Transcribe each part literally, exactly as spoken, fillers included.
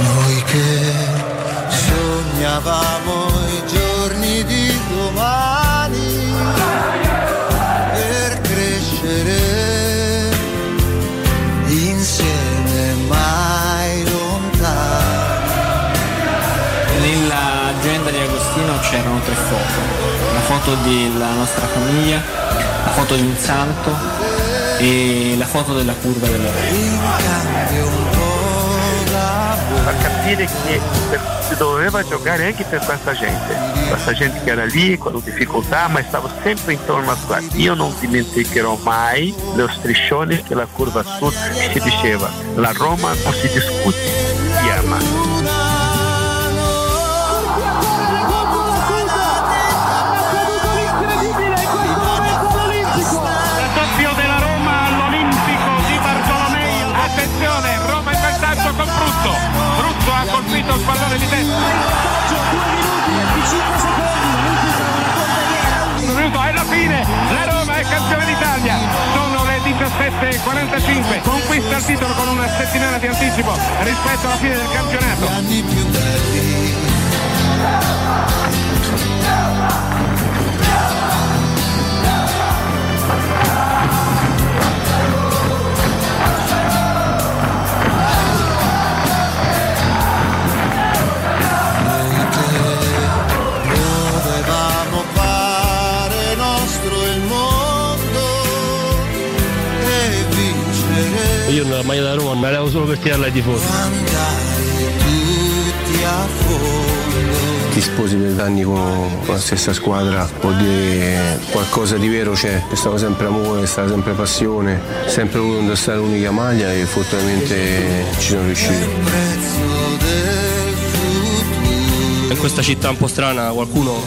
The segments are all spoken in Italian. Noi che sognavamo i giorni di domani per crescere insieme mai lontani. Nell'agenda di Agostino c'erano tre foto: la foto della nostra famiglia, la foto di un santo e la foto della curva della Roma. A capire che si doveva giocare anche per questa gente, questa gente che era lì con difficoltà, ma stava sempre intorno a qua. Io non dimenticherò mai lo striscione che la curva sud si diceva: la Roma non si discute, si ama. Colpito il pallone di testa, un minuto e alla fine la Roma è campione d'Italia. Sono le diciassette e quarantacinque, conquista il titolo con una settimana di anticipo rispetto alla fine del campionato. Io nella maglia da Roma me la levo solo per tirarla ai tifosi. Ti sposi per anni con la stessa squadra, vuol dire qualcosa di vero c'è, c'è stato sempre amore, è stata sempre passione, sempre voluto indossare l'unica maglia e fortunatamente ci sono riuscito. In questa città un po' strana qualcuno,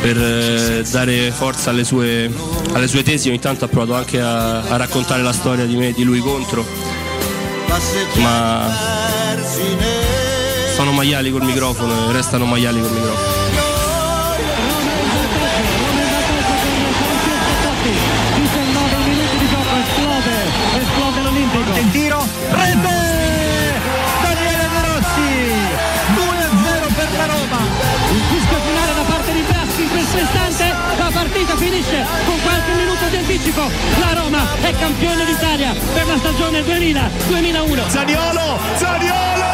per dare forza alle sue, alle sue tesi, ogni tanto ha provato anche a, a raccontare la storia di me e di lui contro, ma sono maiali col microfono e restano maiali col microfono. Finisce con qualche minuto di anticipo, la Roma è campione d'Italia per la stagione duemila duemilauno. Zaniolo, Zaniolo,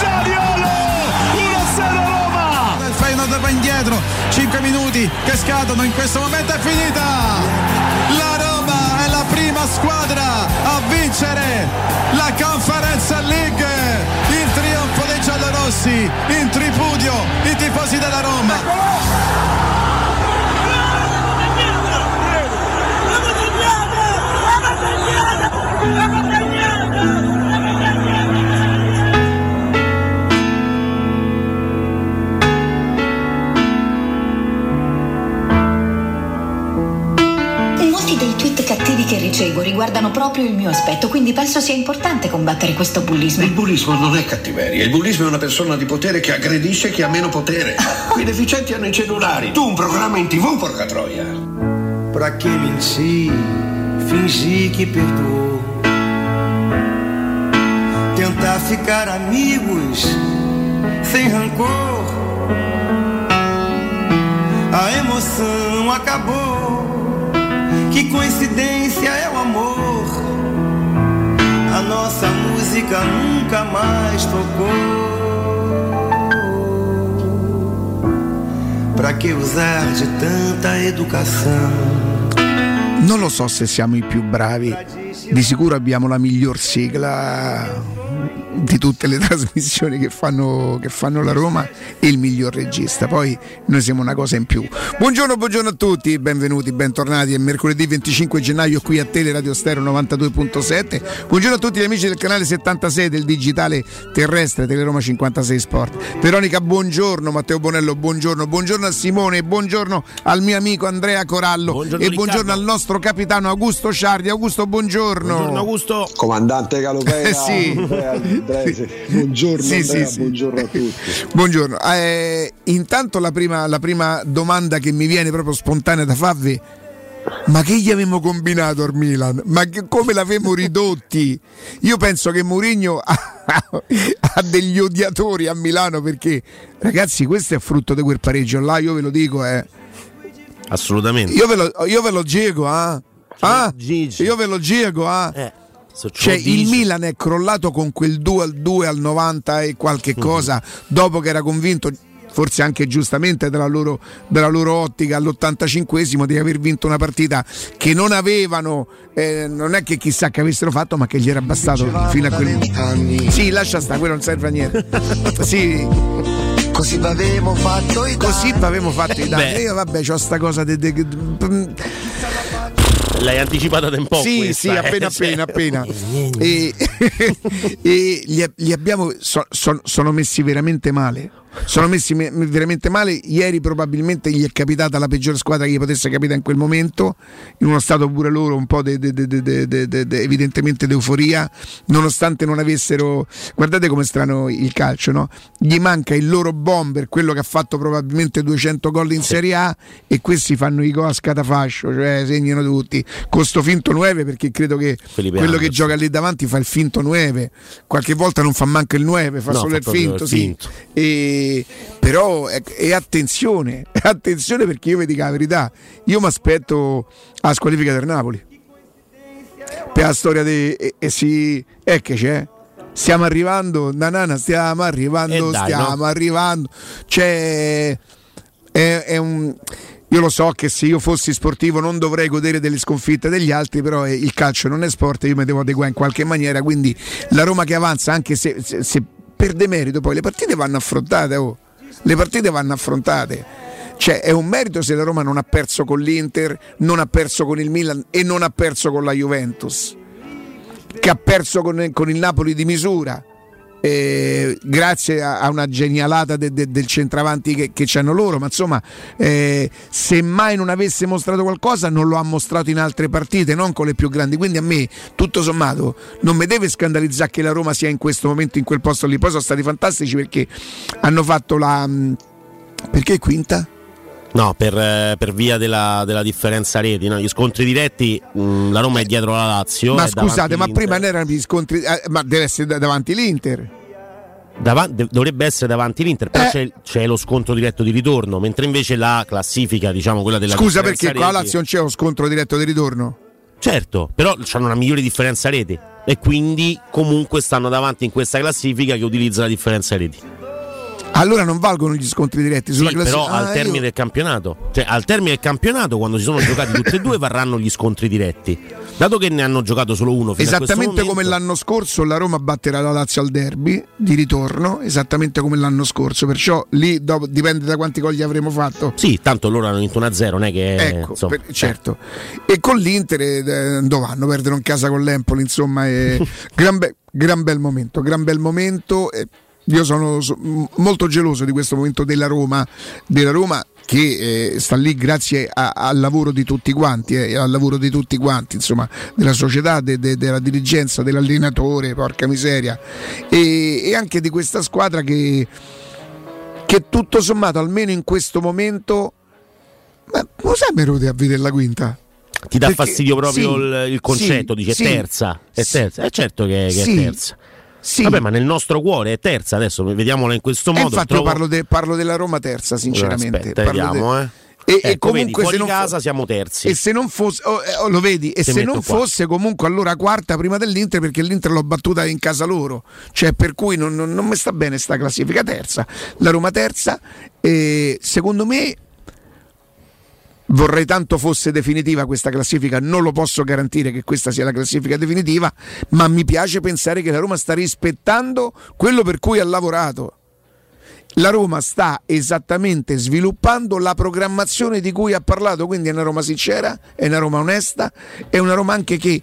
Zaniolo, uno a zero Roma. Il Feyenoord va indietro, cinque minuti che scadono, in questo momento è finita. La Roma è la prima squadra a vincere la Conference League. Il trionfo dei giallorossi, in tripudio i tifosi della Roma. Molti dei tweet cattivi che ricevo riguardano proprio il mio aspetto, quindi penso sia importante combattere questo bullismo. Il bullismo non è cattiveria, il bullismo è una persona di potere che aggredisce chi ha meno potere. I deficienti hanno i cellulari, tu un programma in tv, porca troia. Pra che vinci, fingi che perdono. Tentar ficar amigos sem rancor. A emoção acabou. Que coincidência é o amor. A nossa música nunca mais tocou. Pra que usar de tanta educação? Non lo so se siamo i più bravi, di sicuro abbiamo la miglior sigla di tutte le trasmissioni che fanno, che fanno la Roma, e il miglior regista. Poi noi siamo una cosa in più. Buongiorno, buongiorno a tutti, benvenuti, bentornati. È mercoledì venticinque gennaio qui a Tele Radio Stereo novantadue virgola sette. Buongiorno a tutti gli amici del canale settantasei del digitale terrestre Teleroma cinquantasei Sport. Veronica, buongiorno. Matteo Bonello, buongiorno. Buongiorno a Simone, buongiorno al mio amico Andrea Corallo, buongiorno e buongiorno Riccardo. Al nostro capitano Augusto Sciardi. Augusto, buongiorno. Buongiorno Augusto. Comandante Galopera. Sì. Buongiorno, sì, Andrea, sì, sì. Buongiorno a tutti. Buongiorno. Eh, intanto la prima, la prima domanda che mi viene proprio spontanea da farvi: ma che gli avevamo combinato al Milan, ma che, come l'avevamo ridotti. Io penso che Mourinho ha, ha degli odiatori a Milano, perché ragazzi questo è frutto di quel pareggio là, io ve lo dico, eh. Assolutamente, io ve lo, io ve lo gego, eh. Ah, io ve lo gego, eh. Eh, cioè il Milan è crollato con quel due al due al novanta e qualche cosa, mm-hmm. dopo che era convinto, forse anche giustamente dalla loro, dalla loro ottica, all'ottantacinquesimo di aver vinto una partita che non avevano, eh, non è che chissà che avessero fatto, ma che gli era bastato fino a quel... Sì, lascia stare, quello non serve a niente. Sì. Così avevamo fatto i danni. Così avevamo fatto i danni. Io vabbè, c'ho sta cosa de, de, de, de. L'hai anticipata da un po'. Sì, questa, sì, eh, appena cioè... appena appena. e, e gli, gli abbiamo so, so, sono messi veramente male. Sono messi me, veramente male. Ieri probabilmente gli è capitata la peggior squadra che gli potesse capitare in quel momento, in uno stato pure loro un po' de, de, de, de, de, de, de, evidentemente d'euforia, nonostante non avessero, guardate come strano il calcio, no? Gli manca il loro bomber, quello che ha fatto probabilmente duecento gol in Serie A, e questi fanno i gol a scatafascio, cioè segnano tutti con sto finto nueve, perché credo che Felipe quello Anderson che gioca lì davanti fa il finto nueve, qualche volta non fa manco il nueve, fa no, solo fa il finto, il finto. Sì. E però e, e attenzione, attenzione, perché io vi dico la verità, io mi aspetto la squalifica del Napoli per la storia di e, e si è che c'è, stiamo arrivando nanana, stiamo arrivando, dai, stiamo no? arrivando, cioè è, è un, io lo so che se io fossi sportivo non dovrei godere delle sconfitte degli altri, però il calcio non è sport, io mi devo adeguare in qualche maniera, quindi la Roma che avanza, anche se, se, se per demerito, poi le partite vanno affrontate, oh. le partite vanno affrontate. Cioè è un merito se la Roma non ha perso con l'Inter, non ha perso con il Milan e non ha perso con la Juventus, che ha perso con, con il Napoli di misura, eh, grazie a, a una genialata de, de, del centravanti che, che c'hanno loro, ma insomma, eh, se mai non avesse mostrato qualcosa non lo ha mostrato in altre partite, non con le più grandi, quindi a me tutto sommato non mi deve scandalizzare che la Roma sia in questo momento in quel posto lì. Poi sono stati fantastici perché hanno fatto la... perché è quinta? No, per, per via della, della differenza reti, no? Gli scontri diretti, mh, la Roma è dietro la Lazio. Ma scusate, ma l'Inter. Prima non erano gli scontri, eh, ma deve essere davanti l'Inter. Davan- dovrebbe essere davanti l'Inter, però eh. c'è, c'è lo scontro diretto di ritorno, mentre invece la classifica, diciamo quella della... Scusa, perché reti... qua la Lazio non c'è lo scontro diretto di ritorno? Certo, però hanno una migliore differenza reti e quindi comunque stanno davanti in questa classifica che utilizza la differenza reti. Allora non valgono gli scontri diretti sulla sì, classifica. Però al ah, termine io... del campionato, cioè al termine del campionato, quando si sono giocati tutti e due, varranno gli scontri diretti. Dato che ne hanno giocato solo uno fino esattamente a come momento... l'anno scorso la Roma batterà la Lazio al derby di ritorno, esattamente come l'anno scorso, perciò lì dopo, dipende da quanti gol gli avremo fatto. Sì, tanto loro hanno vinto uno a zero, non è che ecco, per, certo. Eh. E con l'Inter eh, dovranno perdere in casa con l'Empoli, insomma, eh, gran, be- gran bel momento, gran bel momento. Eh, Io sono molto geloso di questo momento della Roma, della Roma che eh, sta lì grazie a, al lavoro di tutti quanti, eh, al lavoro di tutti quanti, insomma, della società, de, de, della dirigenza, dell'allenatore, porca miseria, e, e anche di questa squadra che, che tutto sommato, almeno in questo momento, ma lo sai, Merode a vedere la quinta? Ti dà perché, fastidio proprio sì, il, il concetto, sì, dice sì, terza, è sì, terza, è certo che, che sì, è terza. Sì. Vabbè, ma nel nostro cuore è terza, adesso vediamola in questo modo. E infatti trovo... io parlo, de, parlo della Roma terza, sinceramente. Aspetta, vediamo, de... eh. E, ecco, e comunque vedi, se non casa fo- siamo terzi. E se non fosse oh, oh, lo vedi, e se, se non qua. fosse comunque allora quarta prima dell'Inter, perché l'Inter l'ho battuta in casa loro. Cioè, per cui non, non, non mi sta bene sta classifica terza. La Roma terza, eh, secondo me vorrei tanto fosse definitiva questa classifica, non lo posso garantire che questa sia la classifica definitiva, ma mi piace pensare che la Roma sta rispettando quello per cui ha lavorato. La Roma sta esattamente sviluppando la programmazione di cui ha parlato, quindi è una Roma sincera, è una Roma onesta, è una Roma anche che,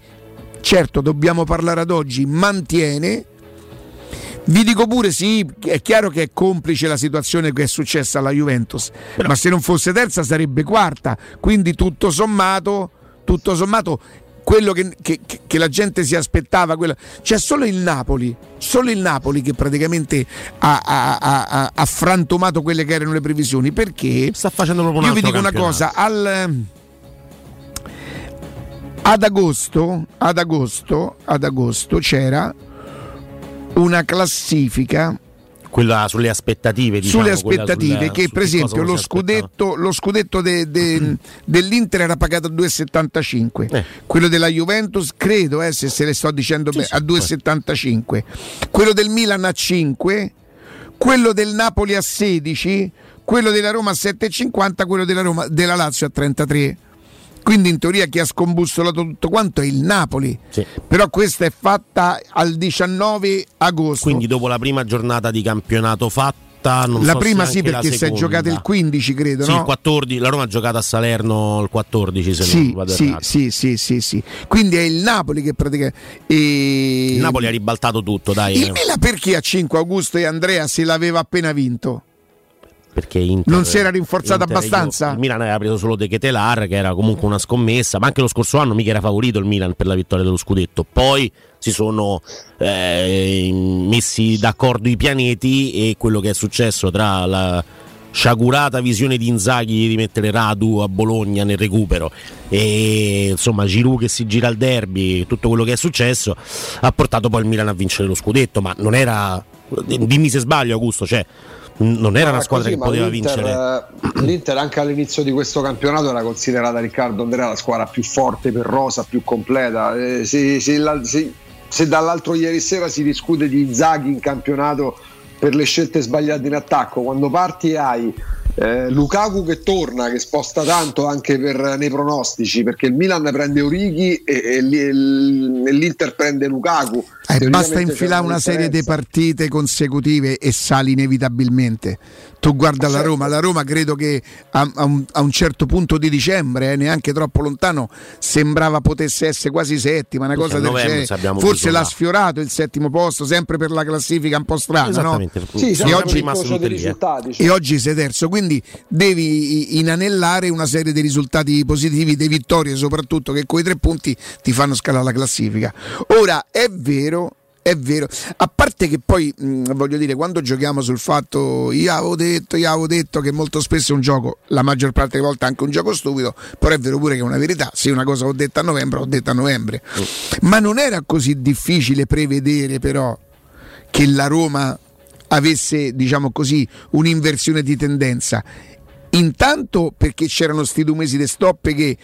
certo dobbiamo parlare ad oggi, mantiene. Vi dico pure, sì, è chiaro che è complice la situazione che è successa alla Juventus, però, ma se non fosse terza sarebbe quarta, quindi tutto sommato, tutto sommato quello che, che, che la gente si aspettava, quello... c'è solo il Napoli, solo il Napoli che praticamente ha, ha, ha, ha frantumato quelle che erano le previsioni, perché sta facendo proprio un altro campionato. Io vi dico una cosa, al... ad agosto, ad agosto, ad agosto c'era una classifica, quella sulle aspettative, diciamo, sulle aspettative sulle, che per esempio lo scudetto, lo scudetto de, de, mm. dell'Inter era pagato a due virgola settantacinque, eh. quello della Juventus credo, eh, se se le sto dicendo sì, bene, sì, a due virgola settantacinque, quello del Milan a cinque, quello del Napoli a sedici, quello della Roma a sette virgola cinquanta, quello della, Roma, della Lazio a trentatré. Quindi in teoria chi ha scombussolato tutto quanto è il Napoli, sì. Però questa è fatta al diciannove agosto. Quindi dopo la prima giornata di campionato fatta, non la so prima se sì perché si è giocata il quindici credo, sì, no? Il quattordici, la Roma ha giocato a Salerno il quattordici se sì, non vado sì, errato. Sì, sì, sì, sì. Quindi è il Napoli che praticamente... E... Il Napoli ha ribaltato tutto, dai. Il Milan perché a cinque agosto e Andrea se l'aveva appena vinto? Perché Inter, non si era rinforzato Inter, abbastanza. Io, il Milan aveva preso solo De Ketelar, che era comunque una scommessa, ma anche lo scorso anno mica era favorito il Milan per la vittoria dello scudetto. Poi si sono eh, messi d'accordo i pianeti e quello che è successo tra la sciagurata visione di Inzaghi di mettere Radu a Bologna nel recupero e insomma Giroud che si gira al derby, tutto quello che è successo ha portato poi il Milan a vincere lo scudetto, ma non era, dimmi se sbaglio Augusto, cioè non era no, una squadra così, che poteva l'Inter, vincere. L'Inter anche all'inizio di questo campionato era considerata, Riccardo, Andrea, la squadra più forte per rosa, più completa. Eh, se, se, la, se, se dall'altro ieri sera si discute di Inzaghi in campionato per le scelte sbagliate in attacco, quando parti e hai eh, Lukaku che torna, che sposta tanto anche per, nei pronostici, perché il Milan prende Origi e, e, e l'Inter prende Lukaku. Eh, basta infilare una, una serie di partite consecutive e sali inevitabilmente. Tu guarda certo. la Roma, la Roma credo che a, a, un, a un certo punto di dicembre, eh, neanche troppo lontano, sembrava potesse essere quasi settima, una cosa del genere. Forse l'ha sfiorato il settimo posto, sempre per la classifica un po' strana, no? Sì, e, oggi, risultati, cioè. E oggi sei terzo, quindi devi inanellare una serie di risultati positivi, di vittorie soprattutto, che coi tre punti ti fanno scalare la classifica. Ora è vero, è vero, a parte che poi mh, voglio dire, quando giochiamo sul fatto io avevo detto, io avevo detto che molto spesso è un gioco, la maggior parte delle volte anche un gioco stupido, però è vero pure che è una verità, se una cosa ho detta a novembre, ho detta a novembre, ma non era così difficile prevedere però che la Roma avesse, diciamo così, un'inversione di tendenza, intanto perché c'erano sti due mesi di stop che...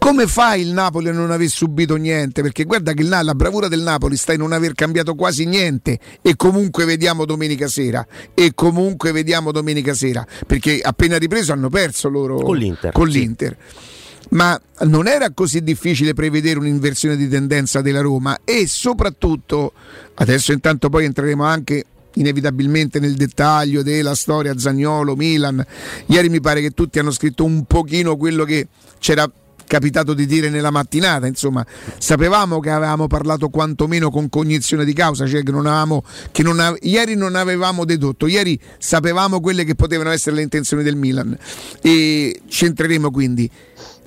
Come fa il Napoli a non aver subito niente? Perché guarda che la, la bravura del Napoli sta in non aver cambiato quasi niente e comunque vediamo domenica sera e comunque vediamo domenica sera perché appena ripreso hanno perso loro con l'Inter, con l'Inter. Sì. Ma non era così difficile prevedere un'inversione di tendenza della Roma e soprattutto adesso intanto poi entreremo anche inevitabilmente nel dettaglio della storia Zaniolo, Milan. Ieri mi pare che tutti hanno scritto un pochino quello che c'era capitato di dire nella mattinata, insomma sapevamo che avevamo parlato quantomeno con cognizione di causa, cioè che non avevamo che non ave, ieri non avevamo dedotto, ieri sapevamo quelle che potevano essere le intenzioni del Milan e ci entreremo quindi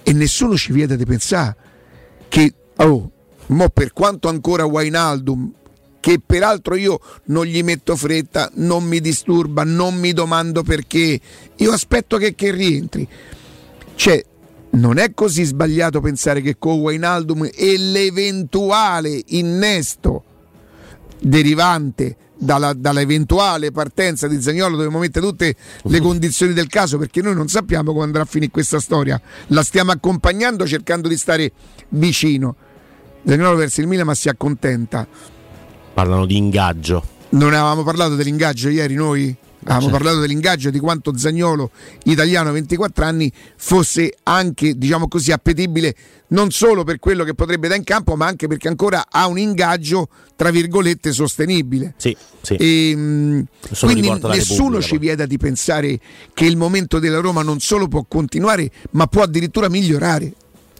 e nessuno ci vieta di pensare che oh, mo per quanto ancora Wijnaldum, che peraltro io non gli metto fretta, non mi disturba, non mi domando perché, io aspetto che, che rientri, cioè non è così sbagliato pensare che con Wijnaldum e l'eventuale innesto derivante dalla, dall'eventuale partenza di Zaniolo dobbiamo mettere tutte le condizioni del caso perché noi non sappiamo come andrà a finire questa storia, la stiamo accompagnando cercando di stare vicino. Zaniolo verso il Milan ma si accontenta. Parlano di ingaggio. Non avevamo parlato dell'ingaggio ieri noi? Abbiamo certo. parlato dell'ingaggio, di quanto Zaniolo, italiano ventiquattro anni, fosse anche, diciamo così, appetibile non solo per quello che potrebbe dare in campo, ma anche perché ancora ha un ingaggio tra virgolette sostenibile. Sì, sì. E, mh, quindi nessuno ci vieta di pensare che il momento della Roma non solo può continuare, ma può addirittura migliorare.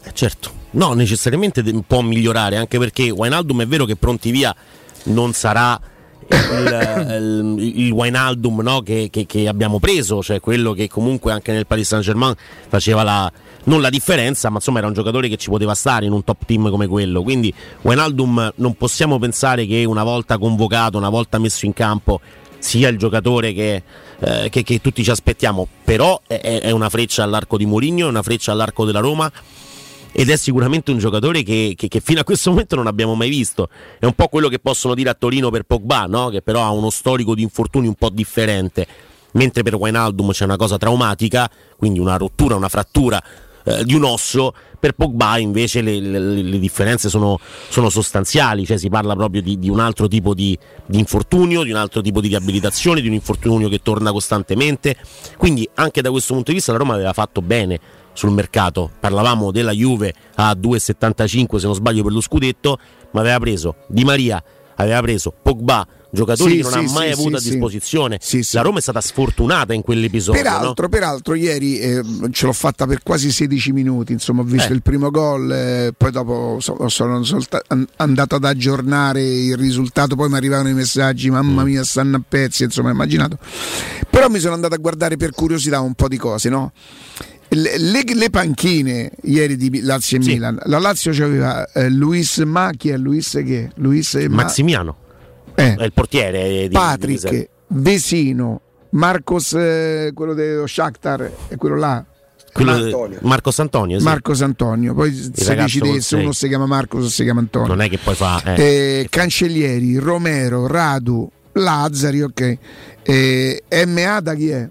Eh, certo, no, necessariamente può migliorare, anche perché Wijnaldum è vero che pronti via non sarà il, il, il Wijnaldum, no? che, che, che abbiamo preso, cioè quello che comunque anche nel Paris Saint-Germain faceva la, non la differenza, ma insomma era un giocatore che ci poteva stare in un top team come quello. Quindi Wijnaldum non possiamo pensare che una volta convocato, una volta messo in campo sia il giocatore che, eh, che, che tutti ci aspettiamo, però è, è una freccia all'arco di Mourinho, è una freccia all'arco della Roma ed è sicuramente un giocatore che, che, che fino a questo momento non abbiamo mai visto. È un po' quello che possono dire a Torino per Pogba, no? Che però ha uno storico di infortuni un po' differente, mentre per Wijnaldum c'è una cosa traumatica, quindi una rottura, una frattura eh, di un osso. Per Pogba invece le, le, le differenze sono, sono sostanziali, cioè si parla proprio di, di un altro tipo di, di infortunio, di un altro tipo di riabilitazione, di un infortunio che torna costantemente. Quindi anche da questo punto di vista la Roma aveva fatto bene sul mercato. Parlavamo della Juve a due virgola settantacinque se non sbaglio per lo scudetto, ma aveva preso Di Maria, aveva preso Pogba, giocatori sì, che non sì, ha mai sì, avuto sì, a disposizione sì, sì. La Roma è stata sfortunata in quell'episodio, peraltro, no? Peraltro ieri eh, ce l'ho fatta per quasi sedici minuti, insomma ho visto eh. il primo gol, eh, poi dopo sono, sono solta- andato ad aggiornare il risultato, poi mi arrivavano i messaggi, mamma mia stanno a pezzi, insomma immaginato, però mi sono andato a guardare per curiosità un po' di cose, no? Le, le, le panchine ieri di Lazio e sì. Milan, la Lazio c'aveva eh, Luis Macchia, Luis che? Luis e Ma- Maximiano eh. è il portiere di, Patrick, di Vesino, Marcos eh, quello dello Shakhtar e quello là quello Antonio. Marcos Antonio sì. Marcos Antonio, poi il se decidesse uno si chiama Marcos o si chiama Antonio, non è che poi fa eh. Eh, Cancellieri, Romero, Radu, Lazzari, ok, eh, M A da chi è?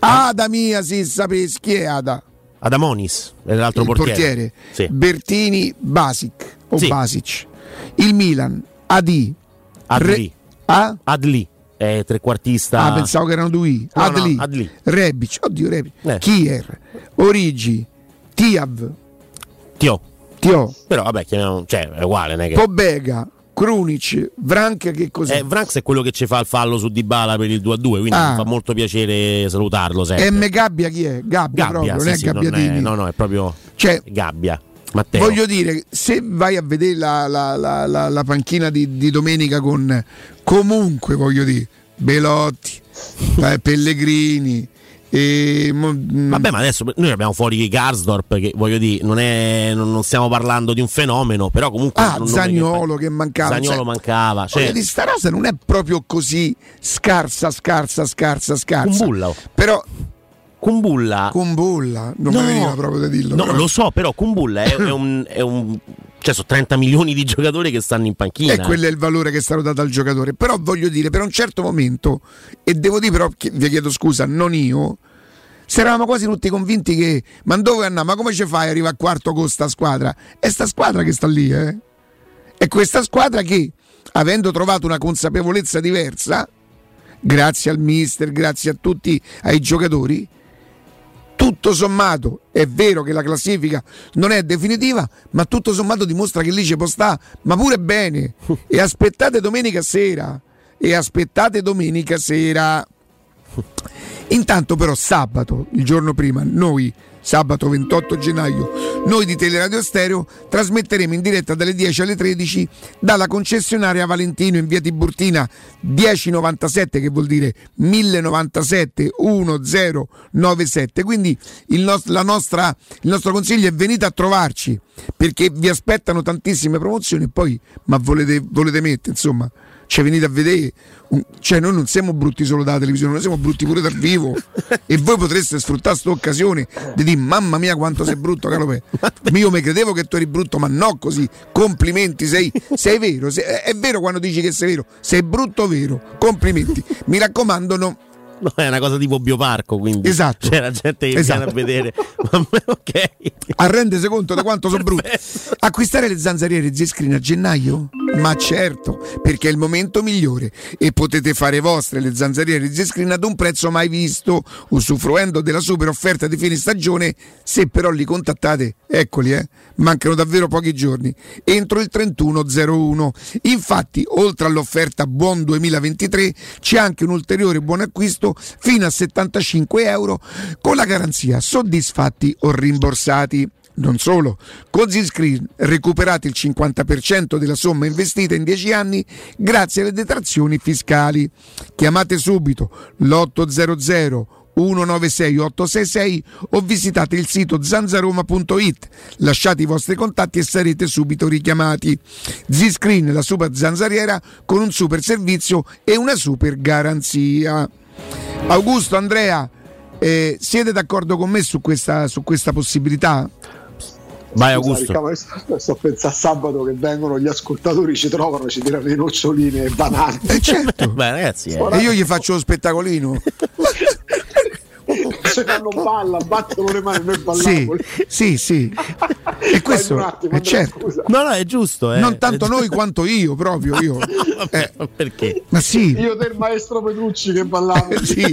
Ada mia, si sapessi chi è Ada? Adamonis è l'altro il portiere, portiere. Sì. Bertini, Basic o sì. Basic. Il Milan, Adi Adli, Re... Adli è trequartista. Ah, pensavo che erano due. No, Adli, no, Adli. Rebic, oddio Rebic, eh. Kier, Origi, Tiav, Tio. Tio. Però vabbè, chiamiamo... cioè è uguale, non è che... Pobega, Krunic, Vrank, che cos'è? Eh, Vrank è quello che ci fa il fallo su Dybala per il due a due, quindi ah. mi fa molto piacere salutarlo sempre. M. Gabbia chi è? Gabbia, Gabbia proprio, sì, non è sì, Gabbiadini. Non è, no, no, è proprio cioè, Gabbia. Matteo. Voglio dire, se vai a vedere la, la, la, la, la panchina di, di domenica con comunque, voglio dire, Belotti, eh, Pellegrini... E... Vabbè, ma adesso noi abbiamo fuori Garsdorp, che voglio dire, non, è, non stiamo parlando di un fenomeno, però comunque. Ah, Zaniolo che mancava. Zaniolo cioè, mancava. Cioè... Di sta rosa non è proprio così scarsa, scarsa, scarsa, scarsa. Kumbulla. Però. Kumbulla. Kumbulla, non no, mi veniva proprio da dirlo. No, però. Lo so, però Kumbulla è, è un. È un... Cioè sono trenta milioni di giocatori che stanno in panchina. E quello è il valore che è stato dato al giocatore. Però voglio dire, per un certo momento, e devo dire però, vi chiedo scusa, non io, se eravamo quasi tutti convinti che, ma dove andiamo, ma come ci fai arriva a quarto con sta squadra? È sta squadra che sta lì, eh? È questa squadra che, avendo trovato una consapevolezza diversa, grazie al mister, grazie a tutti, ai giocatori, tutto sommato è vero che la classifica non è definitiva, ma tutto sommato dimostra che lì ci può stare, ma pure bene. E aspettate domenica sera, e aspettate domenica sera. Intanto però sabato, il giorno prima, noi sabato ventotto gennaio, noi di Teleradio Stereo trasmetteremo in diretta dalle dieci alle tredici dalla concessionaria Valentino in via Tiburtina dieci novantasette, che vuol dire mille novantasette millecentonovantasette, quindi il, nos- la nostra, il nostro consiglio è venite a trovarci, perché vi aspettano tantissime promozioni, poi ma volete, volete mettere, insomma, cioè venite a vedere, cioè noi non siamo brutti solo dalla televisione, noi siamo brutti pure dal vivo e voi potreste sfruttare questa occasione di dire mamma mia quanto sei brutto Calopè, io mi credevo che tu eri brutto ma no così, complimenti, sei, sei vero, sei, è vero quando dici che sei vero, sei brutto vero, complimenti, mi raccomando non... No, è una cosa tipo Bioparco, quindi esatto. C'era gente che esatto. viene a vedere okay. A rendersi conto da quanto sono brutti. Acquistare le zanzariere Z-Screen a gennaio? Ma certo, perché è il momento migliore e potete fare vostre le zanzariere Z-Screen ad un prezzo mai visto, usufruendo della super offerta di fine stagione. Se però li contattate, eccoli eh, mancano davvero pochi giorni, entro il trentuno zero uno. Infatti, oltre all'offerta Buon duemilaventitré, c'è anche un ulteriore buon acquisto fino a settantacinque euro con la garanzia soddisfatti o rimborsati. Non solo, con Z-Screen recuperate il cinquanta per cento della somma investita in dieci anni grazie alle detrazioni fiscali. Chiamate subito l'otto zero zero uno nove sei otto sei sei o visitate il sito zanzaroma punto it, lasciate i vostri contatti e sarete subito richiamati. Z-Screen, la super zanzariera con un super servizio e una super garanzia. Augusto, Andrea, eh, siete d'accordo con me su questa, su questa possibilità? Vai Augusto. Sto, sto pensando a sabato che vengono gli ascoltatori, ci trovano, ci tirano le noccioline e banane. Eh certo. Beh, ragazzi, eh. E io gli faccio lo spettacolino. Se fanno balla, battono le mani, noi balliamo. Sì, sì, sì. E questo un attimo, è certo. Scusa. No, no, è giusto. Eh. Non tanto noi quanto io, proprio io. Eh. Perché? Ma sì. Io del maestro Petrucci che ballavo. Eh, sì.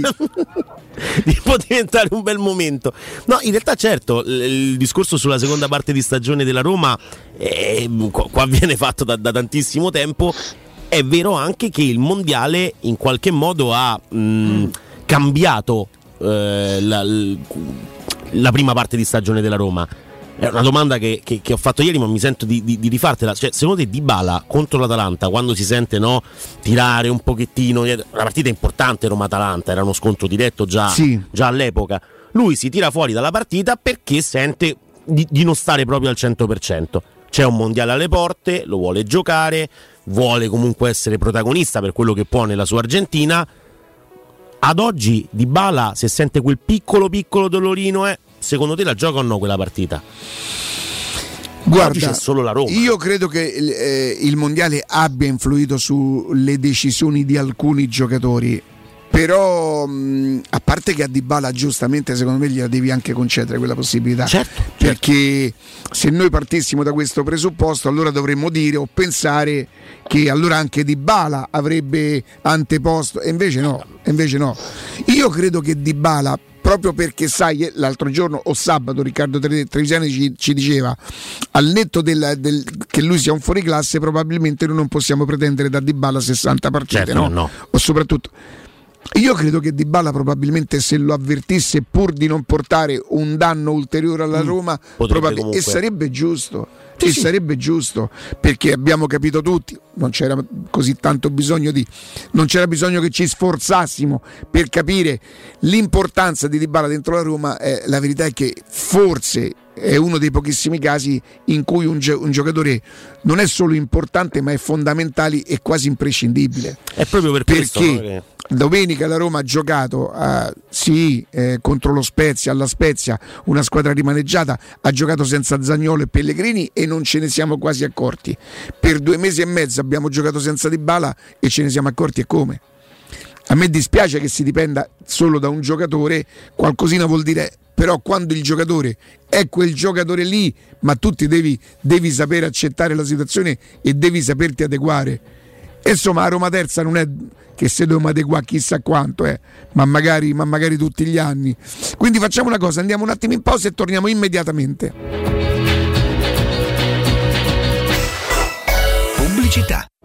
Può diventare un bel momento. No, in realtà certo, il discorso sulla seconda parte di stagione della Roma eh, qua viene fatto da, da tantissimo tempo. È vero anche che il mondiale in qualche modo ha mh, cambiato eh, la, la prima parte di stagione della Roma. È una domanda che, che, che ho fatto ieri, ma mi sento di, di, di rifartela. Cioè, secondo te Dybala contro l'Atalanta, quando si sente no tirare un pochettino, una partita importante Roma-Atalanta, era uno scontro diretto già, sì. già all'epoca, lui si tira fuori dalla partita perché sente di, di non stare proprio al cento per cento. C'è un mondiale alle porte, lo vuole giocare, vuole comunque essere protagonista per quello che può nella sua Argentina. Ad oggi Dybala, se sente quel piccolo piccolo dolorino, eh, secondo te la gioca o no quella partita? Guarda, oggi c'è solo la Roma. Io credo che eh, il mondiale abbia influito sulle decisioni di alcuni giocatori, però mh, a parte che a Dybala giustamente secondo me gliela devi anche concedere quella possibilità, certo, perché certo. Se noi partissimo da questo presupposto, allora dovremmo dire o pensare che allora anche Dybala avrebbe anteposto, e invece no, invece no. Io credo che Dybala, proprio perché sai, l'altro giorno o sabato Riccardo Trevisani ci, ci diceva al netto del, del, che lui sia un fuoriclasse, probabilmente noi non possiamo pretendere da Dybala sessanta partite, certo, no? No. O soprattutto io credo che Dybala probabilmente, se lo avvertisse, pur di non portare un danno ulteriore alla Roma, probabil- e sarebbe giusto, sì, e sì. sarebbe giusto, perché abbiamo capito tutti, non c'era così tanto bisogno di non c'era bisogno che ci sforzassimo per capire l'importanza di Dybala dentro la Roma. Eh, la verità è che forse è uno dei pochissimi casi in cui un, gi- un giocatore non è solo importante, ma è fondamentale e quasi imprescindibile. È proprio per questo, perché no? Domenica la Roma ha giocato eh, sì eh, contro lo Spezia, alla Spezia, una squadra rimaneggiata, ha giocato senza Zaniolo e Pellegrini e non ce ne siamo quasi accorti. Per due mesi e mezzo abbiamo giocato senza Dybala e ce ne siamo accorti, e come? A me dispiace che si dipenda solo da un giocatore, qualcosina vuol dire, però quando il giocatore è quel giocatore lì, ma tu ti devi, devi sapere accettare la situazione e devi saperti adeguare. Insomma, a Roma terza non è che se dobbiamo adeguare chissà quanto, eh, ma magari, ma magari tutti gli anni. Quindi facciamo una cosa, andiamo un attimo in pausa e torniamo immediatamente. Pubblicità.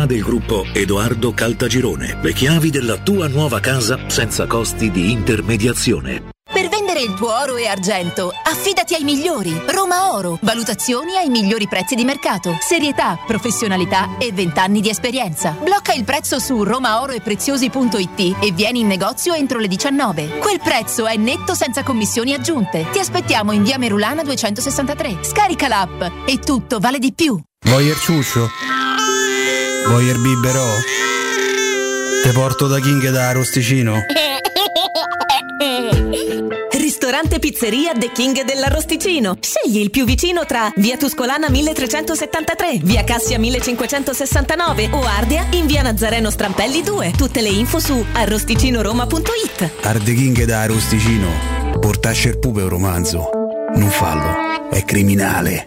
del gruppo Edoardo Caltagirone. Le chiavi della tua nuova casa senza costi di intermediazione. Per vendere il tuo oro e argento, affidati ai migliori. Roma Oro. Valutazioni ai migliori prezzi di mercato. Serietà, professionalità e vent'anni di esperienza. Blocca il prezzo su romaoroepreziosi punto it e vieni in negozio entro le diciannove. Quel prezzo è netto senza commissioni aggiunte. Ti aspettiamo in via Merulana duecentosessantatré. Scarica l'app e tutto vale di più. Voglio il ciuscio? Vuoi il biberò? Te porto da King e da Arrosticino? Ristorante Pizzeria The King dell'Arrosticino. Scegli il più vicino tra via Tuscolana milletrecentosettantatré, via Cassia millecinquecentosessantanove o Ardea in via Nazareno Strampelli due. Tutte le info su arrosticinoroma punto it. Arde King e da Arrosticino. Portare a Sherpube un romanzo, non fallo, è criminale.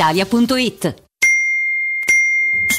Italia.it.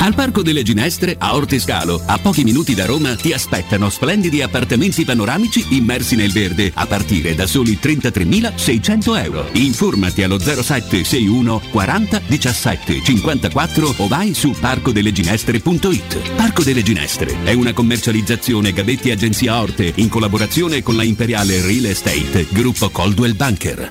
Al Parco delle Ginestre a Ortiscalo, a pochi minuti da Roma, ti aspettano splendidi appartamenti panoramici immersi nel verde a partire da soli trentatremilaseicento euro. Informati allo zero sette sei uno quaranta diciassette cinquantaquattro o vai su parco delle ginestre punto it. Parco delle Ginestre è una commercializzazione Gabetti Agenzia Orte in collaborazione con la Imperiale Real Estate, gruppo Coldwell Banker.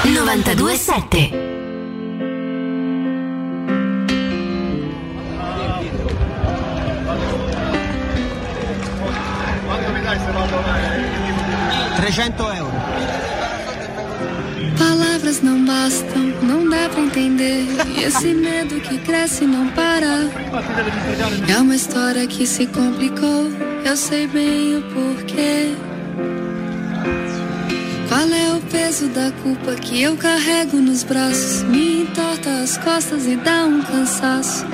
novantadue sette. trecento euro. Palavras não bastam, não dá pra entender. E esse medo que cresce não para. É uma história que se complicou, eu sei bem o porquê. Qual é o peso da culpa que eu carrego nos braços? Me entorta as costas e dá um cansaço.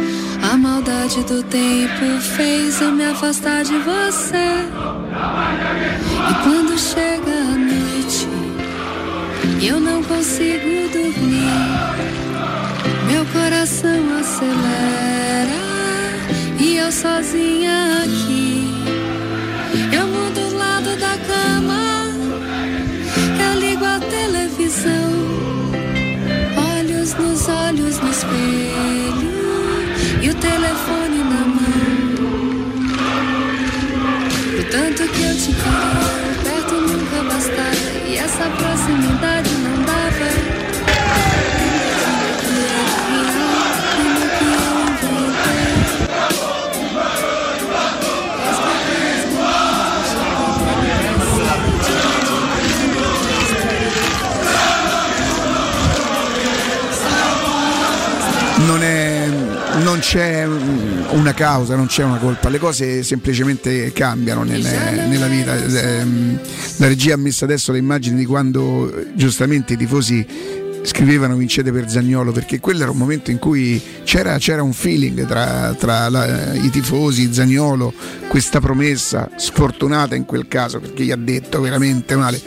A maldade do tempo fez eu me afastar de você. E quando chega a noite, eu não consigo dormir. Meu coração acelera e eu sozinha aqui. Eu mudo o lado da cama, ligo a televisão, olhos nos olhos no espelho e o telefone na mão. O tanto que eu te queria perto nunca bastava e essa proximidade não dava. Non, è, non c'è una causa, non c'è una colpa, le cose semplicemente cambiano nelle, nella vita. La regia ha messo adesso le immagini di quando giustamente i tifosi scrivevano vincete per Zaniolo, perché quello era un momento in cui c'era, c'era un feeling tra, tra la, i tifosi, Zaniolo, questa promessa sfortunata in quel caso perché gli ha detto veramente male.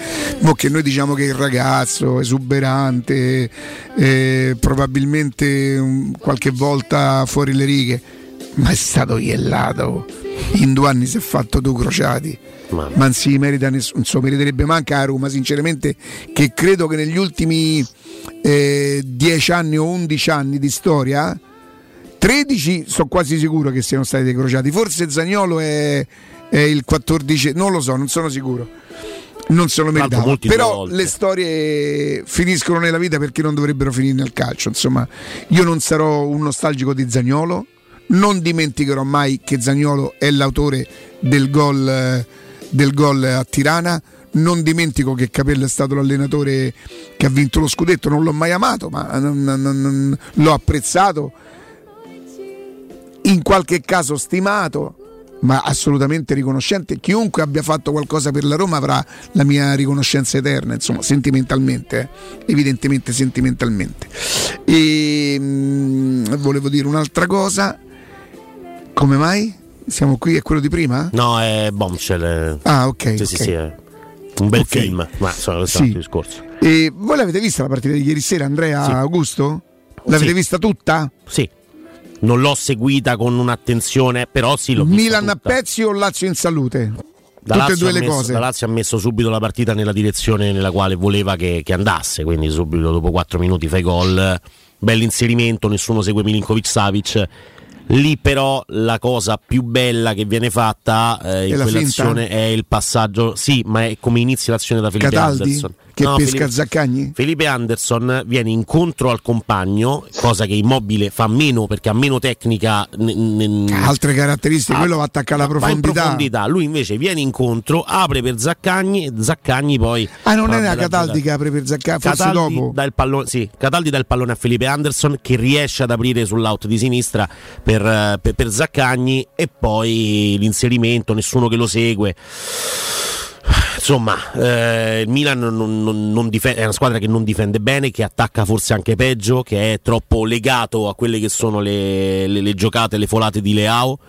Mo che noi diciamo che il ragazzo esuberante, eh, probabilmente um, qualche volta fuori le righe, ma è stato iellato. In due anni si è fatto due crociati, ma non si merita nessuno, non meriterebbe manca a Roma sinceramente, che credo che negli ultimi eh, dieci anni o undici anni di storia, tredici sono quasi sicuro che siano stati dei crociati, forse Zaniolo è, è il quattordicesimo, non lo so, non sono sicuro. non se lo meritava, però le storie finiscono nella vita perché non dovrebbero finire nel calcio. Insomma, io non sarò un nostalgico di Zaniolo, non dimenticherò mai che Zaniolo è l'autore del gol, del gol a Tirana, non dimentico che Capello è stato l'allenatore che ha vinto lo scudetto, non l'ho mai amato ma non, non, non, l'ho apprezzato, in qualche caso stimato, ma assolutamente riconoscente. Chiunque abbia fatto qualcosa per la Roma avrà la mia riconoscenza eterna, insomma, sentimentalmente, eh? evidentemente sentimentalmente. E mh, volevo dire un'altra cosa. Come mai siamo qui? È quello di prima? No, è Bombshell. Ah, ok. Sì, okay. Sì, sì, è un bel okay. film, ma sono lo sì. discorso. E voi l'avete vista la partita di ieri sera, Andrea, sì. Augusto? L'avete sì. vista tutta? Sì. Non l'ho seguita con un'attenzione, però sì, l'ho vista Milan tutta. A pezzi o Lazio in salute? Da Tutte Lazio e due le messo, cose. La Lazio ha messo subito la partita nella direzione nella quale voleva che, che andasse, quindi subito dopo quattro minuti fai gol, bell'inserimento, nessuno segue Milinkovic-Savic. Lì però la cosa più bella che viene fatta eh, in quell'azione è il passaggio, sì, ma è come inizia l'azione da Felipe Cataldi, Anderson che no, pesca Felipe, Zaccagni. Felipe Anderson viene incontro al compagno, cosa che Immobile fa meno perché ha meno tecnica, n- n- altre caratteristiche, quello va attacca la profondità. In profondità, lui invece viene incontro, apre per Zaccagni, Zaccagni poi Ah, non era Cataldi che apre per Zaccagni, forse dopo. Dà il pallone, sì, Cataldi dà il pallone a Felipe Anderson che riesce ad aprire sull'out di sinistra per Per, per, per Zaccagni e poi l'inserimento, nessuno che lo segue. Insomma, eh, il Milan non, non, non difende, è una squadra che non difende bene, che attacca forse anche peggio, che è troppo legato a quelle che sono le, le, le giocate, le folate di Leao.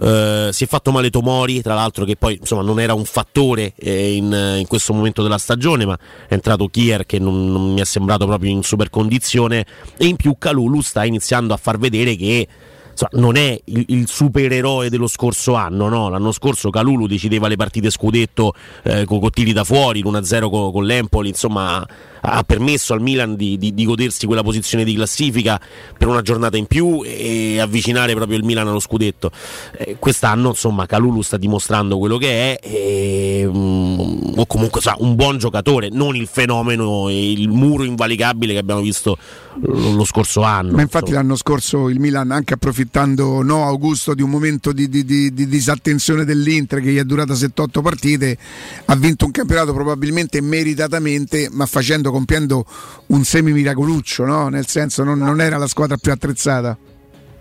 Eh, si è fatto male Tomori, tra l'altro, che poi insomma non era un fattore eh, in, in questo momento della stagione, ma è entrato Kier che non, non mi è sembrato proprio in super condizione, e in più Kalulu sta iniziando a far vedere che non è il, il supereroe dello scorso anno, no? L'anno scorso Kalulu decideva le partite scudetto eh, con Cottili da fuori, l'uno a zero con, con l'Empoli, insomma ha permesso al Milan di, di, di godersi quella posizione di classifica per una giornata in più e avvicinare proprio il Milan allo scudetto. Eh, quest'anno insomma Kalulu sta dimostrando quello che è, e, um, o comunque sa, un buon giocatore, non il fenomeno e il muro invalicabile che abbiamo visto lo, lo scorso anno. Ma infatti insomma, l'anno scorso il Milan, anche approfittando, no, Augusto, di un momento di, di, di, di disattenzione dell'Inter che gli è durata settantotto partite, ha vinto un campionato probabilmente meritatamente, ma facendo compiendo un semi miracoluccio, no? Nel senso, non, non era la squadra più attrezzata.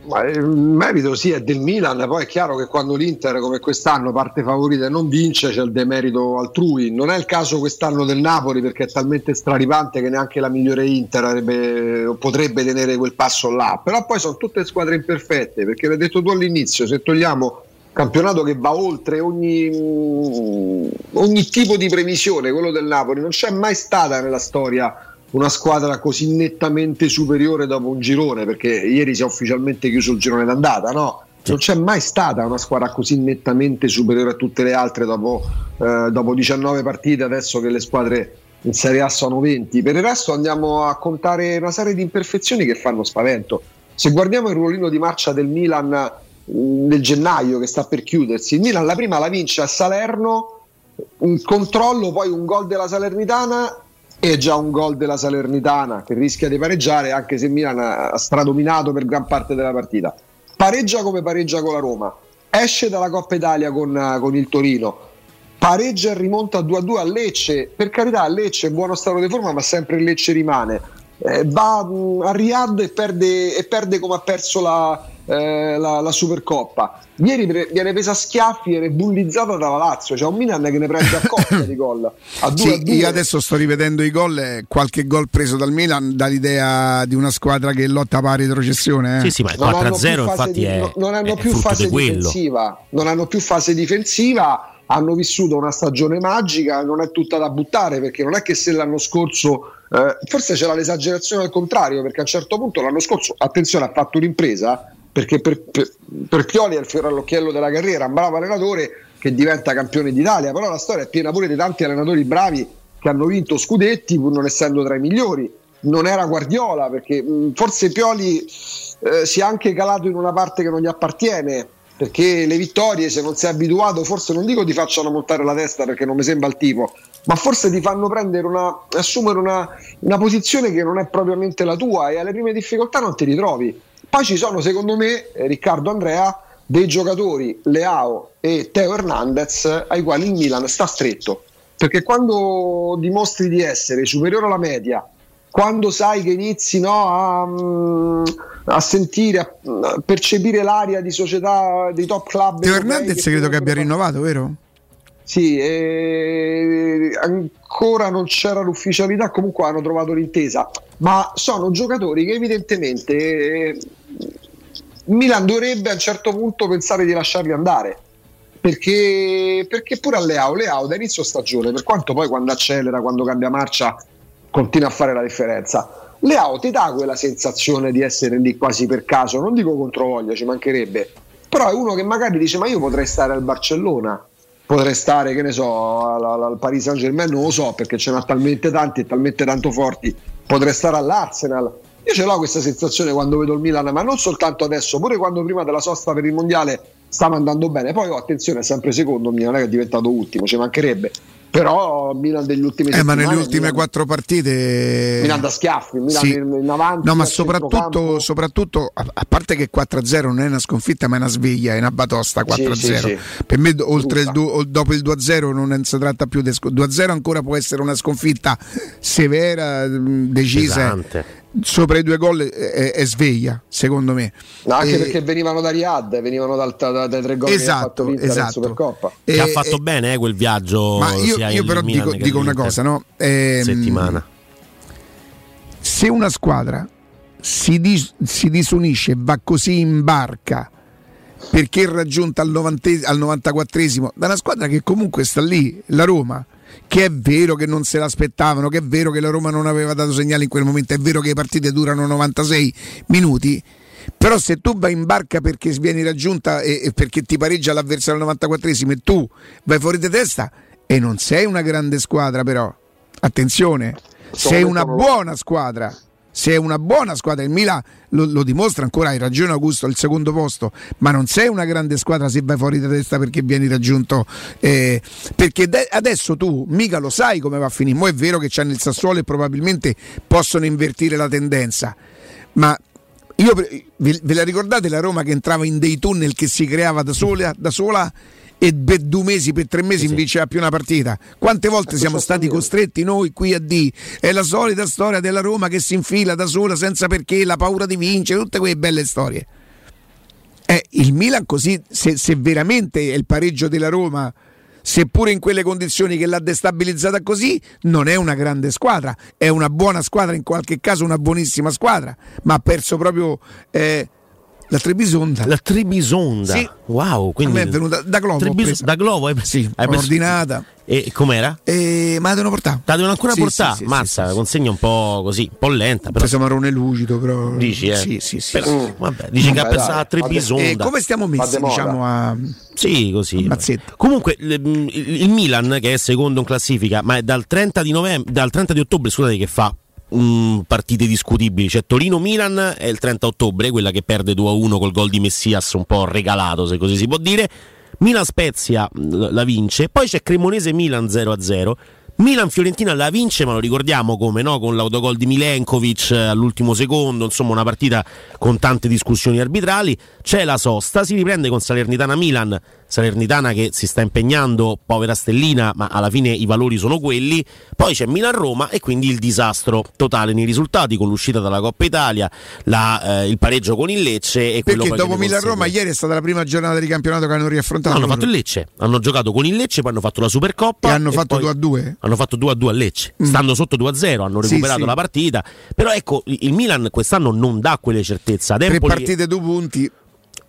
Ma il merito sì è del Milan, poi è chiaro che quando l'Inter come quest'anno parte favorita e non vince c'è il demerito altrui. Non è il caso quest'anno del Napoli perché è talmente straripante che neanche la migliore Inter avrebbe, potrebbe tenere quel passo là, però poi sono tutte squadre imperfette, perché l'hai detto tu all'inizio, se togliamo campionato che va oltre ogni, ogni tipo di previsione, quello del Napoli, non c'è mai stata nella storia una squadra così nettamente superiore dopo un girone, perché ieri si è ufficialmente chiuso il girone d'andata, no? Non c'è mai stata una squadra così nettamente superiore a tutte le altre dopo, eh, dopo diciannove partite, adesso che le squadre in Serie A sono venti. Per il resto andiamo a contare una serie di imperfezioni che fanno spavento. Se guardiamo il ruolino di marcia del Milan nel gennaio che sta per chiudersi, il Milan la prima la vince a Salerno, un controllo, poi un gol della Salernitana, e già un gol della Salernitana che rischia di pareggiare, anche se il Milan ha stradominato per gran parte della partita, pareggia come pareggia con la Roma, esce dalla Coppa Italia con, con il Torino, pareggia e rimonta due a due a Lecce. Per carità, Lecce è in buono stato di forma, ma sempre il Lecce rimane, eh, va a Riyadh e perde, e perde come ha perso la La, la Supercoppa. Ieri pre- viene presa a schiaffi, viene bullizzata dalla Lazio, c'è cioè un Milan che ne prende a coppia di gol a due, sì, a due. Io adesso sto rivedendo i gol, qualche gol preso dal Milan dà l'idea di una squadra che lotta per retrocessione, eh. Sì, sì, ma il quattro a zero infatti è, non hanno più fase difensiva, non hanno più fase difensiva, hanno vissuto una stagione magica, non è tutta da buttare, perché non è che se l'anno scorso eh, forse c'era l'esagerazione al contrario, perché a un certo punto l'anno scorso, attenzione, ha fatto un'impresa, perché per, per, per Pioli è il fiore all'occhiello della carriera, un bravo allenatore che diventa campione d'Italia, però la storia è piena pure di tanti allenatori bravi che hanno vinto scudetti pur non essendo tra i migliori. Non era Guardiola, perché mh, forse Pioli eh, si è anche calato in una parte che non gli appartiene, perché le vittorie, se non si è abituato, forse non dico ti facciano montare la testa perché non mi sembra il tipo, ma forse ti fanno prendere una, assumere una, una posizione che non è propriamente la tua, e alle prime difficoltà non ti ritrovi. Poi ci sono, secondo me, eh, Riccardo, Andrea, dei giocatori Leao e Theo Hernandez ai quali il Milan sta stretto, perché quando dimostri di essere superiore alla media, quando sai che inizi, no, a, a sentire, a percepire l'aria di società dei top club. Theo Hernandez credo che, che abbia rinnovato, vero? Sì, e ancora non c'era l'ufficialità, comunque hanno trovato l'intesa, ma sono giocatori che evidentemente Milan dovrebbe a un certo punto pensare di lasciarli andare, perché, perché pure a Leao, Leao da inizio stagione, per quanto poi quando accelera, quando cambia marcia, continua a fare la differenza, Leao ti dà quella sensazione di essere lì quasi per caso, non dico controvoglia, ci mancherebbe, però è uno che magari dice ma io potrei stare al Barcellona, potrei stare, che ne so, al, al Paris Saint-Germain, non lo so perché ce n'ha talmente tanti e talmente tanto forti, potrei stare all'Arsenal. Io ce l'ho questa sensazione quando vedo il Milan, ma non soltanto adesso, pure quando prima della sosta per il mondiale stava andando bene, poi oh, attenzione, è sempre secondo, Milan non è che è diventato ultimo, ci mancherebbe, però Milan degli ultimi eh, ma nelle ultime Milan, quattro partite Milan da schiaffi, Milan sì. in avanti, no, ma soprattutto, soprattutto a parte che quattro a zero non è una sconfitta ma è una sveglia, è una batosta quattro a zero, sì, sì, sì. Per me oltre il du- dopo il due a zero non è, si tratta più di sc- due a zero ancora può essere una sconfitta severa, decisa, pesante. Sopra i due gol è, è sveglia secondo me, no, anche e... perché venivano da Riyadh, venivano dal, da, dai tre gol, esatto, che ha fatto esatto. Supercoppa e, che ha fatto e... bene eh, quel viaggio, ma io, io però dico, dico una cosa, no? Eh, settimana se una squadra si, dis- si disunisce, va così in barca perché è raggiunta al, novante- al novantaquattresimo da una squadra che comunque sta lì, la Roma, che è vero che non se l'aspettavano, che è vero che la Roma non aveva dato segnali in quel momento, è vero che le partite durano novantasei minuti, però se tu vai in barca perché vieni raggiunta e, e perché ti pareggia l'avversario al novantaquattresimo e tu vai fuori di testa e non sei una grande squadra, però attenzione, sei una buona squadra, sei una buona squadra, il Milan lo, lo dimostra ancora, hai ragione Augusto, al secondo posto, ma non sei una grande squadra se vai fuori da testa perché vieni raggiunto eh, perché de- adesso tu mica lo sai come va a finire, mo è vero che c'è nel Sassuolo e probabilmente possono invertire la tendenza, ma io ve, ve la ricordate la Roma che entrava in dei tunnel che si creava da sola, da sola e per due mesi, per tre mesi sì, vinceva più una partita, quante volte è siamo stati costretti noi qui a dire è la solita storia della Roma che si infila da sola senza perché, la paura di vincere, tutte quelle belle storie. Eh, il Milan così, se, se veramente è il pareggio della Roma, seppure in quelle condizioni che l'ha destabilizzata così, non è una grande squadra, è una buona squadra, in qualche caso una buonissima squadra, ma ha perso proprio... Eh, La Trebisonda. La Trebisonda. Sì. Wow, quindi a me è venuta da Globo. Trebis- da Globo hai preso. Sì, hai preso. Ordinata. E com'era? E... Ma la devono portare. La devono ancora sì, portare. Sì, sì, mazza, sì, sì, consegna un po' così, un po' lenta, però. Preso marrone lucido, però. Dici, eh? Sì, sì, sì. Però, mm. vabbè, dici vabbè, che ha pensato a Trebisonda. E come stiamo messi, diciamo, a Sì, così. Mazzetto. Comunque il Milan che è secondo in classifica, ma è dal trenta di novembre, dal trenta di ottobre, scusate, che fa Um, partite discutibili, cioè Torino-Milan è il trenta ottobre, quella che perde due a uno col gol di Messias un po' regalato, se così si può dire. Milan-Spezia la vince, poi c'è Cremonese-Milan zero a zero, Milan-Fiorentina la vince, ma lo ricordiamo come, no? Con l'autogol di Milenkovic all'ultimo secondo, insomma una partita con tante discussioni arbitrali. C'è la sosta, si riprende con Salernitana-Milan, Salernitana che si sta impegnando, povera stellina, ma alla fine i valori sono quelli. Poi c'è Milan-Roma e quindi il disastro totale nei risultati, con l'uscita dalla Coppa Italia, la, eh, il pareggio con il Lecce e perché dopo Milan-Roma ieri è stata la prima giornata di campionato che hanno riaffrontato, no, hanno fatto il Lecce, hanno giocato con il Lecce, poi hanno fatto la Supercoppa e hanno fatto due a due, hanno fatto due a due a Lecce, mm. stando sotto due a zero hanno recuperato sì, la sì. partita, però ecco il Milan quest'anno non dà quelle certezze. Ad Empoli, tre partite due punti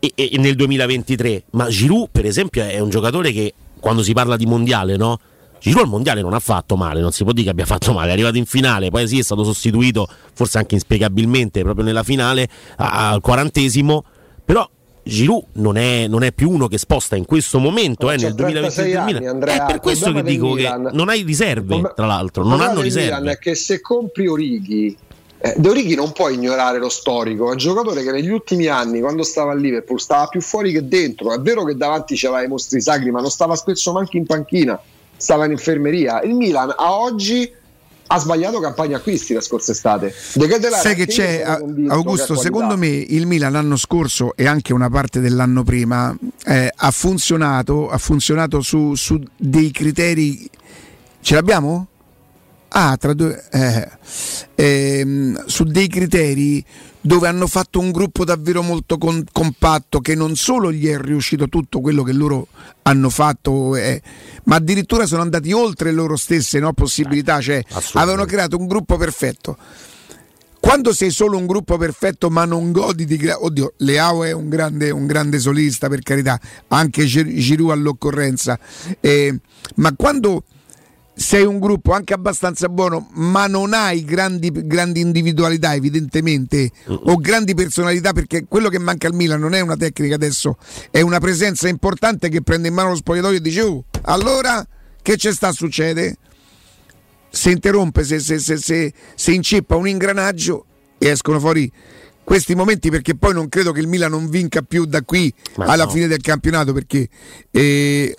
E, e nel duemilaventitré, ma Giroud per esempio è un giocatore che quando si parla di mondiale, no? Giroud al mondiale non ha fatto male, non si può dire che abbia fatto male, è arrivato in finale, poi sì è stato sostituito forse anche inspiegabilmente proprio nella finale al quarantesimo, però Giroud non è, non è più uno che sposta in questo momento, eh, nel duemilaventitré è per questo che dico che non hai riserve, tra l'altro non hanno riserve. Milan è che se compri Origi, Eh, De Origi non può ignorare lo storico, è un giocatore che negli ultimi anni, quando stava a Liverpool, stava più fuori che dentro. È vero che davanti c'aveva i mostri sacri, ma non stava spesso manco in panchina. stava in infermeria. Il Milan a oggi ha sbagliato campagna acquisti la scorsa estate. Sai che c'è, Augusto, che secondo me il Milan l'anno scorso e anche una parte dell'anno prima eh, ha funzionato, ha funzionato su, su dei criteri. Ce l'abbiamo? Ah, tra due, eh, ehm, su dei criteri dove hanno fatto un gruppo davvero molto con, compatto, che non solo gli è riuscito tutto quello che loro hanno fatto, eh, ma addirittura sono andati oltre le loro stesse, no, possibilità, cioè avevano creato un gruppo perfetto. Quando sei solo un gruppo perfetto ma non godi di... Gra- Oddio, Leao è un grande, un grande solista, per carità, anche Giroud all'occorrenza, eh, ma quando... sei un gruppo anche abbastanza buono, ma non hai grandi, grandi individualità, evidentemente, o grandi personalità, perché quello che manca al Milan non è una tecnica adesso, è una presenza importante che prende in mano lo spogliatoio e dice: oh, allora che ci sta succede? Se interrompe, se, se, se, se, se inceppa un ingranaggio e escono fuori questi momenti, perché poi non credo che il Milan non vinca più da qui ma alla no. fine del campionato, perché... Eh,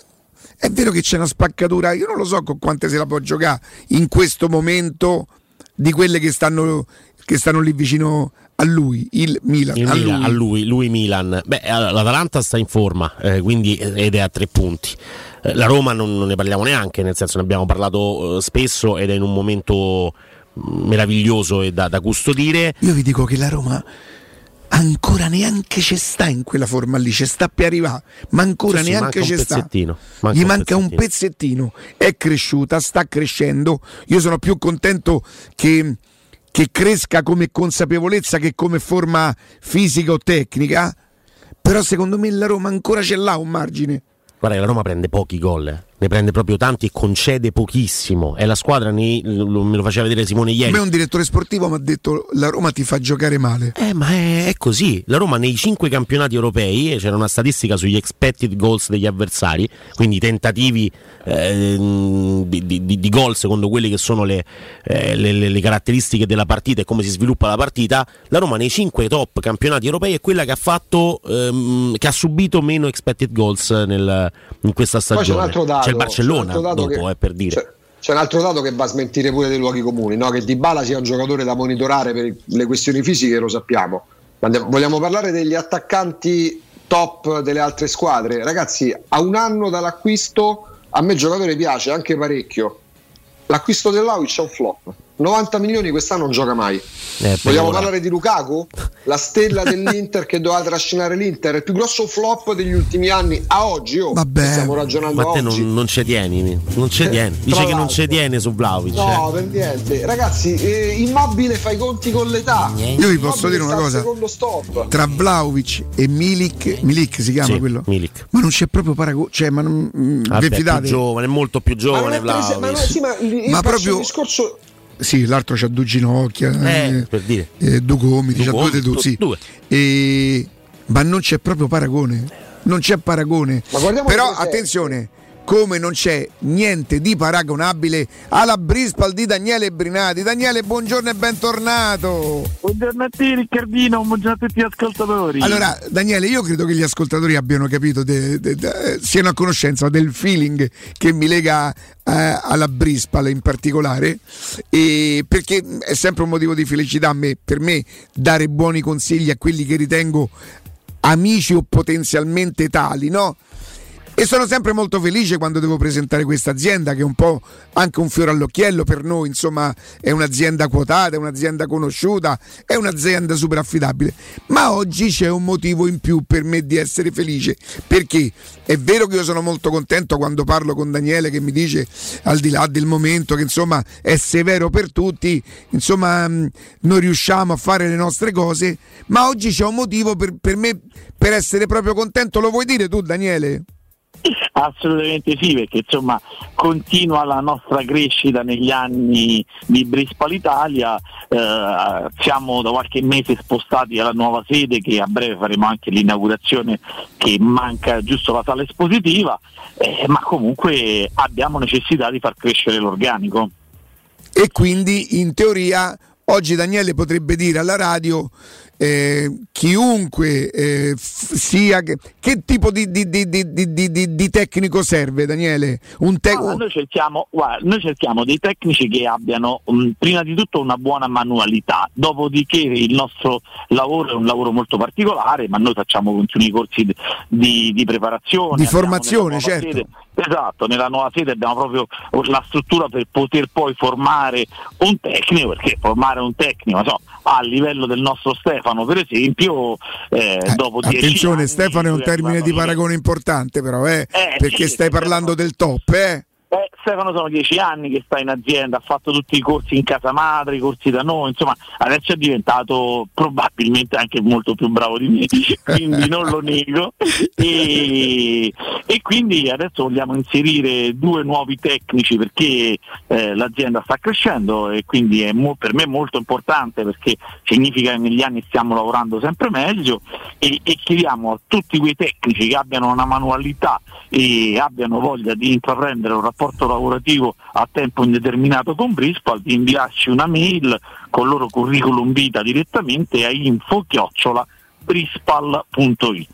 è vero che c'è una spaccatura, io non lo so con quante se la può giocare in questo momento di quelle che stanno, che stanno lì vicino a lui, il Milan. Il a, Milan lui. a lui, lui Milan. Beh, l'Atalanta sta in forma, eh, quindi, ed è a tre punti. La Roma non, non ne parliamo neanche, nel senso ne abbiamo parlato eh, spesso ed è in un momento meraviglioso e da, da custodire. Io vi dico che la Roma... ancora neanche ci sta in quella forma lì, ci sta per arrivare, ma ancora sì, neanche ci sta, gli manca, manca un pezzettino, è cresciuta, sta crescendo, io sono più contento che, che cresca come consapevolezza che come forma fisica o tecnica, però secondo me la Roma ancora ce l'ha un margine. Guarda che la Roma prende pochi gol, eh. Ne prende proprio tanti e concede pochissimo. È la squadra, ne, lo, me lo faceva vedere Simone ieri. A me un direttore sportivo mi ha detto: la Roma ti fa giocare male. Eh, ma è, è così. La Roma nei cinque campionati europei, c'era una statistica sugli expected goals degli avversari, quindi tentativi eh, di, di, di gol secondo quelle che sono le, eh, le, le caratteristiche della partita e come si sviluppa la partita. La Roma nei cinque top campionati europei è quella che ha fatto, ehm, che ha subito meno expected goals nel, in questa stagione. C'è il Barcellona dopo, che, eh, per dire. C'è, c'è un altro dato che va a smentire pure dei luoghi comuni, no? Che Dybala sia un giocatore da monitorare per le questioni fisiche, lo sappiamo. Ma vogliamo parlare degli attaccanti top delle altre squadre? Ragazzi, a un anno dall'acquisto, a me il giocatore piace anche parecchio. L'acquisto dell'Auic è un flop. novanta milioni quest'anno non gioca mai. Eh, Vogliamo ora. parlare di Lukaku? La stella dell'Inter che doveva trascinare l'Inter, il più grosso flop degli ultimi anni a oggi. Oh, Vabbè, stiamo ragionando ma te oggi. Non, non ci tieni, non ci tieni. Dice Tra che l'altro. non ci tiene su Vlahovic. No, eh. per niente. Ragazzi, eh, Immobile fa i conti con l'età. Niente. Io vi posso Immobile dire una cosa. Stop. Tra Vlahovic e Milik, Milik si chiama sì, quello. Milik. Ma non c'è proprio paragone, cioè, ma non Vabbè, vi fidate? È più giovane, è molto più giovane Vlahovic. Ma, ma, sì, ma, il, ma proprio il discorso Sì, l'altro c'ha due ginocchia, eh, eh, per dire. eh, due gomiti, c'ha due tetuzzi. Due. E... ma non c'è proprio paragone, non c'è paragone. Però attenzione, come non c'è niente di paragonabile alla Brispal di Daniele Brinati. Daniele, buongiorno e bentornato. Buongiorno a te, Riccardino, buongiorno a tutti gli ascoltatori. Allora, Daniele, io credo che gli ascoltatori abbiano capito, de, de, de, siano a conoscenza del feeling che mi lega alla Brispal in particolare, e perché è sempre un motivo di felicità a me, per me dare buoni consigli a quelli che ritengo amici o potenzialmente tali, no? E sono sempre molto felice quando devo presentare questa azienda, che è un po' anche un fiore all'occhiello per noi, insomma è un'azienda quotata, è un'azienda conosciuta, è un'azienda super affidabile. Ma oggi c'è un motivo in più per me di essere felice, perché è vero che io sono molto contento quando parlo con Daniele, che mi dice, al di là del momento che insomma è severo per tutti, insomma non riusciamo a fare le nostre cose, ma oggi c'è un motivo per, per me per essere proprio contento. Lo vuoi dire tu, Daniele? Assolutamente sì, perché insomma continua la nostra crescita negli anni di Brispal Italia, eh, siamo da qualche mese spostati alla nuova sede, che a breve faremo anche l'inaugurazione, che manca giusto la sala espositiva, eh, ma comunque abbiamo necessità di far crescere l'organico. E quindi in teoria oggi Daniele potrebbe dire alla radio: eh, chiunque eh, f- sia che, che tipo di, di, di, di, di, di, di tecnico serve, Daniele? Un te- ah, noi, cerchiamo, guarda, noi cerchiamo dei tecnici che abbiano mh, prima di tutto una buona manualità, dopodiché il nostro lavoro è un lavoro molto particolare, ma noi facciamo continui corsi di, di, di preparazione, di formazione, certo. Sede. Esatto, nella nuova sede abbiamo proprio la struttura per poter poi formare un tecnico, perché formare un tecnico so, a livello del nostro Stefano per esempio eh, eh, dopo dieci attenzione anni, Stefano è un termine di paragone importante però eh, eh, perché sì, stai parlando del top eh Eh, Stefano sono dieci anni che sta in azienda, ha fatto tutti i corsi in casa madre, i corsi da noi, insomma adesso è diventato probabilmente anche molto più bravo di me, quindi non lo nego e, e quindi adesso vogliamo inserire due nuovi tecnici perché eh, l'azienda sta crescendo e quindi è mo- per me molto importante perché significa che negli anni stiamo lavorando sempre meglio e, e chiediamo a tutti quei tecnici che abbiano una manualità e abbiano voglia di intraprendere un rapporto lavorativo a tempo indeterminato con Brispal di inviarci una mail con il loro curriculum vita direttamente a info chiocciola brispal punto it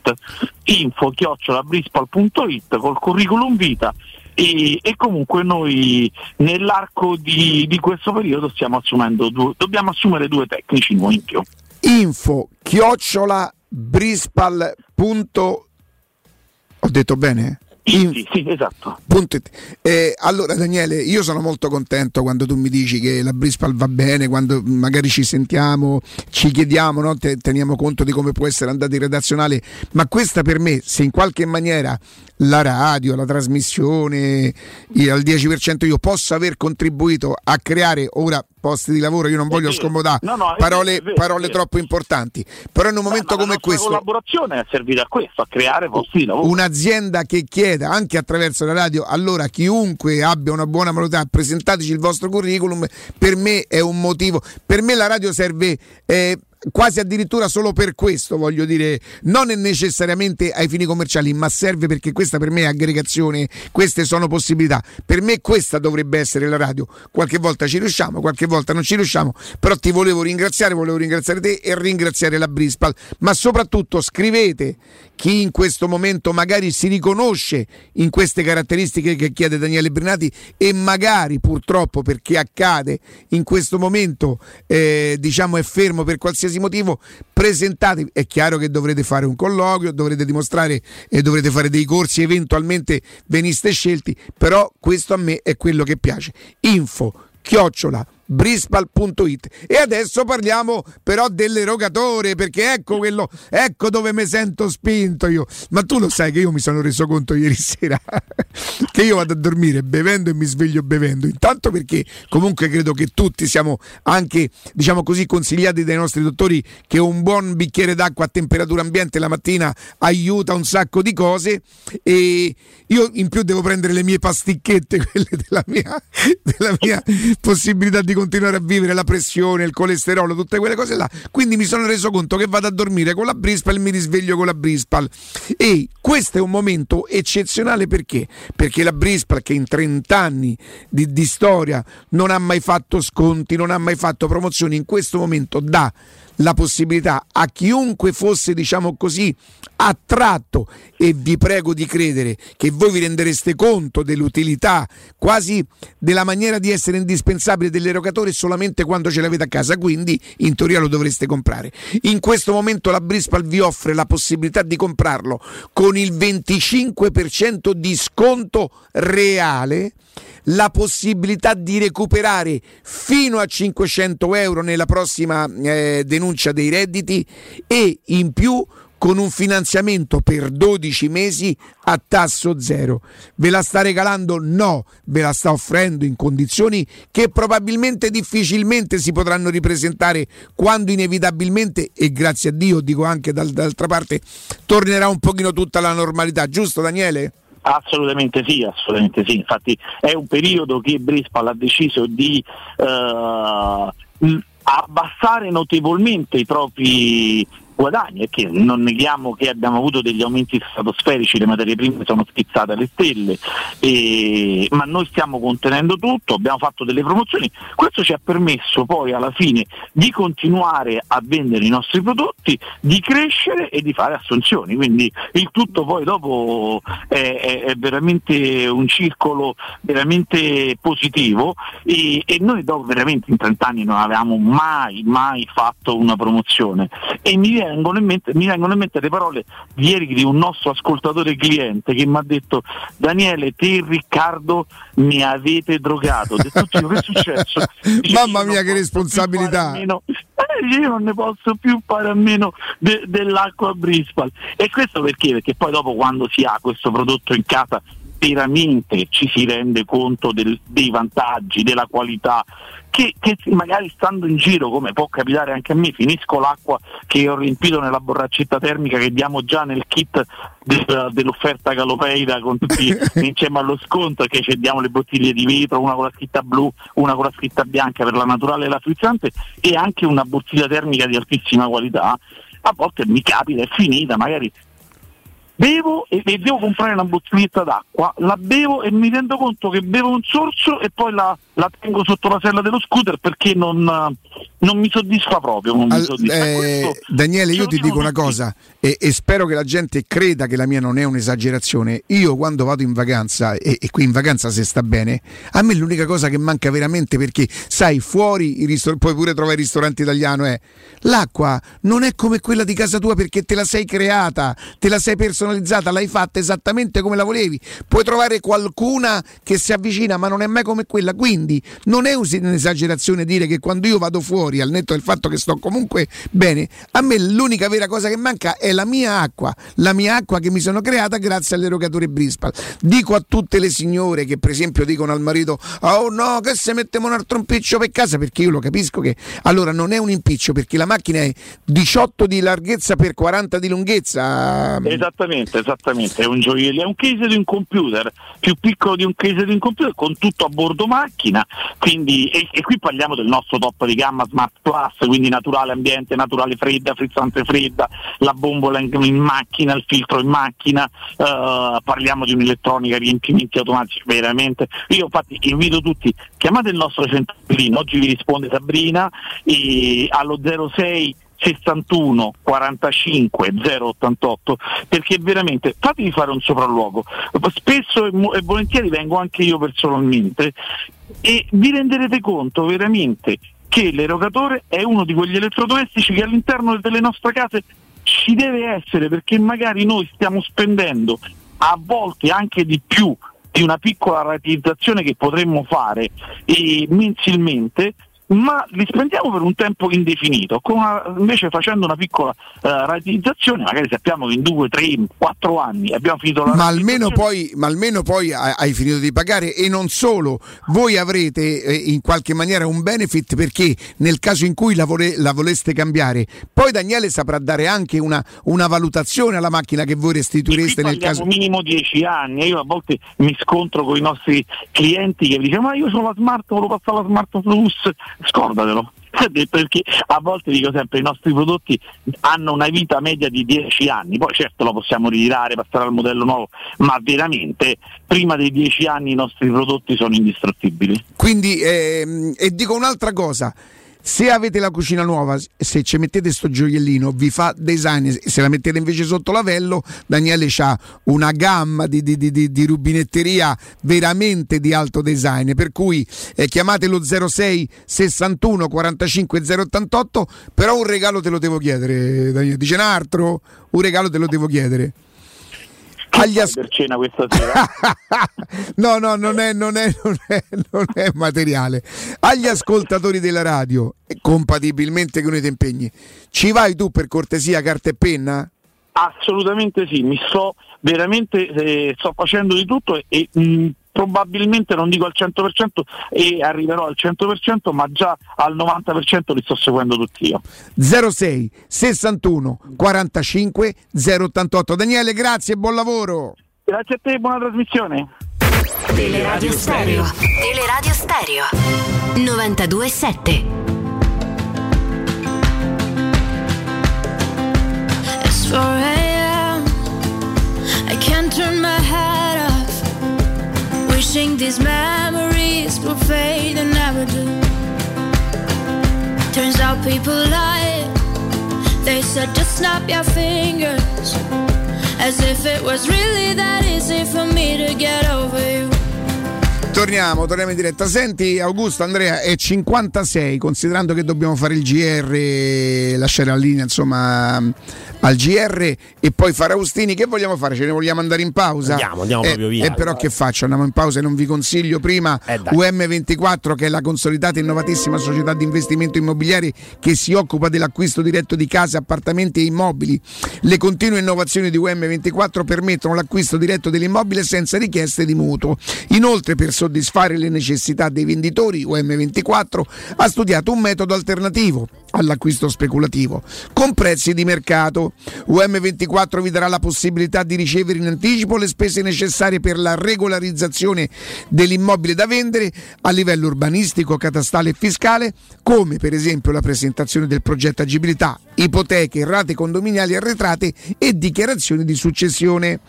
info chiocciola brispal punto it col curriculum vita e, e comunque noi nell'arco di, di questo periodo stiamo assumendo due, dobbiamo assumere due tecnici nuovi in più. info chiocciola brispal punto it Ho detto bene? In... Sì, sì, esatto. Eh, allora Daniele, io sono molto contento quando tu mi dici che la Brispal va bene, quando magari ci sentiamo, ci chiediamo, no? Te- teniamo conto di come può essere andata in redazionale, ma questa per me, se in qualche maniera la radio, la trasmissione io, al dieci per cento io posso aver contribuito a creare ora posti di lavoro, io non voglio scomodare no, no, parole, vero, parole troppo importanti, però in un momento no, come questo la collaborazione è servita a questo, a creare posti di lavoro. Un'azienda che chieda anche attraverso la radio, allora chiunque abbia una buona volontà, presentateci il vostro curriculum, per me è un motivo, per me la radio serve eh, quasi addirittura solo per questo, voglio dire, non è necessariamente ai fini commerciali, ma serve perché questa per me è aggregazione, queste sono possibilità, per me questa dovrebbe essere la radio, qualche volta ci riusciamo, qualche volta non ci riusciamo, però ti volevo ringraziare, volevo ringraziare te e ringraziare la Brispal, ma soprattutto scrivete chi in questo momento magari si riconosce in queste caratteristiche che chiede Daniele Brinati e magari purtroppo perché accade in questo momento eh, diciamo è fermo per qualsiasi motivo, presentatevi, è chiaro che dovrete fare un colloquio, dovrete dimostrare e dovrete fare dei corsi, eventualmente veniste scelti, però questo a me è quello che piace. info chiocciola brispal punto it E adesso parliamo però dell'erogatore, perché ecco quello, ecco dove mi sento spinto io, ma tu lo sai che io mi sono reso conto ieri sera che io vado a dormire bevendo e mi sveglio bevendo, intanto perché comunque credo che tutti siamo anche diciamo così consigliati dai nostri dottori che un buon bicchiere d'acqua a temperatura ambiente la mattina aiuta un sacco di cose e io in più devo prendere le mie pasticchette, quelle della mia, della mia possibilità di continuare a vivere, la pressione, il colesterolo, tutte quelle cose là, quindi mi sono reso conto che vado a dormire con la Brispal e mi risveglio con la Brispal e questo è un momento eccezionale perché? Perché la Brispal che in trent'anni di, di storia non ha mai fatto sconti, non ha mai fatto promozioni, in questo momento dà la possibilità a chiunque fosse diciamo così attratto e vi prego di credere che voi vi rendereste conto dell'utilità quasi della maniera di essere indispensabile dell'erogatore solamente quando ce l'avete a casa, quindi in teoria lo dovreste comprare. In questo momento la Brispal vi offre la possibilità di comprarlo con il venticinque per cento di sconto reale, la possibilità di recuperare fino a cinquecento euro nella prossima eh, denuncia dei redditi e in più con un finanziamento per dodici mesi a tasso zero. Ve la sta regalando? No, ve la sta offrendo in condizioni che probabilmente difficilmente si potranno ripresentare quando inevitabilmente, e grazie a Dio dico anche dal, d'altra parte, tornerà un pochino tutta la normalità, giusto Daniele? Assolutamente sì, assolutamente sì, infatti è un periodo che Brispal ha deciso di uh, abbassare notevolmente i propri guadagni, perché non neghiamo che abbiamo avuto degli aumenti stratosferici, le materie prime sono schizzate alle stelle, e... ma noi stiamo contenendo tutto, abbiamo fatto delle promozioni, questo ci ha permesso poi alla fine di continuare a vendere i nostri prodotti, di crescere e di fare assunzioni, quindi il tutto poi dopo è, è, è veramente un circolo veramente positivo, e, e noi dopo veramente in trent'anni non avevamo mai mai fatto una promozione, e mi vengono in mente, mi vengono in mente le parole di ieri di un nostro ascoltatore cliente che mi ha detto: Daniele, te e Riccardo mi avete drogato. Detto, che è successo? Dice, mamma mia che responsabilità, eh, io non ne posso più fare a meno de- dell'acqua a Brisbane. E questo perché? Perché poi dopo quando si ha questo prodotto in casa veramente ci si rende conto del, dei vantaggi, della qualità che, che magari stando in giro, come può capitare anche a me, finisco l'acqua che ho riempito nella borraccetta termica che diamo già nel kit de, dell'offerta Calopeida con tutti insieme allo sconto, che ci diamo le bottiglie di vetro, una con la scritta blu, una con la scritta bianca per la naturale e la frizzante, e anche una bottiglia termica di altissima qualità. A volte mi capita, è finita, magari bevo e devo comprare una bottiglietta d'acqua, la bevo e mi rendo conto che bevo un sorso e poi la, la tengo sotto la sella dello scooter perché non, non mi soddisfa proprio. Non Al, mi soddisfa. Eh, Daniele, io ti dico una cosa, e, e spero che la gente creda che la mia non è un'esagerazione. Io quando vado in vacanza, e, e qui in vacanza se sta bene, a me l'unica cosa che manca veramente, perché sai, fuori i ristor- poi pure trovare il ristorante italiano, è l'acqua non è come quella di casa tua perché te la sei creata, te la sei personalizzata, l'hai fatta esattamente come la volevi. Puoi trovare qualcuna che si avvicina, ma non è mai come quella. Quindi non è un'esagerazione dire che quando io vado fuori, al netto del fatto che sto comunque bene, a me l'unica vera cosa che manca è la mia acqua, la mia acqua che mi sono creata grazie all'erogatore Brispal. Dico a tutte le signore che per esempio dicono al marito: oh no, che se mettiamo un altro impiccio per casa, perché io lo capisco che allora non è un impiccio, perché la macchina è diciotto di larghezza per quaranta di lunghezza. Esattamente. Esattamente, è un gioiello, è un case di un computer, più piccolo di un case di un computer, con tutto a bordo macchina, quindi e, e qui parliamo del nostro top di gamma Smart Plus, quindi naturale ambiente, naturale fredda, frizzante fredda, la bombola in, in macchina, il filtro in macchina, uh, parliamo di un'elettronica, riempimenti automatici, veramente. Io infatti invito tutti, chiamate il nostro centralino, oggi vi risponde Sabrina, e allo zero sei sessantuno quarantacinque zero ottantotto, perché veramente fatevi fare un sopralluogo, spesso e, mo- e volentieri vengo anche io personalmente, e vi renderete conto veramente che l'erogatore è uno di quegli elettrodomestici che all'interno delle nostre case ci deve essere, perché magari noi stiamo spendendo a volte anche di più di una piccola rateizzazione che potremmo fare e mensilmente, ma li spendiamo per un tempo indefinito. Con una, invece facendo una piccola uh, rateizzazione, magari sappiamo che in due, tre, quattro anni abbiamo finito la ma almeno poi ma almeno poi hai finito di pagare. E non solo, voi avrete eh, in qualche maniera un benefit, perché nel caso in cui la, vole, la voleste cambiare, poi Daniele saprà dare anche una, una valutazione alla macchina che voi restituireste nel caso. Minimo dieci anni. Io a volte mi scontro con i nostri clienti che mi dicono: ma io sono la Smart, volevo passare la Smart Plus. Scordatelo, perché a volte dico sempre i nostri prodotti hanno una vita media di dieci anni, poi certo lo possiamo ritirare, passare al modello nuovo, ma veramente prima dei dieci anni i nostri prodotti sono indistruttibili. Quindi ehm, e dico un'altra cosa: se avete la cucina nuova, se ci mettete sto gioiellino vi fa design, se la mettete invece sotto lavello, Daniele c'ha una gamma di, di, di, di rubinetteria veramente di alto design, per cui eh, chiamate lo zero sei sessantuno quarantacinque zero ottantotto. Però un regalo te lo devo chiedere, Daniele, dice un altro, un regalo te lo devo chiedere. As... per cena questa sera. no no non è, non è, non è, non è materiale. Agli ascoltatori della radio, compatibilmente con i tuoi impegni, ci vai tu per cortesia carta e penna? Assolutamente sì, mi sto veramente eh, sto facendo di tutto, e mh, probabilmente non dico al cento per cento e arriverò al cento per cento, ma già al novanta per cento li sto seguendo tutti io. zero sei sessantuno quarantacinque zero ottantotto. Daniele, grazie e buon lavoro. Grazie a te, buona trasmissione. Teleradio Stereo. Teleradio Stereo novantadue sette. four a.m. I can't turn my head off, wishing these memories will fade and never do. Turns out people lie. They said just snap your fingers, as if it was really that easy for me to get over you. Torniamo, torniamo in diretta. Senti Augusto, Andrea, è cinquantasei, considerando che dobbiamo fare il G R, lasciare la linea insomma al G R e poi fare Austini, che vogliamo fare? Ce ne vogliamo andare in pausa? Andiamo, andiamo eh, proprio via. E eh, però che faccio? Andiamo in pausa e non vi consiglio prima eh, U M ventiquattro, che è la consolidata e innovatissima società di investimento immobiliare che si occupa dell'acquisto diretto di case, appartamenti e immobili. Le continue innovazioni di U M ventiquattro permettono l'acquisto diretto dell'immobile senza richieste di mutuo. Inoltre, per soddisfare le necessità dei venditori, U M ventiquattro ha studiato un metodo alternativo all'acquisto speculativo con prezzi di mercato. U M ventiquattro vi darà la possibilità di ricevere in anticipo le spese necessarie per la regolarizzazione dell'immobile da vendere a livello urbanistico, catastale e fiscale, come per esempio la presentazione del progetto agibilità, ipoteche, rate condominiali arretrate e dichiarazioni di successione.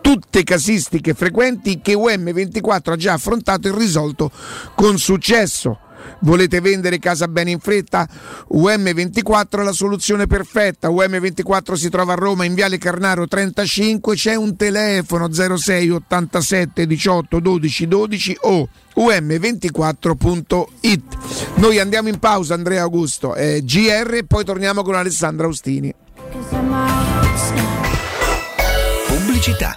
Tutte casistiche frequenti che U M ventiquattro ha già affrontato e risolto con successo. Volete vendere casa bene in fretta? U M ventiquattro è la soluzione perfetta. U M ventiquattro si trova a Roma in Viale Carnaro trentacinque, c'è un telefono zero sei ottantasette diciotto dodici dodici o u m ventiquattro punto it. Noi andiamo in pausa, Andrea, Augusto, eh, G R, e poi torniamo con Alessandra Austini. Pubblicità.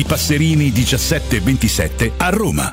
Passerini diciassette ventisette a Roma.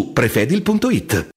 prefedil punto it.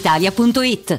italia punto it.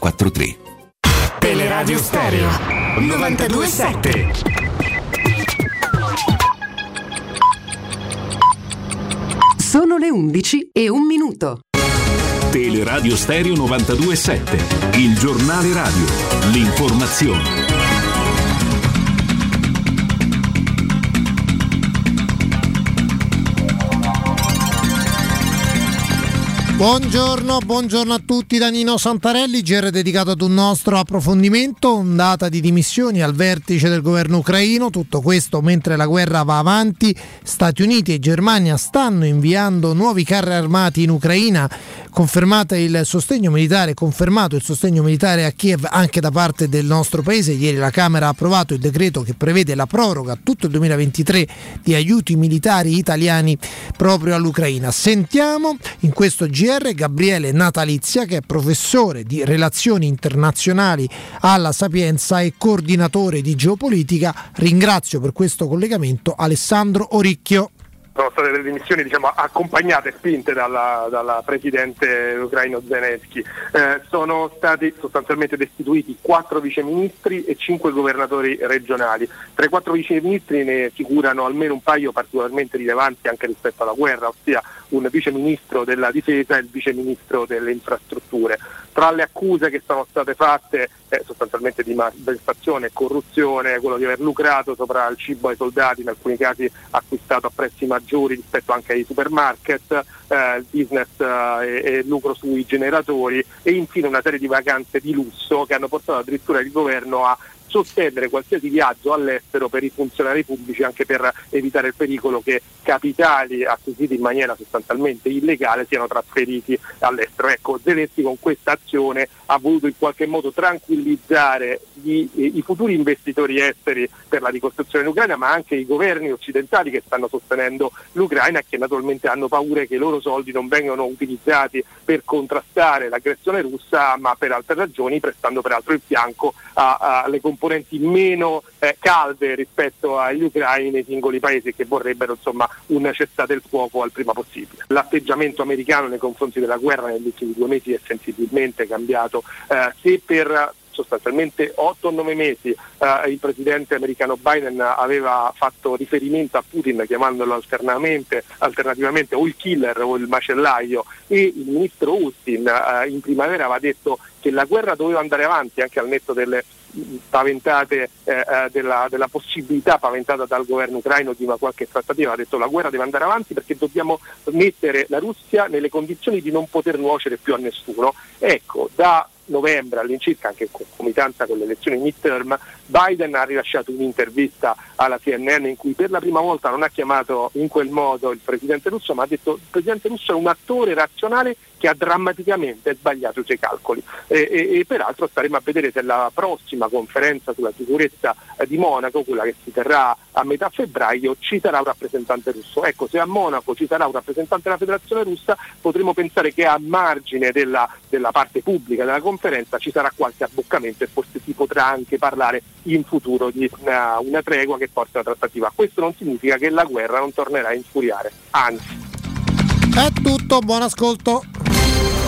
quattro tre. Teleradio Stereo novantadue sette. Sono le undici e un minuto. Teleradio Stereo novantadue sette, il giornale radio, l'informazione. Buongiorno, buongiorno a tutti da Nino Santarelli, G R dedicato ad un nostro approfondimento, ondata di dimissioni al vertice del governo ucraino, tutto questo mentre la guerra va avanti. Stati Uniti e Germania stanno inviando nuovi carri armati in Ucraina, confermata il sostegno militare, confermato il sostegno militare a Kiev anche da parte del nostro paese. Ieri la Camera ha approvato il decreto che prevede la proroga tutto il duemilaventitré di aiuti militari italiani proprio all'Ucraina. Sentiamo in questo G R Gabriele Natalizia, che è professore di relazioni internazionali alla Sapienza e coordinatore di geopolitica. Ringrazio per questo collegamento Alessandro Oricchio. Sono state delle dimissioni, diciamo, accompagnate e spinte dalla, dalla presidente ucraino Zelensky. Eh, sono stati sostanzialmente destituiti quattro viceministri e cinque governatori regionali. Tra i quattro viceministri ne figurano almeno un paio particolarmente rilevanti anche rispetto alla guerra, ossia un viceministro della difesa e il viceministro delle infrastrutture. Tra le accuse che sono state fatte, eh, sostanzialmente di malversazione, corruzione, quello di aver lucrato sopra il cibo ai soldati, in alcuni casi acquistato a prezzi maggiori rispetto anche ai supermarket, eh, business eh, e, e lucro sui generatori, e infine una serie di vacanze di lusso che hanno portato addirittura il governo a sospendere qualsiasi viaggio all'estero per i funzionari pubblici, anche per evitare il pericolo che capitali acquisiti in maniera sostanzialmente illegale siano trasferiti all'estero. Ecco, Zelensky con questa azione ha voluto in qualche modo tranquillizzare gli, i futuri investitori esteri per la ricostruzione in Ucraina, ma anche i governi occidentali che stanno sostenendo l'Ucraina e che naturalmente hanno paura che i loro soldi non vengano utilizzati per contrastare l'aggressione russa, ma per altre ragioni, prestando peraltro il fianco alle componenti componenti meno eh, calde rispetto agli ucraini nei singoli paesi, che vorrebbero insomma un cessate il fuoco al prima possibile. L'atteggiamento americano nei confronti della guerra negli ultimi due mesi è sensibilmente cambiato. Eh, se per sostanzialmente otto o nove mesi eh, il presidente americano Biden aveva fatto riferimento a Putin chiamandolo alternamente, alternativamente o il killer o il macellaio, e il ministro Austin eh, in primavera aveva detto che la guerra doveva andare avanti anche al netto delle paventate eh, della, della possibilità paventata dal governo ucraino di una qualche trattativa, ha detto la guerra deve andare avanti perché dobbiamo mettere la Russia nelle condizioni di non poter nuocere più a nessuno. Ecco, da novembre all'incirca, anche in concomitanza con le elezioni midterm, Biden ha rilasciato un'intervista alla C N N in cui per la prima volta non ha chiamato in quel modo il presidente russo, ma ha detto il presidente russo è un attore razionale che ha drammaticamente sbagliato i suoi calcoli. E, e, e peraltro staremo a vedere se la prossima conferenza sulla sicurezza di Monaco, quella che si terrà a metà febbraio, ci sarà un rappresentante russo. Ecco, se a Monaco ci sarà un rappresentante della Federazione Russa, potremo pensare che a margine della, della parte pubblica della conferenza ci sarà qualche abboccamento e forse si potrà anche parlare in futuro di una, una tregua che porta alla trattativa. Questo non significa che la guerra non tornerà a infuriare, anzi. È tutto, buon ascolto.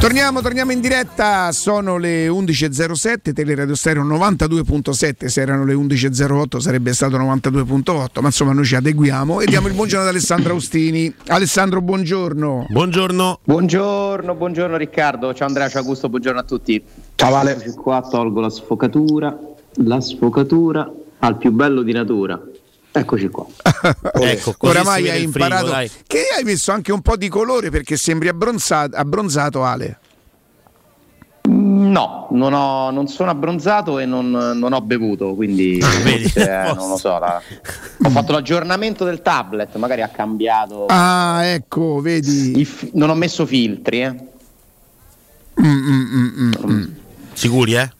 Torniamo, torniamo in diretta, sono le undici e zero sette, Teleradio Stereo novantadue virgola sette, se erano le undici e zero otto sarebbe stato novantadue virgola otto, ma insomma noi ci adeguiamo e diamo il buongiorno ad Alessandro Austini. Alessandro, buongiorno. Buongiorno. Buongiorno, buongiorno Riccardo, ciao Andrea, ciao Augusto, buongiorno a tutti. Ciao Vale. Qua tolgo la sfocatura, la sfocatura al più bello di natura. Eccoci qua. Ecco, oramai hai imparato, frigo, che hai messo anche un po' di colore perché sembri abbronzato, abbronzato Ale. No, non, ho, non sono abbronzato e non, non ho bevuto, quindi vedi, forse, non lo so. La, ho fatto l'aggiornamento del tablet, magari ha cambiato. Ah, ecco, vedi. If, non ho messo filtri, eh. Mm, mm, mm, mm. Sicuri, eh?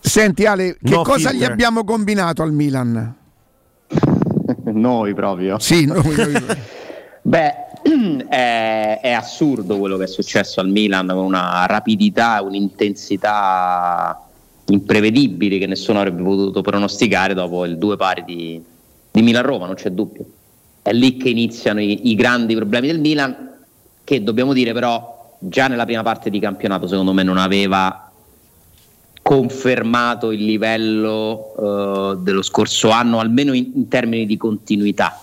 Senti Ale, no, che cosa filter. Gli abbiamo combinato al Milan? Noi proprio sì, noi, noi. Beh, è, è assurdo quello che è successo al Milan, con una rapidità e un'intensità imprevedibili che nessuno avrebbe potuto pronosticare dopo il due pari di, di Milan-Roma, non c'è dubbio. È lì che iniziano i, i grandi problemi del Milan, che dobbiamo dire però già nella prima parte di campionato secondo me non aveva confermato il livello eh, dello scorso anno, almeno in, in termini di continuità,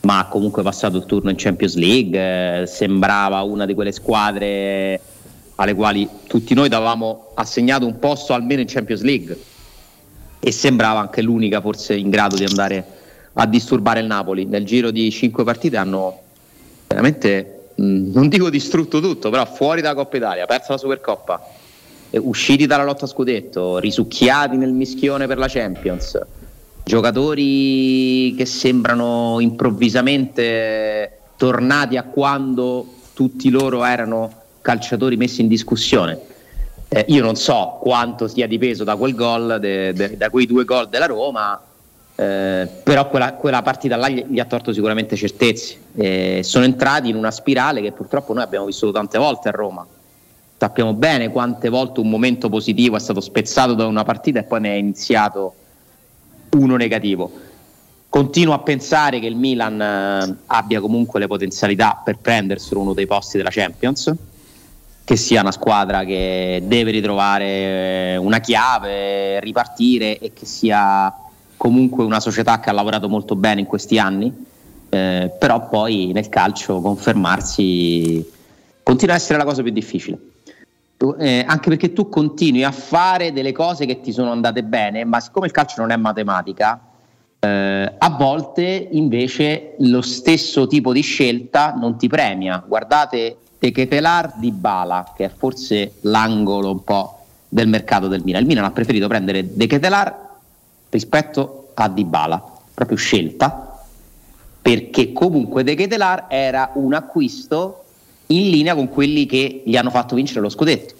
ma comunque passato il turno in Champions League eh, sembrava una di quelle squadre alle quali tutti noi davamo assegnato un posto almeno in Champions League, e sembrava anche l'unica forse in grado di andare a disturbare il Napoli. Nel giro di cinque partite hanno veramente, mh, non dico distrutto tutto, però fuori dalla Coppa Italia, persa la Supercoppa, usciti dalla lotta scudetto, risucchiati nel mischione per la Champions, giocatori che sembrano improvvisamente tornati a quando tutti loro erano calciatori messi in discussione. Eh, io non so quanto sia dipeso da quel gol, de, de, da quei due gol della Roma, eh, però quella, quella partita là gli, gli ha tolto sicuramente certezze. Eh, sono entrati in una spirale che purtroppo noi abbiamo vissuto tante volte a Roma. Sappiamo bene quante volte un momento positivo è stato spezzato da una partita e poi ne è iniziato uno negativo. Continuo a pensare che il Milan eh, abbia comunque le potenzialità per prenderselo uno dei posti della Champions, che sia una squadra che deve ritrovare una chiave, ripartire, e che sia comunque una società che ha lavorato molto bene in questi anni, eh, però poi nel calcio confermarsi continua a essere la cosa più difficile. Eh, anche perché tu continui a fare delle cose che ti sono andate bene, ma siccome il calcio non è matematica, eh, a volte invece lo stesso tipo di scelta non ti premia. Guardate Teketelar di Bala, che è forse l'angolo un po' del mercato del Milan. Il Milan ha preferito prendere Teketelar rispetto a Di Bala, proprio scelta, perché comunque Teketelar era un acquisto in linea con quelli che gli hanno fatto vincere lo scudetto,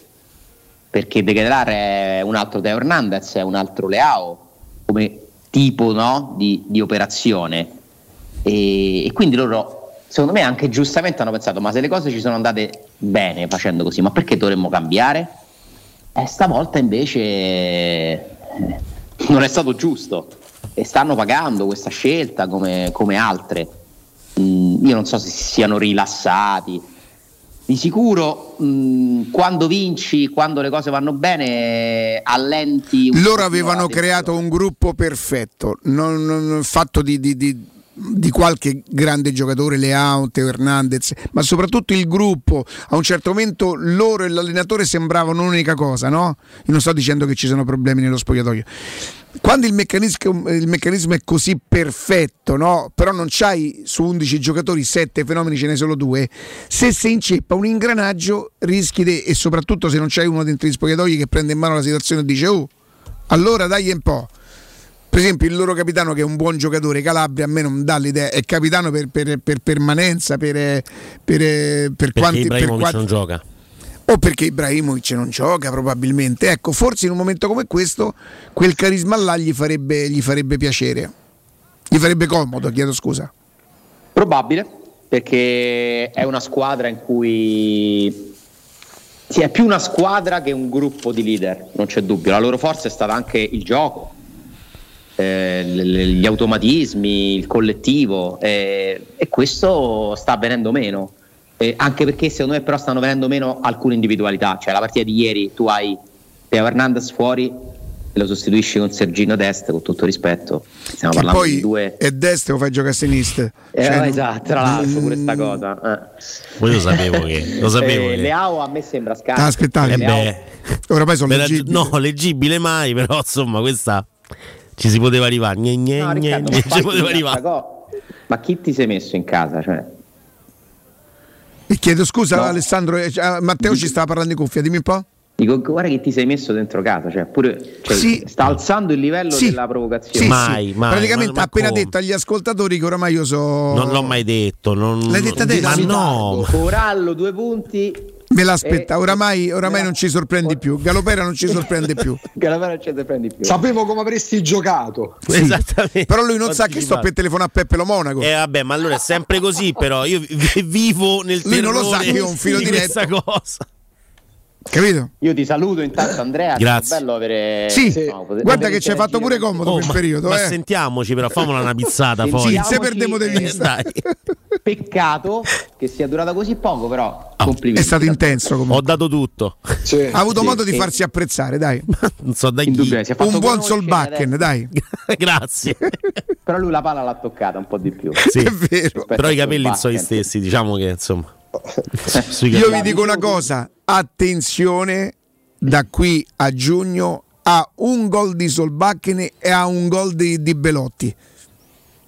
perché De Ketelar è un altro Teo Hernandez, è un altro Leao come tipo, no? di, di operazione, e, e quindi loro secondo me anche giustamente hanno pensato: ma se le cose ci sono andate bene facendo così, ma perché dovremmo cambiare? E stavolta invece non è stato giusto e stanno pagando questa scelta come, come altre. Mm, io non so se siano rilassati. Di sicuro mh, quando vinci, quando le cose vanno bene, allenti. Loro avevano creato un gruppo perfetto, non, non, fatto di, di, di, di qualche grande giocatore, Leao, Teo Hernandez, ma soprattutto il gruppo. A un certo momento loro e l'allenatore sembravano un'unica cosa, no? Io non sto dicendo che ci sono problemi nello spogliatoio. Quando il meccanismo, il meccanismo è così perfetto, no? Però non c'hai su undici giocatori sette fenomeni, ce ne sono due. Se si inceppa un ingranaggio rischi de, e soprattutto se non c'hai uno dentro gli spogliatoi che prende in mano la situazione e dice oh, allora dagli un po'. Per esempio il loro capitano, che è un buon giocatore, Calabria, a me non dà l'idea, è capitano per, per, per permanenza, per, per, per quanti... Ibrahimovic per quanti... non gioca. O perché Ibrahimovic non gioca probabilmente, ecco, forse in un momento come questo quel carisma là gli farebbe, gli farebbe piacere, gli farebbe comodo, chiedo scusa. Probabile, perché è una squadra in cui sì, è più una squadra che un gruppo di leader, non c'è dubbio. La loro forza è stata anche il gioco, eh, gli automatismi, il collettivo, eh, e questo sta avvenendo meno. Eh, anche perché secondo me però stanno venendo meno alcune individualità, cioè la partita di ieri tu hai Teo Hernandez fuori e lo sostituisci con Sergino Dest, con tutto rispetto, stiamo che parlando di due, e Dest lo fai giocare a sinistra, eh, cioè, eh, esatto, tra l'altro pure sta cosa eh. Poi lo sapevo che lo sapevo eh, che. Leao a me sembra scarso, ah, aspettate, eh, beh, oramai sono leggibile. No, leggibile mai, però insomma questa ci si poteva arrivare, gne, gne, no, Riccardo, gne, ci poteva arrivare. Ma chi ti sei messo in casa, cioè? E chiedo scusa, no. Alessandro, eh, Matteo dico, ci stava parlando in cuffia, dimmi un po'. Dico, guarda che ti sei messo dentro casa, cioè pure cioè, sì. Sta alzando il livello sì. della provocazione. Sì, mai, sì. mai. Praticamente ma, ma appena come? Detto agli ascoltatori che oramai io so. Non l'ho mai detto. Non... L'hai detta te? Ma no. Corallo, due punti. Me l'aspetta, oramai, oramai non ci sorprendi più. Galopera non ci sorprende più. Galopera non ci sorprendi più. Sapevo come avresti giocato. Sì. Esattamente. Però lui non, non sa che sto per telefonare a Peppe Lo Monaco. Eh vabbè, ma allora è sempre così, però io vivo nel terrore. Lui non lo sa che io ho un filo di questa cosa. Capito? Io ti saluto intanto, Andrea. Grazie. È bello avere. Sì, sì. No, potete... guarda che ci hai fatto pure comodo per oh, il periodo. Ma eh. sentiamoci, però, famola una pizzata poi. Se perdiamo di vista. Peccato che sia durata così poco, però. Oh, complimenti. È stato intenso. Comunque. Ho dato tutto. Sì. Ha avuto sì, modo sì. di farsi apprezzare, dai. Non so, dai. Un buon Solbakken, dai. Grazie. Però lui la palla l'ha toccata un po' di più. Sì, è vero. Però i capelli sono gli stessi, diciamo che insomma. Io vi dico una cosa, attenzione, da qui a giugno a un gol di Solbakken e a un gol di, di Belotti.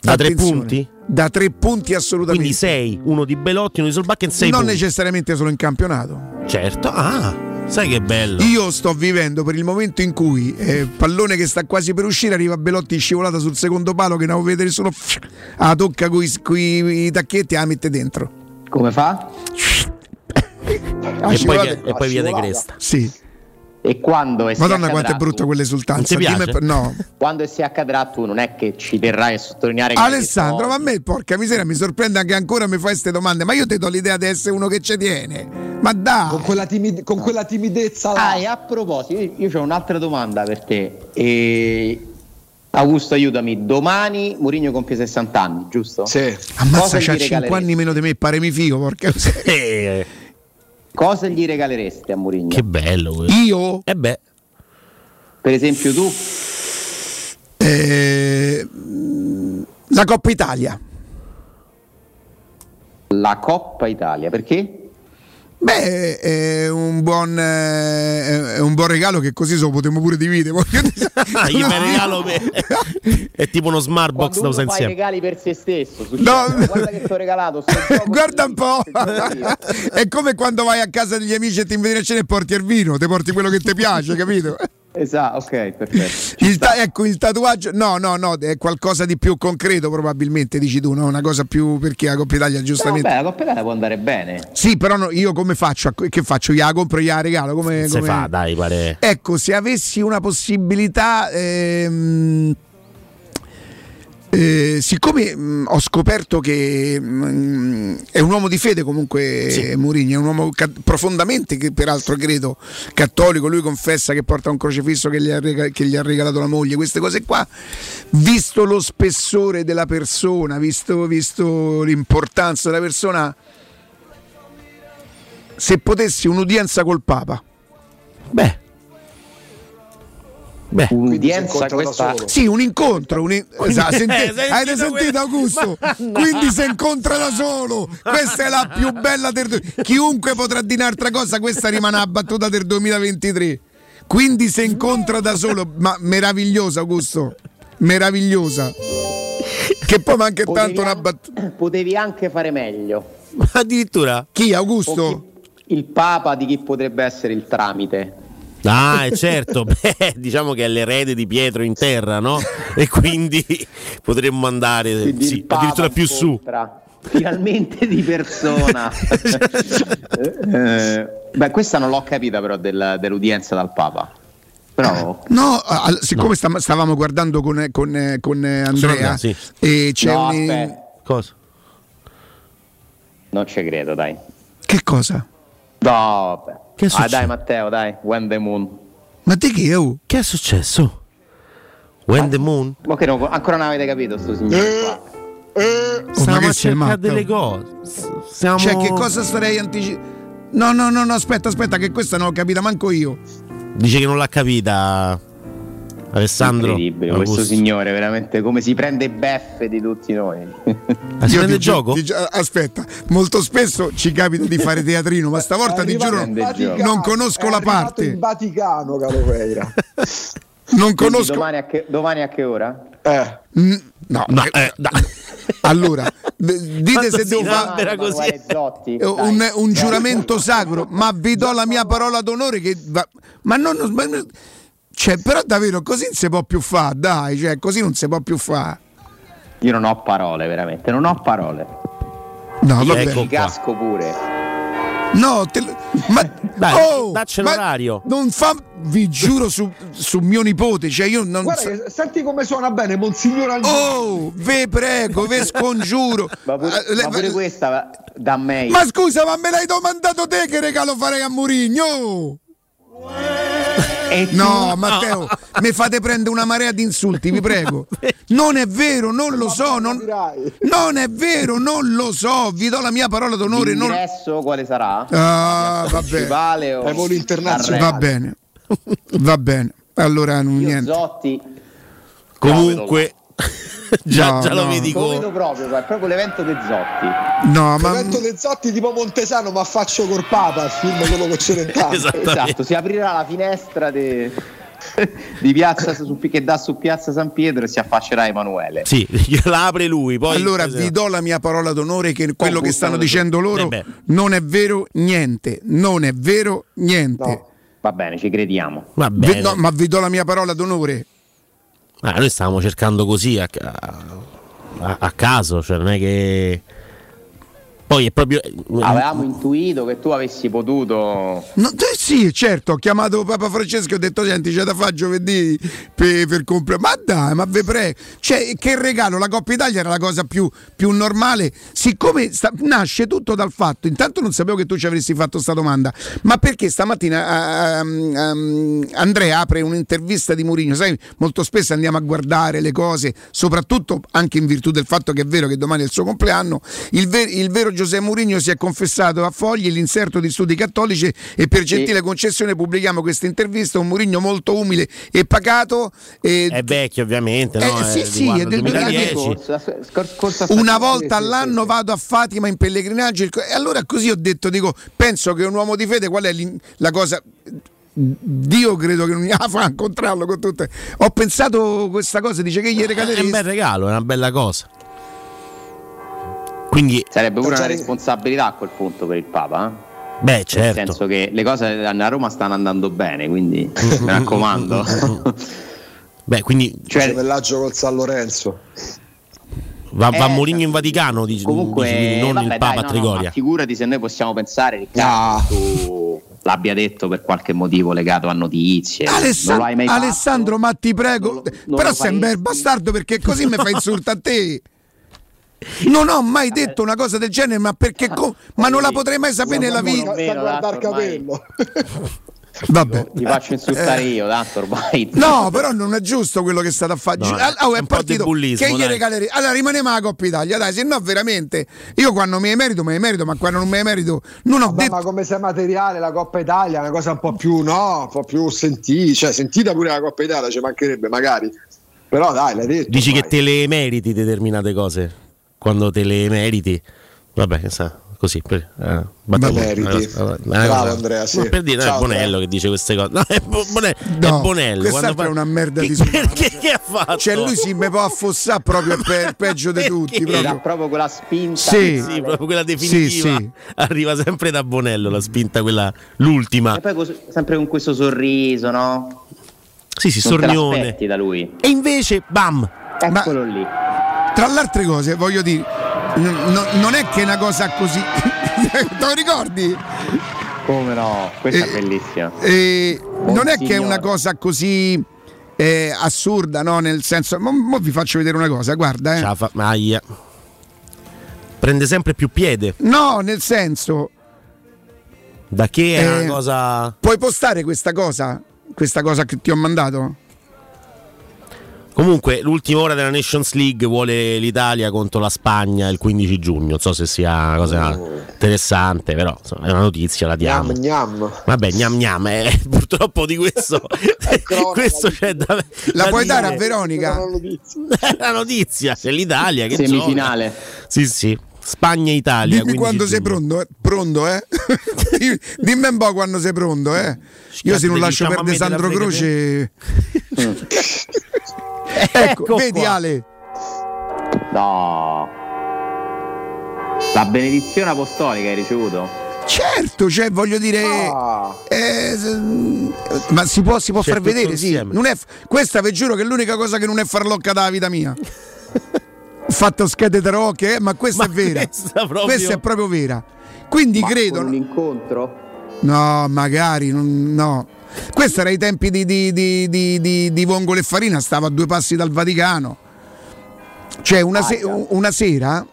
Da attenzione. Tre punti? Da tre punti assolutamente. Quindi sei, uno di Belotti, uno di Solbakken, sei non punti. Necessariamente solo in campionato. Certo, ah, sai che bello. Io sto vivendo per il momento in cui eh, pallone che sta quasi per uscire, arriva Belotti scivolata sul secondo palo che ne avevo vedere solo, la tocca con i tacchetti e la mette dentro. Come fa? Ah, e, poi, e poi ah, via de cresta. Sì. E quando e Madonna quanto è brutta quell'esultanza. Me, no. Quando e si accadrà tu non è che ci terrai a sottolineare che Alessandro, ma a me porca miseria mi sorprende anche ancora mi fai queste domande, ma io ti do l'idea di essere uno che ci tiene. Ma dai. Con quella, timide, con quella timidezza là. Ah, e a proposito, io, io ho un'altra domanda per te. E... Augusto, aiutami, domani Mourinho compie sessanta anni, giusto? Sì. Ammazza, c'ha cinque anni meno di me, pare mi figo, porca. Eh. Cosa gli regaleresti a Mourinho? Che bello quello. Io? Eh beh. Per esempio tu? Eh, la Coppa Italia. La Coppa Italia, perché? Beh, è un buon eh, è un buon regalo che così se lo potremmo pure dividere. Io mi regalo per... è tipo uno smart box da usare insieme. Fai regali per se stesso. No. Guarda che ti ho regalato. Guarda un po'. È come quando vai a casa degli amici e ti inviti a cena e porti il vino, ti porti quello che ti piace, capito? Esatto, ok, perfetto. Il ta- ecco il tatuaggio. No, no, no, è qualcosa di più concreto, probabilmente dici tu, no? Una cosa più perché la Coppa Italia giustamente. No, vabbè, la Coppa Italia può andare bene. Sì, però no, io come faccio? Che faccio? Io la compro, io la regalo, come, come... se fa, dai, pare. Ecco, se avessi una possibilità ehm... Eh, siccome mh, ho scoperto che mh, è un uomo di fede comunque, sì. Mourinho è un uomo ca- profondamente, che peraltro credo, cattolico. Lui confessa che porta un crocefisso che gli, ha rega- che gli ha regalato la moglie, queste cose qua. Visto lo spessore della persona, visto, visto l'importanza della persona, se potessi un'udienza col Papa, beh Beh, un'udienza questa... Sì, un incontro un in... quindi... esatto, senti... eh, Hai sentito Augusto? Quindi si incontra da solo. Questa è la più bella del... Chiunque potrà dire un'altra cosa, questa rimane la battuta del duemilaventitré. Quindi si incontra da solo. Ma meravigliosa, Augusto. Meravigliosa. Che poi manca potevi tanto an... una battuta. Potevi anche fare meglio. Addirittura. Chi, Augusto? Chi... Il Papa, di chi potrebbe essere il tramite. Ah, è certo, beh, diciamo che è l'erede di Pietro in terra, no? E quindi potremmo andare quindi sì, addirittura più incontra, su. Finalmente di persona. eh, beh, questa non l'ho capita però del, dell'udienza dal Papa. Però... No, siccome no. stavamo guardando con, con, con Andrea, sì. E c'è no, un... cosa? Non ci credo, dai. Che cosa? No, vabbè. Che ah dai Matteo, dai, When the Moon. Ma di che? Oh? Che è successo? When ah, the Moon? Ma che no, ancora non avete capito sto signore qua. Eh, eh, stiamo a cercare delle cose. Siamo... Cioè che cosa sarei anticipando? No, no, no, no, aspetta, aspetta, che questa non l'ho capita manco io. Dice che non l'ha capita Alessandro. Incredibile, Augusto. Questo signore veramente come si prende beffe di tutti noi. Si prende il gioco? Ti, aspetta, molto spesso ci capita di fare teatrino, ma stavolta ti giuro Vaticano, non conosco la parte. In Vaticano, caro Peira. Non conosco. Domani a, che, domani a che ora? Eh. Mm, no, no, eh, no. Allora, dite se devo fare un, un giuramento sacro, ma vi do la mia parola d'onore che va... ma non ma, Cioè, però davvero così non si può più fare, dai, cioè così non si può più fare. Io non ho parole, veramente, non ho parole. No, lo ecco casco pure. No, te... ma dai, oh, dacci l'orario. Non fa, vi giuro su, su mio nipote, cioè io non guarda, sa... senti come suona bene, Monsignor Alberto. Oh, ve prego, ve scongiuro. Ma pure, Le... ma pure questa da me. Ma scusa, ma me l'hai domandato te che regalo farei a Mourinho? No, Matteo, no. Mi fate prendere una marea di insulti, vi prego. Non è vero, non lo so. Non, non è vero, non lo so. Vi do la mia parola d'onore. L'ingresso non... quale sarà? Ah, va bene. O... Va bene, va bene. Allora, non, niente. Zotti. Comunque. Già, no, già lo no. vedi proprio, è proprio l'evento dei Zotti. No, l'evento ma... dei Zotti tipo Montesano, ma faccio col Papa, il film quello con Celentano. Esatto, si aprirà la finestra de... di piazza su... che dà su piazza San Pietro e si affaccerà Emanuele. Sì, la apre lui. Poi allora vi do la mia parola d'onore che quello oh, che stanno dicendo loro eh non è vero niente, non è vero niente. No. Va bene, ci crediamo. Va bene. Vi do, ma vi do la mia parola d'onore. Ah, noi stavamo cercando così a, a, a caso, cioè non è che poi è proprio avevamo intuito che tu avessi potuto no, eh sì certo, ho chiamato Papa Francesco e ho detto senti c'è da fare giovedì per, per comprare, ma dai ma ve prego, cioè che regalo, la Coppa Italia era la cosa più, più normale, siccome sta, nasce tutto dal fatto, intanto non sapevo che tu ci avresti fatto sta domanda, ma perché stamattina um, um, Andrea apre un'intervista di Mourinho, sai molto spesso andiamo a guardare le cose, soprattutto anche in virtù del fatto che è vero che domani è il suo compleanno, il, ver- il vero Giuseppe Mourinho si è confessato a Fogli l'inserto di studi cattolici e per gentile concessione pubblichiamo questa intervista, un Mourinho molto umile e pacato e... è vecchio ovviamente eh, no? Sì, è, sì, è del duemiladieci una volta all'anno vado a Fatima in pellegrinaggio e allora così ho detto, dico penso che un uomo di fede qual è la cosa Dio credo che non mi fa incontrarlo con tutte, ho pensato questa cosa, dice che gli regaleresti è un bel regalo, è una bella cosa. Quindi sarebbe pure una responsabilità a quel punto per il Papa, eh? Beh, certo. Nel senso che le cose a Roma stanno andando bene, quindi mi raccomando. Beh, quindi cioè villaggio col San Lorenzo. Va, va eh, Mourinho in Vaticano, dice, comunque dice, non vabbè, il Papa dai, no, a Trigoria. No, figurati se noi possiamo pensare Riccardo, no. l'abbia detto per qualche motivo legato a notizie. Alessan- non l'hai mai Alessandro, fatto? Ma ti prego, non lo, non però sei un bel bastardo, perché così mi fai insulto a te. Non ho mai detto una cosa del genere, ma perché co- ma non la potrei mai sapere nella vita. Sta guardare capello. Vabbè. Ti faccio insultare io, tanto ormai. No, però non è giusto quello che è stato affatto. No, allora, è un partito bullismo, che gli regalerei. Allora rimaneva la Coppa Italia, dai, se no veramente io quando mi emerito me emerito, ma quando non mi emerito non ho Vabbè, detto. Ma come se materiale la Coppa Italia è una cosa un po' più, no, un po' più sentita, cioè sentita pure la Coppa Italia, ci mancherebbe magari. Però dai, l'hai detto. Dici dai, che te le emeriti determinate cose, quando te le meriti. Vabbè, sa, così per, eh, ma meriti. Una, una, bravo una, Andrea, sì. Per dire, ciao, è Bonello Andrea che dice queste cose. No, è, bo- Bonello, no, è Bonello, quando fa... è una merda di sua. Perché che ha fatto? Cioè lui si me può affossare proprio per peggio di tutti, proprio. Era proprio quella spinta, sì, sì, proprio quella definitiva. Sì, sì. Arriva sempre da Bonello la spinta, quella l'ultima. E poi cos- sempre con questo sorriso, no? Sì, sì, non sornione da lui. E invece bam, eccolo ma... lì. Tra le altre cose, voglio dire, n- n- non è che è una cosa così. Te lo ricordi? Come no? Questa eh, è bellissima. Eh, non è signor. che è una cosa così eh, assurda, no? Nel senso, mo, mo vi faccio vedere una cosa, guarda. Eh. Ciafa, maia. Prende sempre più piede. No, nel senso. Da che è eh, una cosa. Puoi postare questa cosa? Questa cosa che ti ho mandato? Comunque, l'ultima ora della Nations League vuole l'Italia contro la Spagna il quindici giugno. Non so se sia una cosa oh. interessante, però insomma, è una notizia, la diamo. Gnam, gnam. Vabbè, gnam gnam, eh, purtroppo di questo, cronaca, questo c'è da, da la puoi dire. Dare a Veronica? È una notizia, la notizia, c'è l'Italia che semifinale. Gioca. Sì, sì. Spagna-Italia. Dimmi quando sei pronto, eh? Pronto, eh? Dimmi un po' quando sei pronto, eh? Io se non lascio perdere Sandro Croce. Ecco, ecco, vedi qua. Ale. No. La benedizione apostolica hai ricevuto? Certo, cioè voglio dire, oh. eh, ma si può, si può far vedere, sì. Non è, questa vi giuro che è l'unica cosa che non è farlocca dalla vita mia. Fatto schede tarocche, eh? Ma questa ma è vera. Questa, proprio... questa è proprio vera. Quindi ma credo. Un incontro? No, magari non, no. Questo era i tempi di, di, di, di, di, di Vongole e Farina, stava a due passi dal Vaticano. Cioè, una, se, una sera.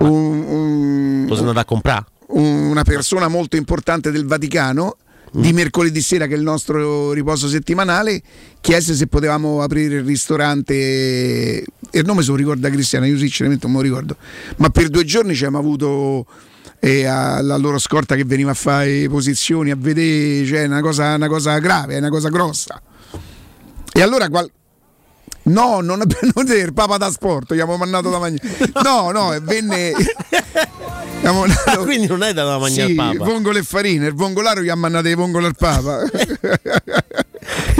Un, un, sono andato a comprare. Una persona molto importante del Vaticano, mm. di mercoledì sera, che è il nostro riposo settimanale, chiese se potevamo aprire il ristorante. E non mi so ricorda Cristiana, io sinceramente non me lo ricordo. Ma per due giorni ci abbiamo avuto. E alla loro scorta che veniva a fare posizioni, a vedere, cioè, è una cosa, una cosa grave, è una cosa grossa. E allora qual... no, non abbiamo il Papa da Sport, gli abbiamo mandato da mangiare. No, no, venne mandato... Quindi non è da mangiare il sì, Papa. Vongole e Farina, il vongolaro gli ha mandato i vongole al Papa.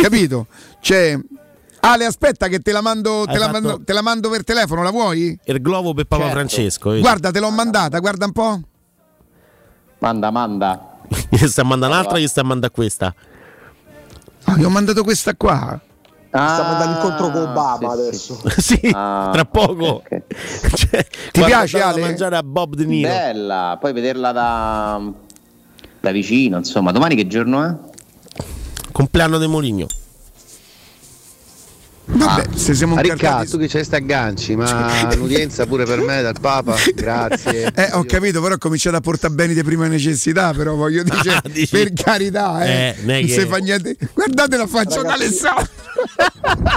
Capito? Cioè Ale, aspetta che te la mando, te la mando, te la mando per telefono, la vuoi? Il globo per Papa certo. Francesco. Vedi? Guarda, te l'ho mandata, guarda un po'. Manda, manda. Gli sta mandando un'altra, gli sta mandando questa. Ah, gli ho mandato questa qua. Ah, sta mandando incontro con Obama sì, adesso. Sì, ah, tra poco. Okay, okay. Cioè, ti piace Ale? Mangiare a Bob De Niro. Bella, poi vederla da, da vicino, insomma. Domani che giorno è? Compleanno De Mourinho. Vabbè, ah, se siamo Riccardo, tu che c'hai sta agganci, ma l'udienza pure per me dal Papa, grazie. Eh, ho capito, però ho cominciato a portare beni di prima necessità, però voglio dire, ah, per carità, eh, eh che... se fa niente. Guardate la faccia di Alessandro.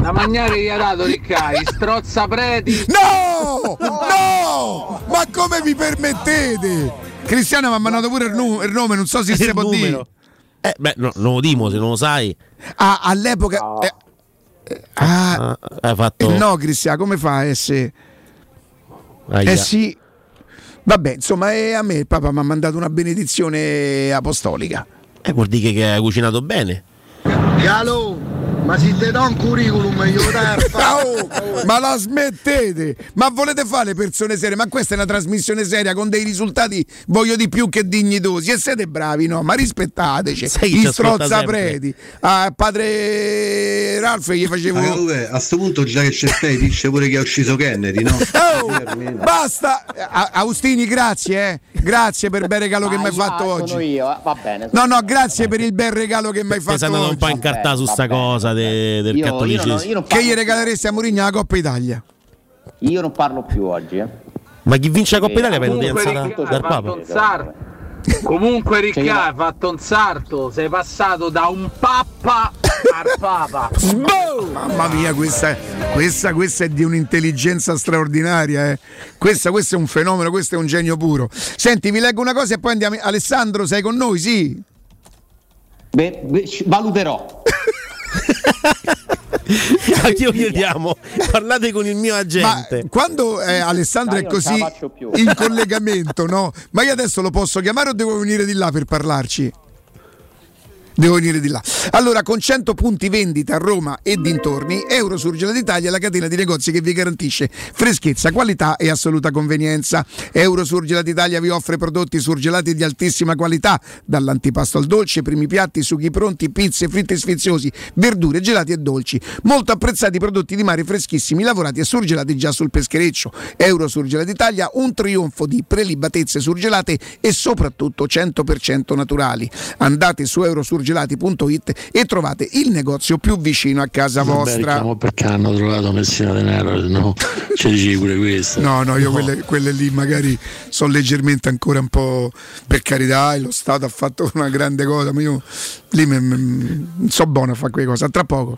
La magnare gli ha dato Riccardo, strozza preti. No! No! Ma come vi permettete? Cristiano mi ha mandato pure il, nu- il nome, non so se si può dire. Eh, beh, no, non lo dimo, se non lo sai. Ah, all'epoca no. eh, Ah, hai fatto... eh no Cristiano, come fa a essere eh sì vabbè insomma eh, a me il Papa mi ha mandato una benedizione apostolica e eh, vuol dire che hai cucinato bene. Galo Ma se ti do un curriculum io oh, ma la smettete, ma volete fare persone serie? Ma questa è una trasmissione seria con dei risultati, voglio di più che dignitosi, e siete bravi, no? Ma rispettateci. I strozzapreti a padre Ralph gli facevo ah, vabbè, a sto punto già che c'è stai dice pure che ha ucciso Kennedy, no? Oh, basta a- Austini, grazie eh. grazie per il bel regalo che mi hai fatto oggi. Io, va bene, no no grazie per il bel regalo che mi hai fatto oggi. Un po' incartato su sta cosa de, del io, cattolicesimo. Io non, io non che gli regaleresti a Mourinho la Coppa Italia? Io non parlo più oggi eh. Ma chi vince la Coppa Italia per dal Papa? Comunque Riccardo, fatto un sarto, sei passato da un pappa al papa. Mamma mia, questa è, questa, questa è di un'intelligenza straordinaria eh. questa, questo è un fenomeno, questo è un genio puro. Senti, vi leggo una cosa e poi andiamo. Alessandro, sei con noi? Sì. Beh, beh, valuterò. A chi lo chiediamo? Parlate con il mio agente. Ma quando eh, Alessandro dai, è così in collegamento, no? Ma io adesso lo posso chiamare o devo venire di là per parlarci? Devo venire di là. Allora, con cento punti vendita a Roma e dintorni, Eurosurgelati d'Italia è la catena di negozi che vi garantisce freschezza, qualità e assoluta convenienza. Eurosurgelati d'Italia vi offre prodotti surgelati di altissima qualità, dall'antipasto al dolce, primi piatti, sughi pronti, pizze, fritte e sfiziosi, verdure, gelati e dolci. Molto apprezzati prodotti di mare freschissimi, lavorati e surgelati già sul peschereccio. Eurosurgelati d'Italia, un trionfo di prelibatezze surgelate e soprattutto cento per cento naturali. Andate su Eurosurgelati gelati.it e trovate il negozio più vicino a casa non vostra. Beh, perché hanno trovato Messina Denaro, no? C'è pure questo. No, no, io no. Quelle, quelle lì magari sono leggermente ancora un po', per carità, e lo Stato ha fatto una grande cosa, ma io lì me, me, so buono a fare quelle cose, a tra poco.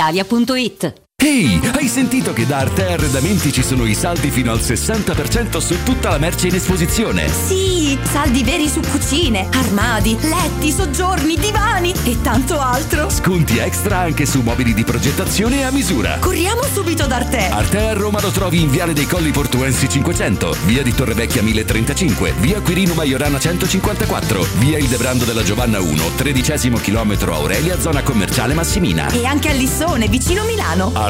Italia.it. Ehi, hey, hai sentito che da Arte Arredamenti ci sono i saldi fino al sessanta per cento su tutta la merce in esposizione? Sì, saldi veri su cucine, armadi, letti, soggiorni, divani e tanto altro. Sconti extra anche su mobili di progettazione a misura. Corriamo subito da Arte. Arte a Roma lo trovi in Viale dei Colli Portuensi cinquecento, Via di Torrevecchia mille e trentacinque, Via Quirino Maiorana centocinquantaquattro, Via Il Debrando della Giovanna uno, tredicesimo chilometro Aurelia, zona commerciale Massimina. E anche a Lissone, vicino Milano. Ar-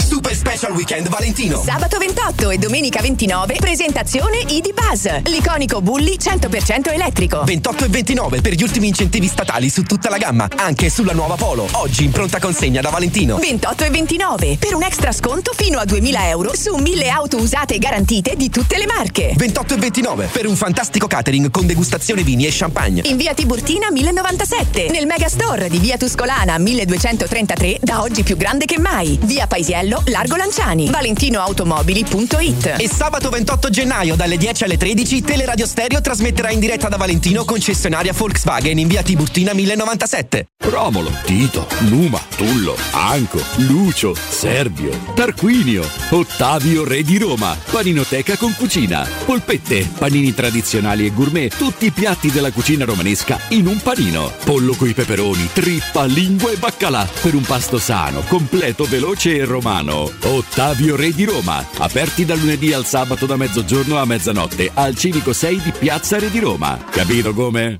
Super Special Weekend Valentino. Sabato ventotto e domenica ventinove presentazione I D Buzz, l'iconico Bulli cento per cento elettrico. ventotto e ventinove per gli ultimi incentivi statali su tutta la gamma, anche sulla nuova Polo, oggi in pronta consegna da Valentino. ventotto e ventinove per un extra sconto fino a duemila euro su mille auto usate garantite di tutte le marche. ventotto e ventinove per un fantastico catering con degustazione vini e champagne. In via Tiburtina mille e novantasette, nel Megastore di via Tuscolana milleduecentotrentatré, da oggi più grande che mai. Via Paisiello, Largo Lanciani, valentinoautomobili.it. E sabato ventotto gennaio dalle dieci alle tredici Teleradio Stereo trasmetterà in diretta da Valentino, concessionaria Volkswagen, in via Tiburtina mille e novantasette. Romolo, Tito, Numa, Tullo, Anco, Lucio, Servio, Tarquinio, Ottavio Re di Roma, paninoteca con cucina, polpette, panini tradizionali e gourmet, tutti i piatti della cucina romanesca in un panino, pollo coi peperoni, trippa, lingua e baccalà, per un pasto sano, completo, veloce e romano. Ottavio Re di Roma, aperti dal lunedì al sabato da mezzogiorno a mezzanotte al civico sei di Piazza Re di Roma. Capito come?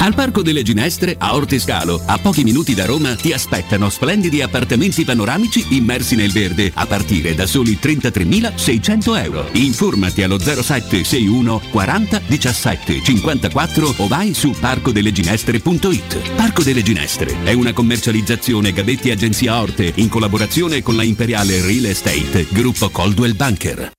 Al Parco delle Ginestre a Ortiscalo, a pochi minuti da Roma, ti aspettano splendidi appartamenti panoramici immersi nel verde, a partire da soli trentatremilaseicento euro. Informati allo zero sette sei uno quaranta diciassette cinquantaquattro o vai su parco delle ginestre punto it. Parco delle Ginestre è una commercializzazione Gavetti Agenzia Orte in collaborazione con la Imperiale Real Estate, gruppo Coldwell Banker.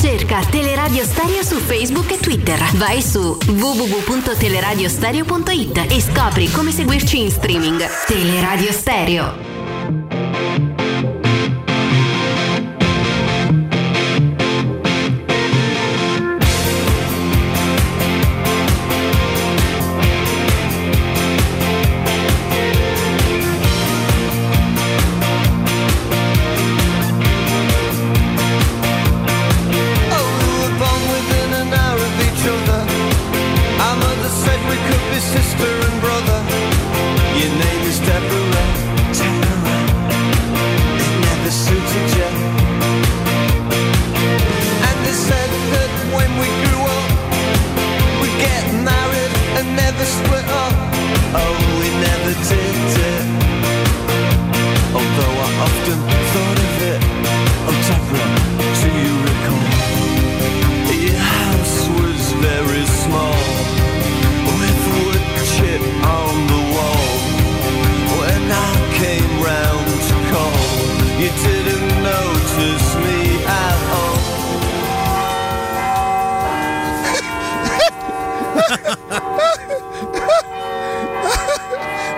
Cerca Teleradio Stereo su Facebook e Twitter. Vai su w w w punto teleradiostereo punto it e scopri come seguirci in streaming. Teleradio Stereo.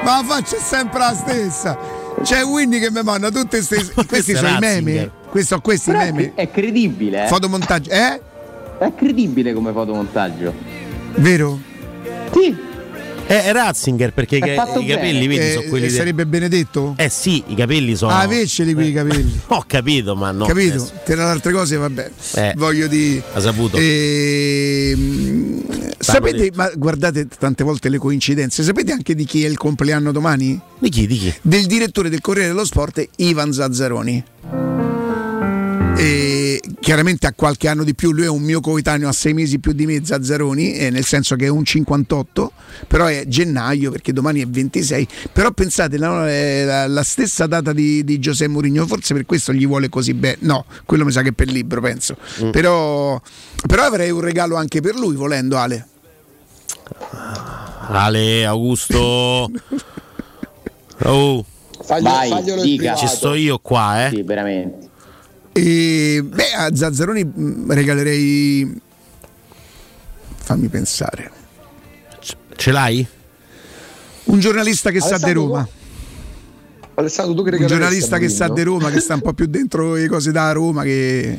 Ma la faccia è sempre la stessa. C'è Winnie che mi manda tutte queste. Questi sono i meme. Questi sono questi Però meme. È credibile. Eh? Fotomontaggio, eh? È credibile come fotomontaggio. Vero? Sì. È Ratzinger perché i capelli vedi, eh, sono quelli. Eh, sarebbe Benedetto? Eh sì, i capelli sono. Ah, veceli quei capelli. Ho capito, ma no. Capito? Tra le altre cose, vabbè. Eh, Voglio dire. Ha saputo. Ehm. Sapete, ma guardate tante volte le coincidenze. Sapete anche di chi è il compleanno domani? Di chi? Di chi? Del direttore del Corriere dello Sport, Ivan Zazzaroni. E chiaramente ha qualche anno di più. Lui è un mio coetaneo, ha sei mesi più di me, Zazzaroni, eh, nel senso che è un cinquantotto. Però è gennaio, perché domani è ventisei. Però pensate, no, è la, la stessa data di, di Giuseppe Mourinho. Forse per questo gli vuole così bene. No, quello mi sa che è per il libro, penso. mm. Però Però avrei un regalo anche per lui, volendo, Ale. Ale, Augusto. Oh, faglio, vai, faglielo dica. Ci sto io qua, eh. Sì, veramente. E beh, a Zazzaroni regalerei. Fammi pensare. C- ce l'hai? Un giornalista che Alessandro, sa di Roma. Alessandro, tu che regaleresti? Un giornalista che sa di Roma, che sta un po' più dentro le cose da Roma, che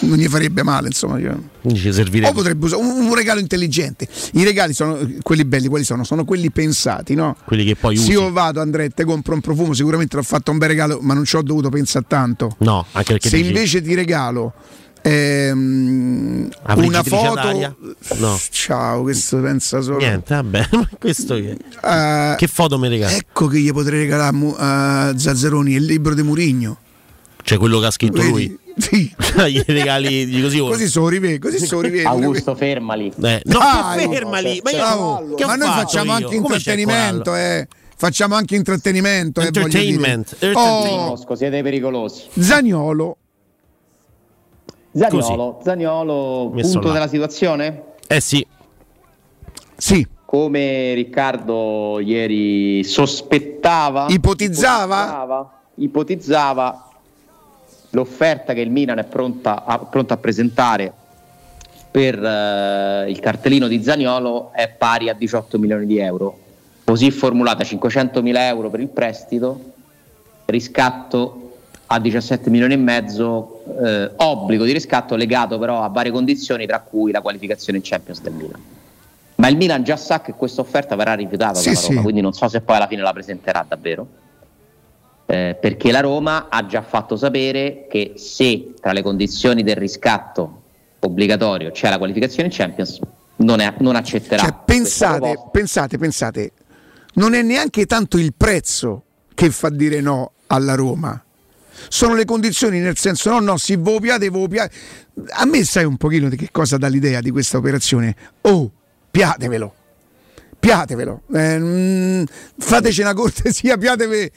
non gli farebbe male, insomma. Ci servirebbe. O potrebbe usare un, un regalo intelligente. I regali sono quelli belli, quali sono? Sono quelli pensati, no? Quelli che poi usi. Se io vado, Andrette, compro un profumo, sicuramente l'ho fatto un bel regalo, ma non ci ho dovuto pensare tanto. No, anche perché se dici... invece ti regalo ehm, una foto, no. Ciao, questo pensa solo. Niente, vabbè, questo che... Uh, che foto mi regala? Ecco che gli potrei regalare a uh, Zazzaroni il libro di Mourinho. cioè quello che ha scritto vedi? Lui. Sì. Gli regali così, così sono rive, così sono rive. Augusto fermali. Eh, no, dai, fermali. No, no, ma, io, no, che ma noi facciamo io? Anche intrattenimento, eh. Facciamo anche intrattenimento, entertainment. Eh, entertainment. Oh, siete pericolosi. Zaniolo. Zaniolo, così. Zaniolo messo punto là. Della situazione? Eh sì. Sì. Come Riccardo ieri sospettava, ipotizzava, ipotizzava, ipotizzava l'offerta che il Milan è pronta a, pronta a presentare per eh, il cartellino di Zaniolo è pari a diciotto milioni di euro, così formulata cinquecentomila euro per il prestito, riscatto a diciassette milioni e mezzo, eh, obbligo di riscatto legato però a varie condizioni tra cui la qualificazione in Champions del Milan. Ma il Milan già sa che questa offerta verrà rifiutata sì, dalla Roma, sì. Quindi non so se poi alla fine la presenterà davvero. Eh, perché la Roma ha già fatto sapere che se tra le condizioni del riscatto obbligatorio c'è la qualificazione in Champions non, è, non accetterà. Cioè, pensate, pensate, pensate, non è neanche tanto il prezzo che fa dire no alla Roma, sono le condizioni, nel senso no, no, si vopiate, vopiate. A me sai un pochino di che cosa dà l'idea di questa operazione? Oh, piatevelo, piatevelo, eh, mh, fateci una cortesia, piatevelo.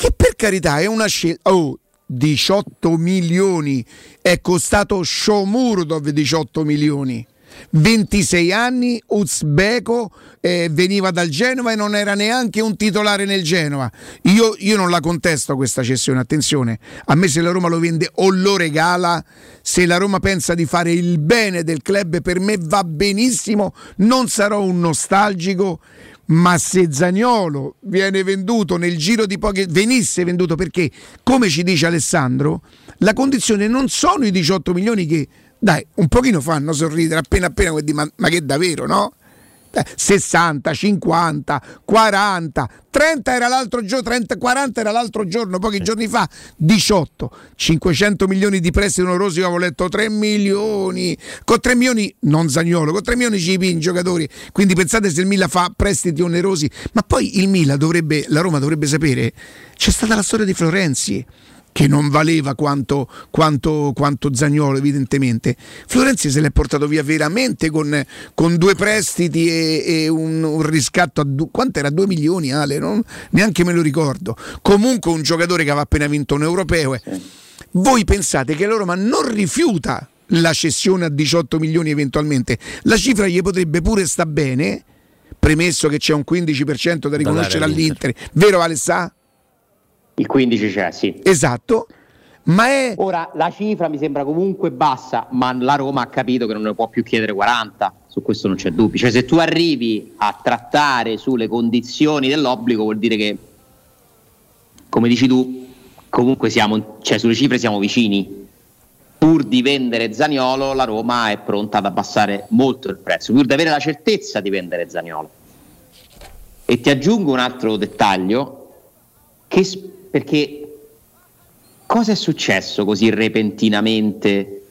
Che per carità è una scelta. Oh, diciotto milioni è costato Shomurdov, diciotto milioni, ventisei anni, uzbeko, eh, veniva dal Genova e non era neanche un titolare nel Genova. Io, io non la contesto questa cessione, attenzione, a me se la Roma lo vende o lo regala, se la Roma pensa di fare il bene del club per me va benissimo, non sarò un nostalgico. Ma se Zaniolo viene venduto nel giro di poche venisse venduto, perché come ci dice Alessandro la condizione non sono i diciotto milioni che dai un pochino fanno sorridere appena appena, ma, ma che davvero no? sessanta, cinquanta, quaranta, trenta era l'altro giorno, trenta, quaranta era l'altro giorno, pochi giorni fa, diciotto, cinquecento milioni di prestiti onerosi, io avevo letto tre milioni, con tre milioni non Zaniolo, con tre milioni ci pigli in giocatori, quindi pensate se il Milan fa prestiti onerosi, ma poi il Milan dovrebbe, la Roma dovrebbe sapere, c'è stata la storia di Florenzi, che non valeva quanto, quanto, quanto Zaniolo evidentemente. Florenzi se l'è portato via veramente con, con due prestiti e, e un, un riscatto a du, quanto era? due milioni Ale? Non, neanche me lo ricordo, comunque un giocatore che aveva appena vinto un europeo. eh. Voi pensate che la Roma non rifiuta la cessione a diciotto milioni eventualmente, la cifra gli potrebbe pure sta bene, premesso che c'è un quindici per cento da riconoscere all'Inter, vero Alessà? Il quindici c'è, sì. Esatto. Ma è... Ora la cifra mi sembra comunque bassa, ma la Roma ha capito che non ne può più chiedere quaranta, su questo non c'è dubbio. Cioè se tu arrivi a trattare sulle condizioni dell'obbligo vuol dire che, come dici tu, comunque siamo, cioè sulle cifre siamo vicini. Pur di vendere Zaniolo la Roma è pronta ad abbassare molto il prezzo, pur di avere la certezza di vendere Zaniolo. E ti aggiungo un altro dettaglio che sp- perché cosa è successo così repentinamente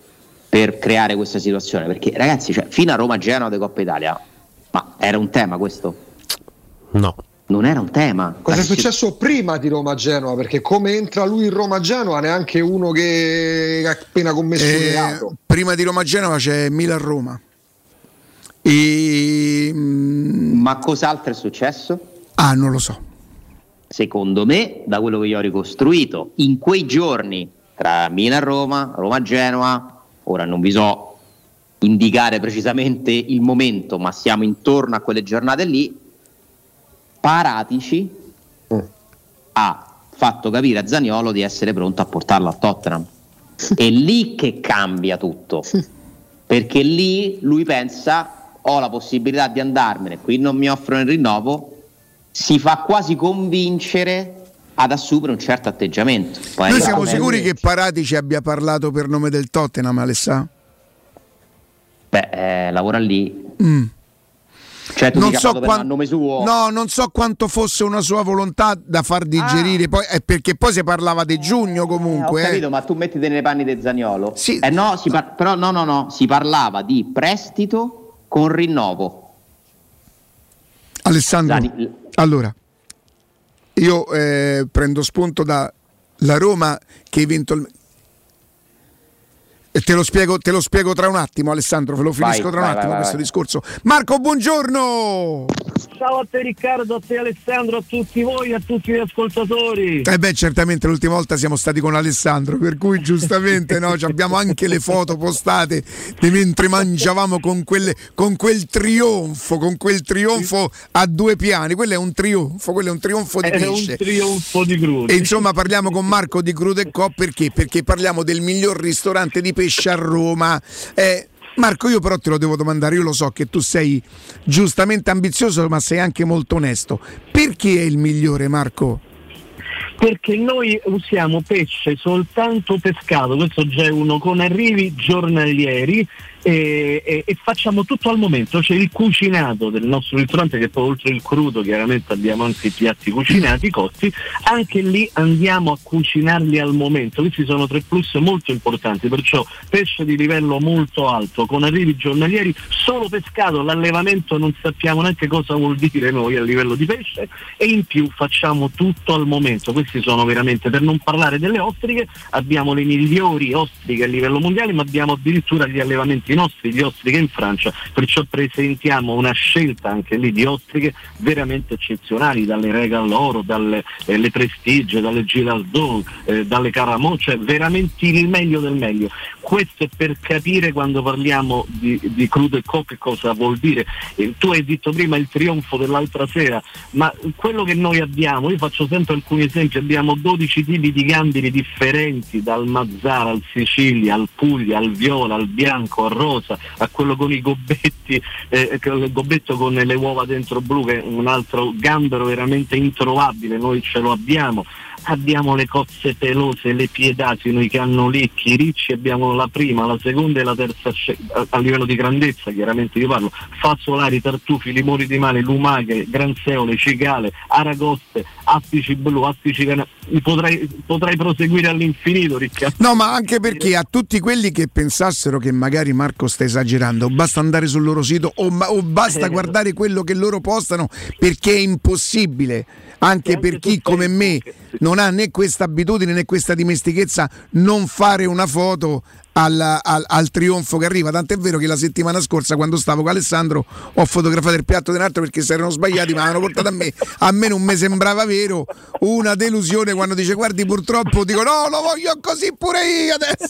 per creare questa situazione? Perché ragazzi, cioè, fino a Roma-Genoa di Coppa Italia, ma era un tema questo? No. Non era un tema. Cosa è successo prima di Roma-Genoa? Perché come entra lui in Roma-Genoa neanche uno che ha appena commesso eh, un reato. Prima di Roma-Genoa c'è Milan-Roma. E... Ma cos'altro è successo? Ah, non lo so. Secondo me, da quello che io ho ricostruito in quei giorni tra Milan Roma, Roma Genoa, ora non vi so indicare precisamente il momento, ma siamo intorno a quelle giornate lì, Paratici mm. ha fatto capire a Zaniolo di essere pronto a portarlo a Tottenham. È lì che cambia tutto, perché lì lui pensa: ho la possibilità di andarmene, qui non mi offrono il rinnovo. Si fa quasi convincere ad assumere un certo atteggiamento. Poi noi siamo sicuri che Paratici abbia parlato per nome del Tottenham, Alessà? Beh, eh, lavora lì. Mm. Cioè, non so quanto, nome suo. No, non so quanto fosse una sua volontà da far digerire, ah. poi, eh, perché poi si parlava di giugno comunque. Eh, ho capito, eh. Ma tu mettiti nei panni di Zaniolo. Sì. Eh, no, si par- però no, no, no, si parlava di prestito con rinnovo. Alessandro, allora io eh, prendo spunto da la Roma che eventualmente... Te lo spiego, te lo spiego tra un attimo, Alessandro, ve lo finisco vai, tra vai, un attimo vai, questo vai. discorso. Marco, buongiorno! Ciao a te Riccardo, a te Alessandro, a tutti voi, a tutti gli ascoltatori. Eh beh, certamente l'ultima volta siamo stati con Alessandro, per cui giustamente no, abbiamo anche le foto postate di mentre mangiavamo con, quelle, con quel trionfo, con quel trionfo a due piani. Quello è un trionfo, quello è un trionfo di pesce. È un trionfo di crude. E insomma parliamo con Marco di Crude Co. perché? Perché parliamo del miglior ristorante di pesce a Roma. eh, Marco, io però te lo devo domandare, io lo so che tu sei giustamente ambizioso ma sei anche molto onesto, perché è il migliore, Marco? Perché noi usiamo pesce soltanto pescato, questo già è uno, con arrivi giornalieri e, e, e facciamo tutto al momento, cioè il cucinato del nostro ristorante, che poi oltre il crudo chiaramente abbiamo anche i piatti cucinati, cotti, anche lì andiamo a cucinarli al momento, questi sono tre plus molto importanti, perciò pesce di livello molto alto, con arrivi giornalieri, solo pescato, l'allevamento non sappiamo neanche cosa vuol dire noi a livello di pesce, e in più facciamo tutto al momento, questi sono veramente, per non parlare delle ostriche, abbiamo le migliori ostriche a livello mondiale, ma abbiamo addirittura gli allevamenti i nostri di ostriche in Francia, perciò presentiamo una scelta anche lì di ostriche veramente eccezionali, dalle Rega all'Oro, dalle eh, le Prestige, dalle Giraldon, eh, dalle Caramò, cioè veramente il meglio del meglio. Questo è per capire quando parliamo di, di Crude Co che cosa vuol dire. Eh, tu hai detto prima il trionfo dell'altra sera, ma quello che noi abbiamo, io faccio sempre alcuni esempi, abbiamo dodici tipi di gamberi differenti, dal Mazzara al Sicilia, al Puglia, al Viola, al Bianco, al Rosa, a quello con i gobbetti, eh, il gobbetto con le uova dentro blu, che è un altro gambero veramente introvabile, noi ce lo abbiamo. Abbiamo le cozze pelose, le piedasi, noi cannolicchi, i ricci, abbiamo la prima, la seconda e la terza a, a livello di grandezza, chiaramente io parlo, fazzolari, tartufi, limoni di mare, lumache, granseole, cicale, aragoste, astici blu, astici canali, potrei, potrei proseguire all'infinito, Riccardo. No, ma anche perché a tutti quelli che pensassero che magari Marco sta esagerando, basta andare sul loro sito o, ma, o basta eh, guardare quello che loro postano, perché è impossibile, anche, anche per chi come me non ha né questa abitudine né questa dimestichezza, non fare una foto al, al, al trionfo che arriva. Tant'è vero che la settimana scorsa, quando stavo con Alessandro, ho fotografato il piatto di un altro perché si erano sbagliati, ma l'hanno portato a me, a me non mi sembrava vero, una delusione quando dice guardi purtroppo, dico no, lo voglio così pure io adesso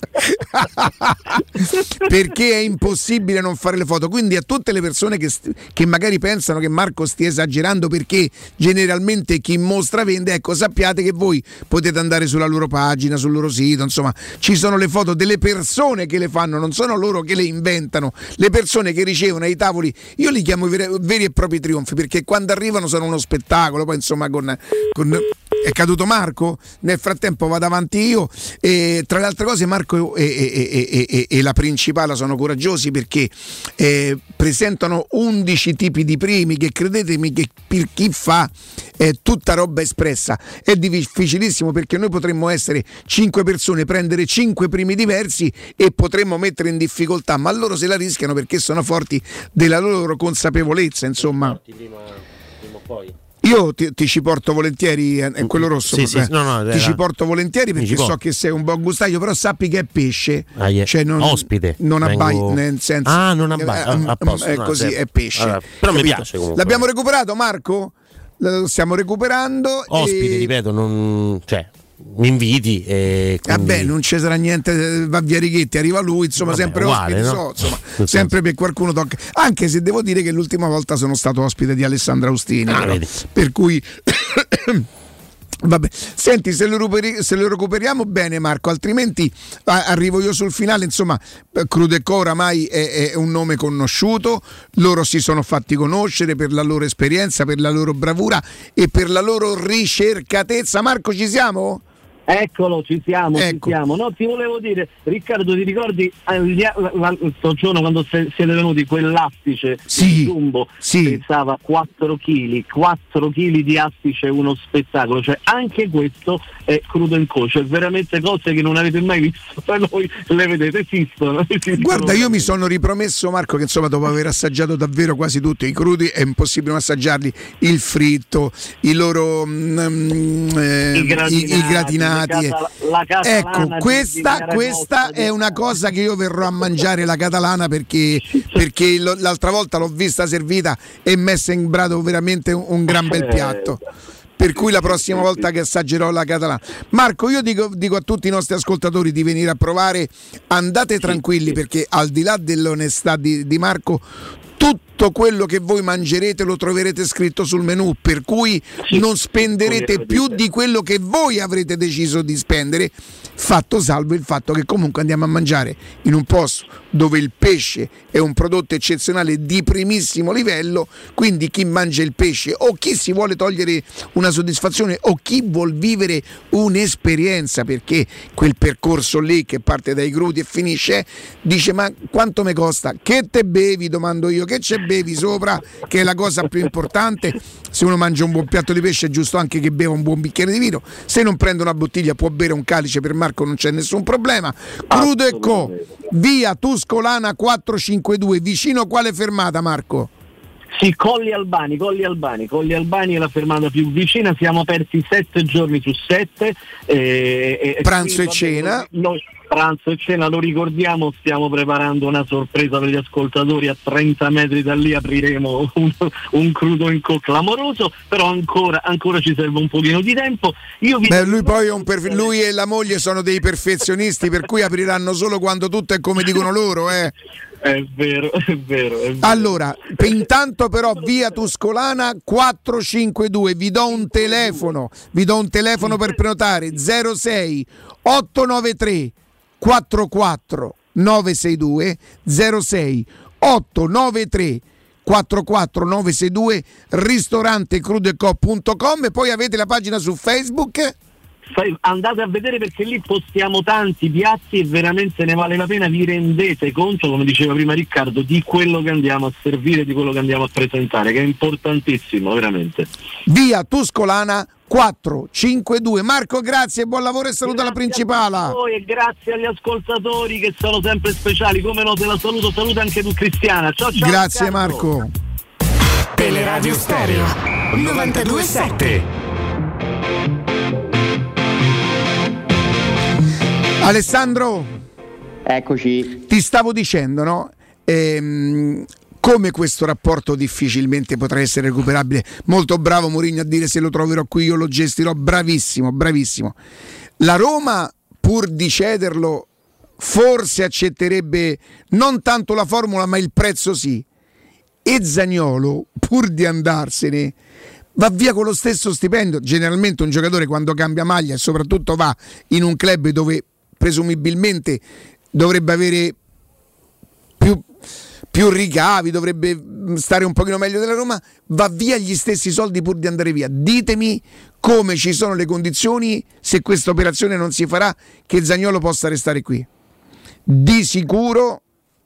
perché è impossibile non fare le foto. Quindi a tutte le persone che, st- che magari pensano che Marco stia esagerando, perché generalmente chi mostra vende, ecco, sappiate che voi potete andare sulla loro pagina, sul loro sito, insomma ci sono le foto delle persone che le fanno, non sono loro che le inventano, le persone che ricevono ai tavoli, io li chiamo veri, veri e propri trionfi, perché quando arrivano sono uno spettacolo. Poi insomma con, con è caduto Marco, nel frattempo vado avanti io, e tra le altre cose Marco e, e, e, e, e la Principala sono coraggiosi perché eh, presentano undici tipi di primi che, credetemi, che per chi fa eh, tutta roba espressa è difficilissimo, perché noi potremmo essere cinque persone, prendere cinque primi diversi e potremmo mettere in difficoltà, ma loro se la rischiano perché sono forti della loro consapevolezza, insomma. Prima, prima o poi. Io ti, ti ci porto volentieri, è quello rosso, sì, sì, no, no, ti era. ci porto volentieri perché so che sei un buon gustaio, però sappi che è pesce, ah, yeah. cioè non, ospite, non vengo... abbai, nel senso, ah, non abbai, ah, è no, così, certo. È pesce. Allora, però capito? Mi piace comunque. L'abbiamo recuperato, Marco? Lo stiamo recuperando. Ospite, e... ripeto, non cioè. Mi inviti e quindi... vabbè, non ci sarà niente, va via Righetti, arriva lui, insomma, vabbè, sempre uguale, ospite, no? so, insomma, sempre per qualcuno tocca, anche se devo dire che l'ultima volta sono stato ospite di Alessandra Austini, ah, però, per cui vabbè, senti, se lo, recuperi, se lo recuperiamo bene Marco, altrimenti a, arrivo io sul finale. Insomma, Crude Co oramai è, è un nome conosciuto, loro si sono fatti conoscere per la loro esperienza, per la loro bravura e per la loro ricercatezza. Marco, ci siamo? Eccolo, ci siamo, ecco. ci siamo. No, ti volevo dire, Riccardo, ti ricordi l'altro giorno quando se, siete venuti quell'astice, sì, il Jumbo, sì, pesava quattro chili, quattro chili di astice, uno spettacolo, cioè anche questo è Crude Co, cioè veramente cose che non avete mai visto da noi, le vedete, esistono, esistono. Guarda, io mi sono ripromesso, Marco, che insomma dopo aver assaggiato davvero quasi tutti i crudi è impossibile non assaggiarli, il fritto, i loro mm, eh, i gratinati, sfortunati. La, la ecco, questa, questa è una cosa che io verrò a mangiare la catalana, perché, perché l'altra volta l'ho vista servita e mi è sembrato veramente un, un gran bel piatto. Per cui la prossima volta che assaggerò la catalana, Marco, io dico, dico a tutti i nostri ascoltatori di venire a provare, andate tranquilli, perché al di là dell'onestà di, di Marco, tutto quello che voi mangerete lo troverete scritto sul menù, per cui non spenderete più di quello che voi avrete deciso di spendere, fatto salvo il fatto che comunque andiamo a mangiare in un posto dove il pesce è un prodotto eccezionale di primissimo livello, quindi chi mangia il pesce o chi si vuole togliere una soddisfazione o chi vuol vivere un'esperienza, perché quel percorso lì che parte dai crudi e finisce, dice: ma quanto mi costa? Che te bevi? Domando io, che ce bevi sopra, che è la cosa più importante. Se uno mangia un buon piatto di pesce è giusto anche che beva un buon bicchiere di vino, se non prende una bottiglia può bere un calice, per Marco non c'è nessun problema. Crudo e Co, via Tuscolana quattrocentocinquantadue, vicino quale fermata, Marco? Sì, Colli Albani, Colli Albani, Colli Albani è la fermata più vicina, siamo aperti sette giorni su sette. Eh, eh, pranzo e cena. Noi, pranzo e cena, lo ricordiamo, stiamo preparando una sorpresa per gli ascoltatori, a trenta metri da lì apriremo un, un crudo in co clamoroso, però ancora, ancora ci serve un pochino di tempo. Io vi Beh, lui, poi è un perfe- lui e la moglie sono dei perfezionisti, per cui apriranno solo quando tutto è come dicono loro, eh. È vero, è vero, è vero. Allora, intanto però via Tuscolana quattrocentocinquantadue, vi do un telefono, vi do un telefono per prenotare, zero sei otto nove tre quattro quattro nove sei due, zero sei otto nove tre quattro quattro nove sei due, ristorante crudo e co punto com, e poi avete la pagina su Facebook. Andate a vedere, perché lì postiamo tanti piatti e veramente ne vale la pena. Vi rendete conto, come diceva prima Riccardo, di quello che andiamo a servire, di quello che andiamo a presentare, che è importantissimo veramente. Via Tuscolana quattrocentocinquantadue. Marco, grazie, buon lavoro e saluta la Principala. E grazie agli ascoltatori che sono sempre speciali, come no, te la saluto, saluta anche tu Cristiana. Ciao, ciao, grazie Riccardo. Marco. Teleradio Stereo novantadue sette. Alessandro, eccoci. Ti stavo dicendo, no? Ehm, come questo rapporto difficilmente potrà essere recuperabile. Molto bravo Mourinho a dire: se lo troverò qui io lo gestirò. Bravissimo, bravissimo. La Roma, pur di cederlo, forse accetterebbe non tanto la formula ma il prezzo, sì. E Zaniolo, pur di andarsene, va via con lo stesso stipendio. Generalmente un giocatore quando cambia maglia, e soprattutto va in un club dove presumibilmente dovrebbe avere più, più ricavi, dovrebbe stare un pochino meglio della Roma, va via gli stessi soldi pur di andare via. Ditemi come ci sono le condizioni, se questa operazione non si farà, che Zaniolo possa restare qui. Di sicuro,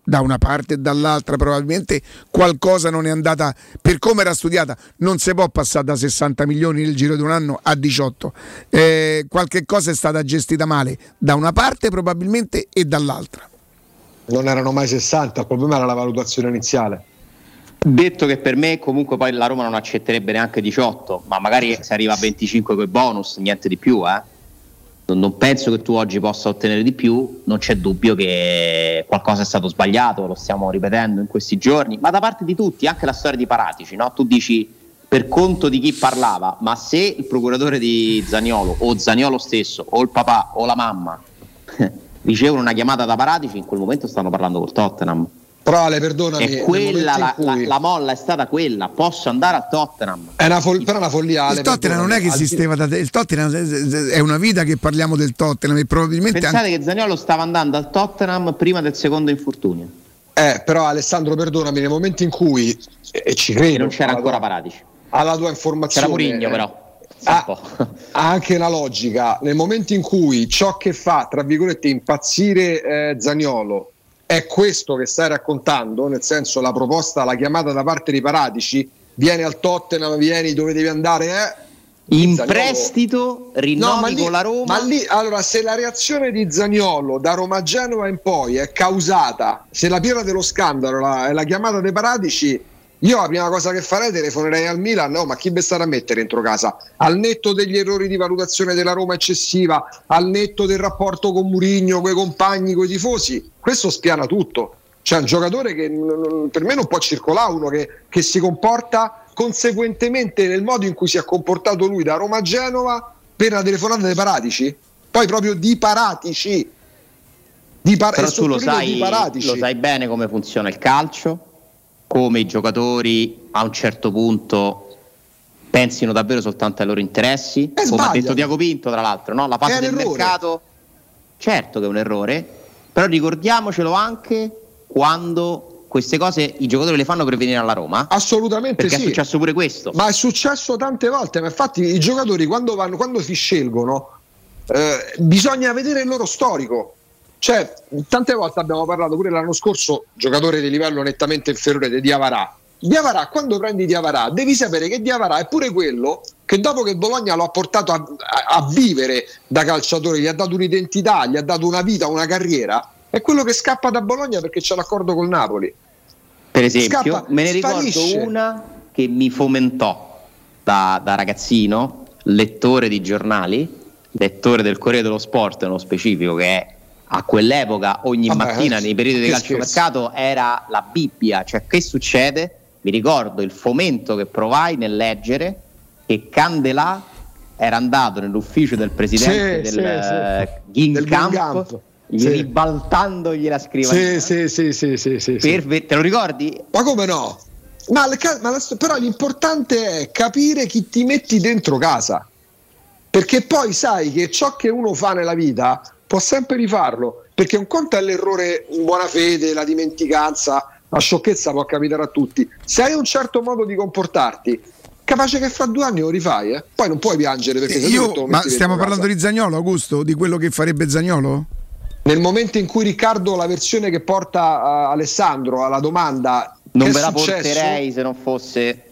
da una parte e dall'altra, probabilmente qualcosa non è andata per come era studiata. Non si può passare da sessanta milioni nel giro di un anno a diciotto. Eh, qualche cosa è stata gestita male da una parte probabilmente e dall'altra. Non erano mai sessanta, il problema era la valutazione iniziale. Detto che per me comunque poi la Roma non accetterebbe neanche diciotto, ma magari se arriva a venticinque coi bonus, niente di più, eh. Non penso che tu oggi possa ottenere di più, non c'è dubbio che qualcosa è stato sbagliato, lo stiamo ripetendo in questi giorni, ma da parte di tutti, anche la storia di Paratici, no? Tu dici per conto di chi parlava, ma se il procuratore di Zaniolo o Zaniolo stesso o il papà o la mamma ricevono una chiamata da Paratici, in quel momento stanno parlando col Tottenham. Però Ale, perdonami, e quella, la, cui... la, la molla è stata quella, posso andare al Tottenham. È una fol- però una follia. Ale, il Tottenham non è che esisteva da te- il Tottenham è una vita che parliamo del Tottenham, e probabilmente pensate anche... che Zaniolo stava andando al Tottenham prima del secondo infortunio. Eh, però Alessandro, perdonami, nel momento in cui e ci credo, e non c'era ancora tua, Paratici. Alla tua informazione. C'era Mourinho, però. Ha, ha anche una logica, nel momento in cui ciò che fa, tra virgolette, impazzire eh, Zaniolo è questo che stai raccontando, nel senso la proposta, la chiamata da parte dei Paratici, vieni al Tottenham, vieni dove devi andare, eh? In Zaniolo. Prestito, rinnovi con no, la Roma. Ma lì, allora, se la reazione di Zaniolo da Roma Genova in poi è causata, se la pietra dello scandalo la, è la chiamata dei Paratici, Io la prima cosa che farei telefonerei al Milan, no, ma chi vi starà a mettere dentro casa? Al netto degli errori di valutazione della Roma eccessiva, al netto del rapporto con Mourinho, coi compagni, coi tifosi, questo spiana tutto. C'è un giocatore che per me non può circolare, uno che, che si comporta conseguentemente nel modo in cui si è comportato lui da Roma a Genova per la telefonata dei Paratici, poi proprio di Paratici. Di par- Però tu lo sai, lo sai bene come funziona il calcio, come i giocatori a un certo punto pensino davvero soltanto ai loro interessi, e come ha detto Tiago Pinto tra l'altro, no? La fase del errore. mercato, certo che è un errore, però ricordiamocelo anche quando queste cose i giocatori le fanno per venire alla Roma. Assolutamente, perché sì, perché è successo pure questo. Ma è successo tante volte, ma infatti i giocatori quando vanno, quando si scelgono eh, bisogna vedere il loro storico. Cioè, tante volte abbiamo parlato pure l'anno scorso, giocatore di livello nettamente inferiore di Diavarà. Diavarà, quando prendi Diavarà, devi sapere che Diavarà è pure quello che dopo che Bologna lo ha portato a, a, a vivere da calciatore, gli ha dato un'identità, gli ha dato una vita, una carriera, è quello che scappa da Bologna perché c'è l'accordo col Napoli. Per esempio, scappa, me ne ricordo sparisce. Una che mi fomentò da, da ragazzino, lettore di giornali, lettore del Corriere dello Sport nello specifico, che è a quell'epoca ogni Vabbè, mattina nei periodi di calciomercato era la Bibbia, cioè che succede? Mi ricordo il fomento che provai nel leggere che Candelà era andato nell'ufficio del presidente sì, del sì, sì. Gingamp sì. ribaltandogli la scrivania sì, sì, sì, sì, sì, per, sì. Te lo ricordi? Ma come no? Ma, ma la, però l'importante è capire chi ti metti dentro casa, perché poi sai che ciò che uno fa nella vita può sempre rifarlo, perché un conto è l'errore in buona fede, la dimenticanza, la sciocchezza può capitare a tutti. Se hai un certo modo di comportarti, capace che fra due anni lo rifai, eh? Poi non puoi piangere perché se io, tu ma stiamo parlando casa. Di Zaniolo, Augusto? Di quello che farebbe Zaniolo? Nel momento in cui Riccardo, la versione che porta Alessandro alla domanda non ve la successo? porterei se non fosse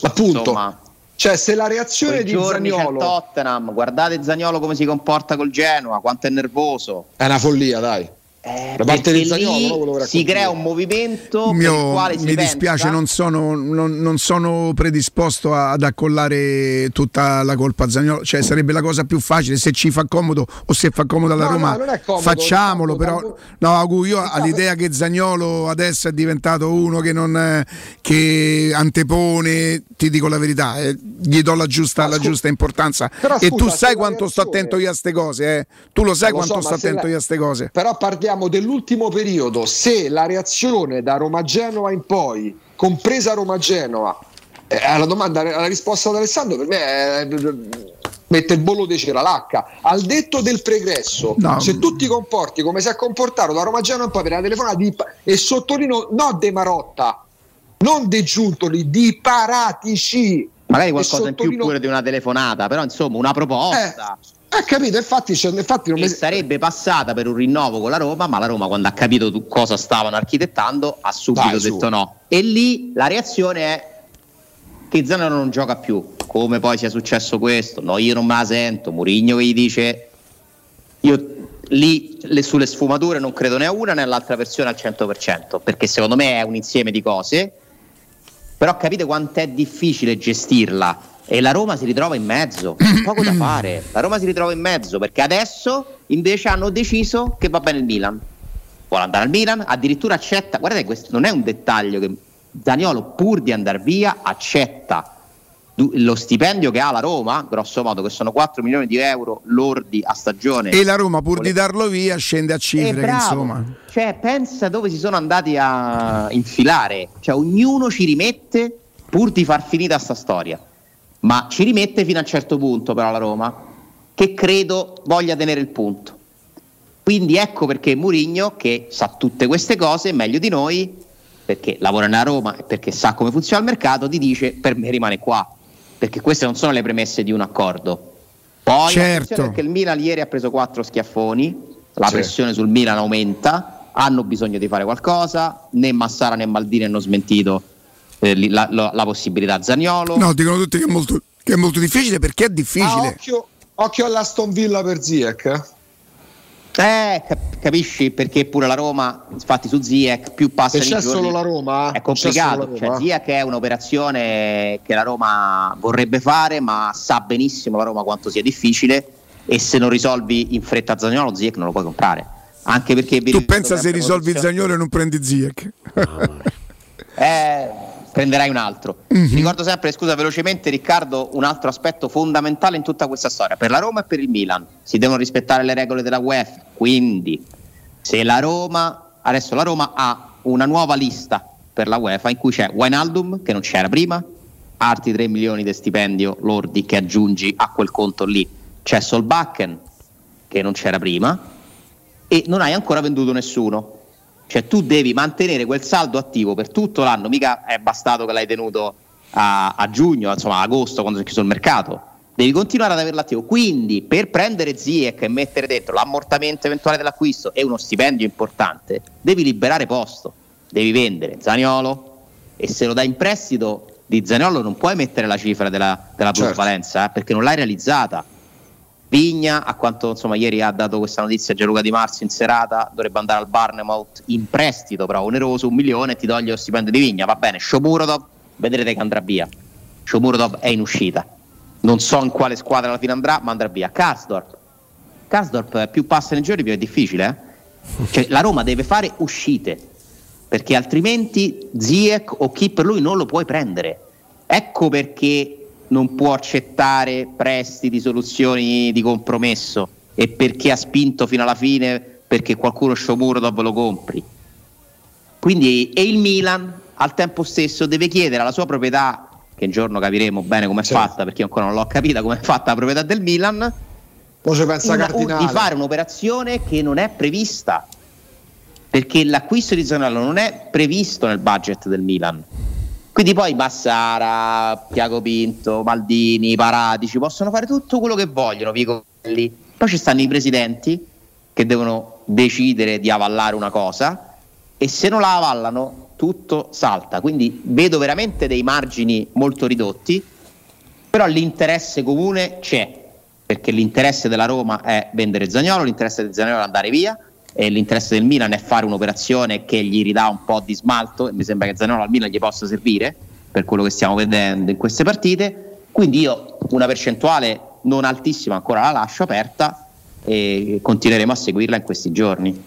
appunto insomma. Cioè se la reazione di Zaniolo Tottenham, guardate Zaniolo come si comporta col Genoa, quanto è nervoso, è una follia, dai, eh, da parte di Zaniolo no, si crea un movimento Mio, per il quale si mi pensa... dispiace non sono, non, non sono predisposto ad accollare tutta la colpa a Zaniolo, cioè sarebbe la cosa più facile, se ci fa comodo o se fa comodo alla no, Roma no, comodo, facciamolo comodo, però no, io all'idea che Zaniolo adesso è diventato uno che non che antepone, ti dico la verità, eh, gli do la giusta, la scusa, giusta importanza però, scusa, e tu sai quanto sto attento io a ste cose, eh? Tu lo sai lo quanto so, sto attento la... io a ste cose, però partiamo dell'ultimo periodo. Se la reazione da Roma-Genova in poi, compresa Roma-Genova, eh, alla domanda, alla risposta ad Alessandro, per me è, mette il bollo di cera lacca. Al detto del pregresso, no. Se tu ti comporti come si è comportato da Roma-Genova in poi per la telefonata di, e sottolineo, no De Marotta, non De Giuntoli, di Paratici, magari qualcosa in più pure di una telefonata, però insomma una proposta. Eh. Ha capito, infatti, cioè, infatti non mi... sarebbe passata per un rinnovo con la Roma, ma la Roma quando ha capito tu cosa stavano architettando ha subito Dai, detto su. no, e lì la reazione è che Zaniolo non gioca più, come poi sia successo questo, no io non me la sento, Mourinho che gli dice io lì le, sulle sfumature non credo né a una né all'altra versione al cento per cento, perché secondo me è un insieme di cose, però capite quant'è difficile gestirla. E la Roma si ritrova in mezzo, poco da fare, la Roma si ritrova in mezzo perché adesso invece hanno deciso che va bene il Milan, vuole andare al Milan, addirittura accetta, guardate questo non è un dettaglio, che Zaniolo pur di andare via accetta lo stipendio che ha la Roma, grosso modo, che sono quattro milioni di euro lordi a stagione, e la Roma pur vuole... di darlo via scende a cifre che insomma, cioè pensa dove si sono andati a infilare, cioè ognuno ci rimette pur di far finita sta storia. Ma ci rimette fino a un certo punto però la Roma, che credo voglia tenere il punto. Quindi ecco perché Mourinho, che sa tutte queste cose meglio di noi, perché lavora nella Roma e perché sa come funziona il mercato, ti dice per me rimane qua, perché queste non sono le premesse di un accordo. Poi certo. Perché il Milan ieri ha preso quattro schiaffoni, la certo. pressione sul Milan aumenta, hanno bisogno di fare qualcosa, né Massara né Maldini hanno smentito La, la, la possibilità Zaniolo. No, dicono tutti che è molto, che è molto difficile, perché è difficile. Ah, occhio, occhio all'Aston Villa per Ziyech. Eh, cap- capisci? Perché pure la Roma, infatti su Ziyech più passano i giorni. C'è solo la Roma? È complicato, Roma. Cioè, Ziyech è un'operazione che la Roma vorrebbe fare, ma sa benissimo la Roma quanto sia difficile, e se non risolvi in fretta Zaniolo, Ziyech non lo puoi comprare. Anche perché tu pensa se risolvi Zaniolo e non prendi Ziyech. eh, prenderai un altro. Mm-hmm. Ti ricordo sempre, scusa velocemente Riccardo, un altro aspetto fondamentale in tutta questa storia per la Roma e per il Milan: si devono rispettare le regole della UEFA. Quindi se la Roma adesso la Roma ha una nuova lista per la UEFA in cui c'è Wijnaldum, che non c'era prima, altri tre milioni di stipendio lordi che aggiungi a quel conto lì, c'è Solbakken che non c'era prima, e non hai ancora venduto nessuno. Cioè tu devi mantenere quel saldo attivo per tutto l'anno, mica è bastato che l'hai tenuto a, a giugno, insomma a agosto, quando si è chiuso il mercato. Devi continuare ad averlo attivo, quindi per prendere Ziyech e mettere dentro l'ammortamento eventuale dell'acquisto e uno stipendio importante devi liberare posto, devi vendere Zaniolo, e se lo dai in prestito di Zaniolo non puoi mettere la cifra della, della plusvalenza, certo, eh, perché non l'hai realizzata. Vigna, a quanto insomma ieri ha dato questa notizia Gianluca Di Marzio in serata, dovrebbe andare al Bournemouth in prestito però oneroso, un milione, e ti toglie lo stipendio di Vigna, va bene. Shomurodov, vedrete che andrà via. Shomurodov è in uscita, non so in quale squadra alla fine andrà, ma andrà via. Karsdorp, Karsdorp più passa nei giorni più è difficile, eh? Cioè, la Roma deve fare uscite, perché altrimenti Ziyech o chi per lui non lo puoi prendere. Ecco perché non può accettare prestiti, soluzioni di compromesso, e perché ha spinto fino alla fine perché qualcuno Shomurodov lo compri. Quindi e il Milan al tempo stesso deve chiedere alla sua proprietà, che un giorno capiremo bene com'è certo. fatta, perché ancora non l'ho capita com'è fatta la proprietà del Milan, poi ci pensa una, un, di fare un'operazione che non è prevista, perché l'acquisto di Zaniolo non è previsto nel budget del Milan. Quindi poi Massara, Tiago Pinto, Maldini, Paratici possono fare tutto quello che vogliono, Picolli. Poi ci stanno i presidenti che devono decidere di avallare una cosa, e se non la avallano tutto salta. Quindi vedo veramente dei margini molto ridotti, però l'interesse comune c'è, perché l'interesse della Roma è vendere Zaniolo, l'interesse di Zaniolo è andare via, e l'interesse del Milan è fare un'operazione che gli ridà un po' di smalto, e mi sembra che Zaniolo al Milan gli possa servire per quello che stiamo vedendo in queste partite. Quindi io una percentuale non altissima ancora la lascio aperta, e continueremo a seguirla in questi giorni.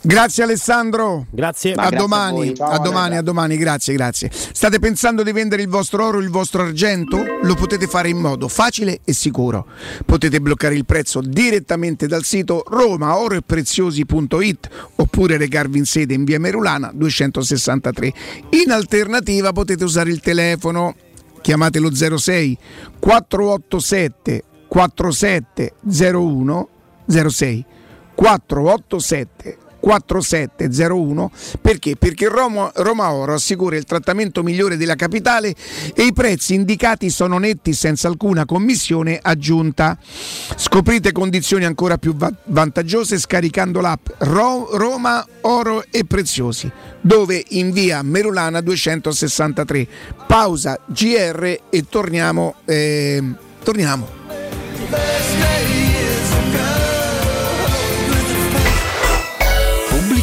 Grazie Alessandro. Grazie. A grazie domani. A, Ciao, a domani, a domani, grazie, grazie. State pensando di vendere il vostro oro, il vostro argento? Lo potete fare in modo facile e sicuro. Potete bloccare il prezzo direttamente dal sito romaoroepreziosi punto it oppure recarvi in sede in via Merulana duecentosessantatré. In alternativa potete usare il telefono. Chiamate lo zero sei quattro otto sette quattro sette zero uno zero sei quattro otto sette quattro sette zero uno. Perché? Perché Roma, Roma Oro assicura il trattamento migliore della capitale e i prezzi indicati sono netti senza alcuna commissione aggiunta. Scoprite condizioni ancora più va- vantaggiose scaricando l'app Ro- Roma Oro e Preziosi, dove in via Merulana duecentosessantatré. Pausa G R e torniamo eh, torniamo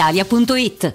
Italia punto it.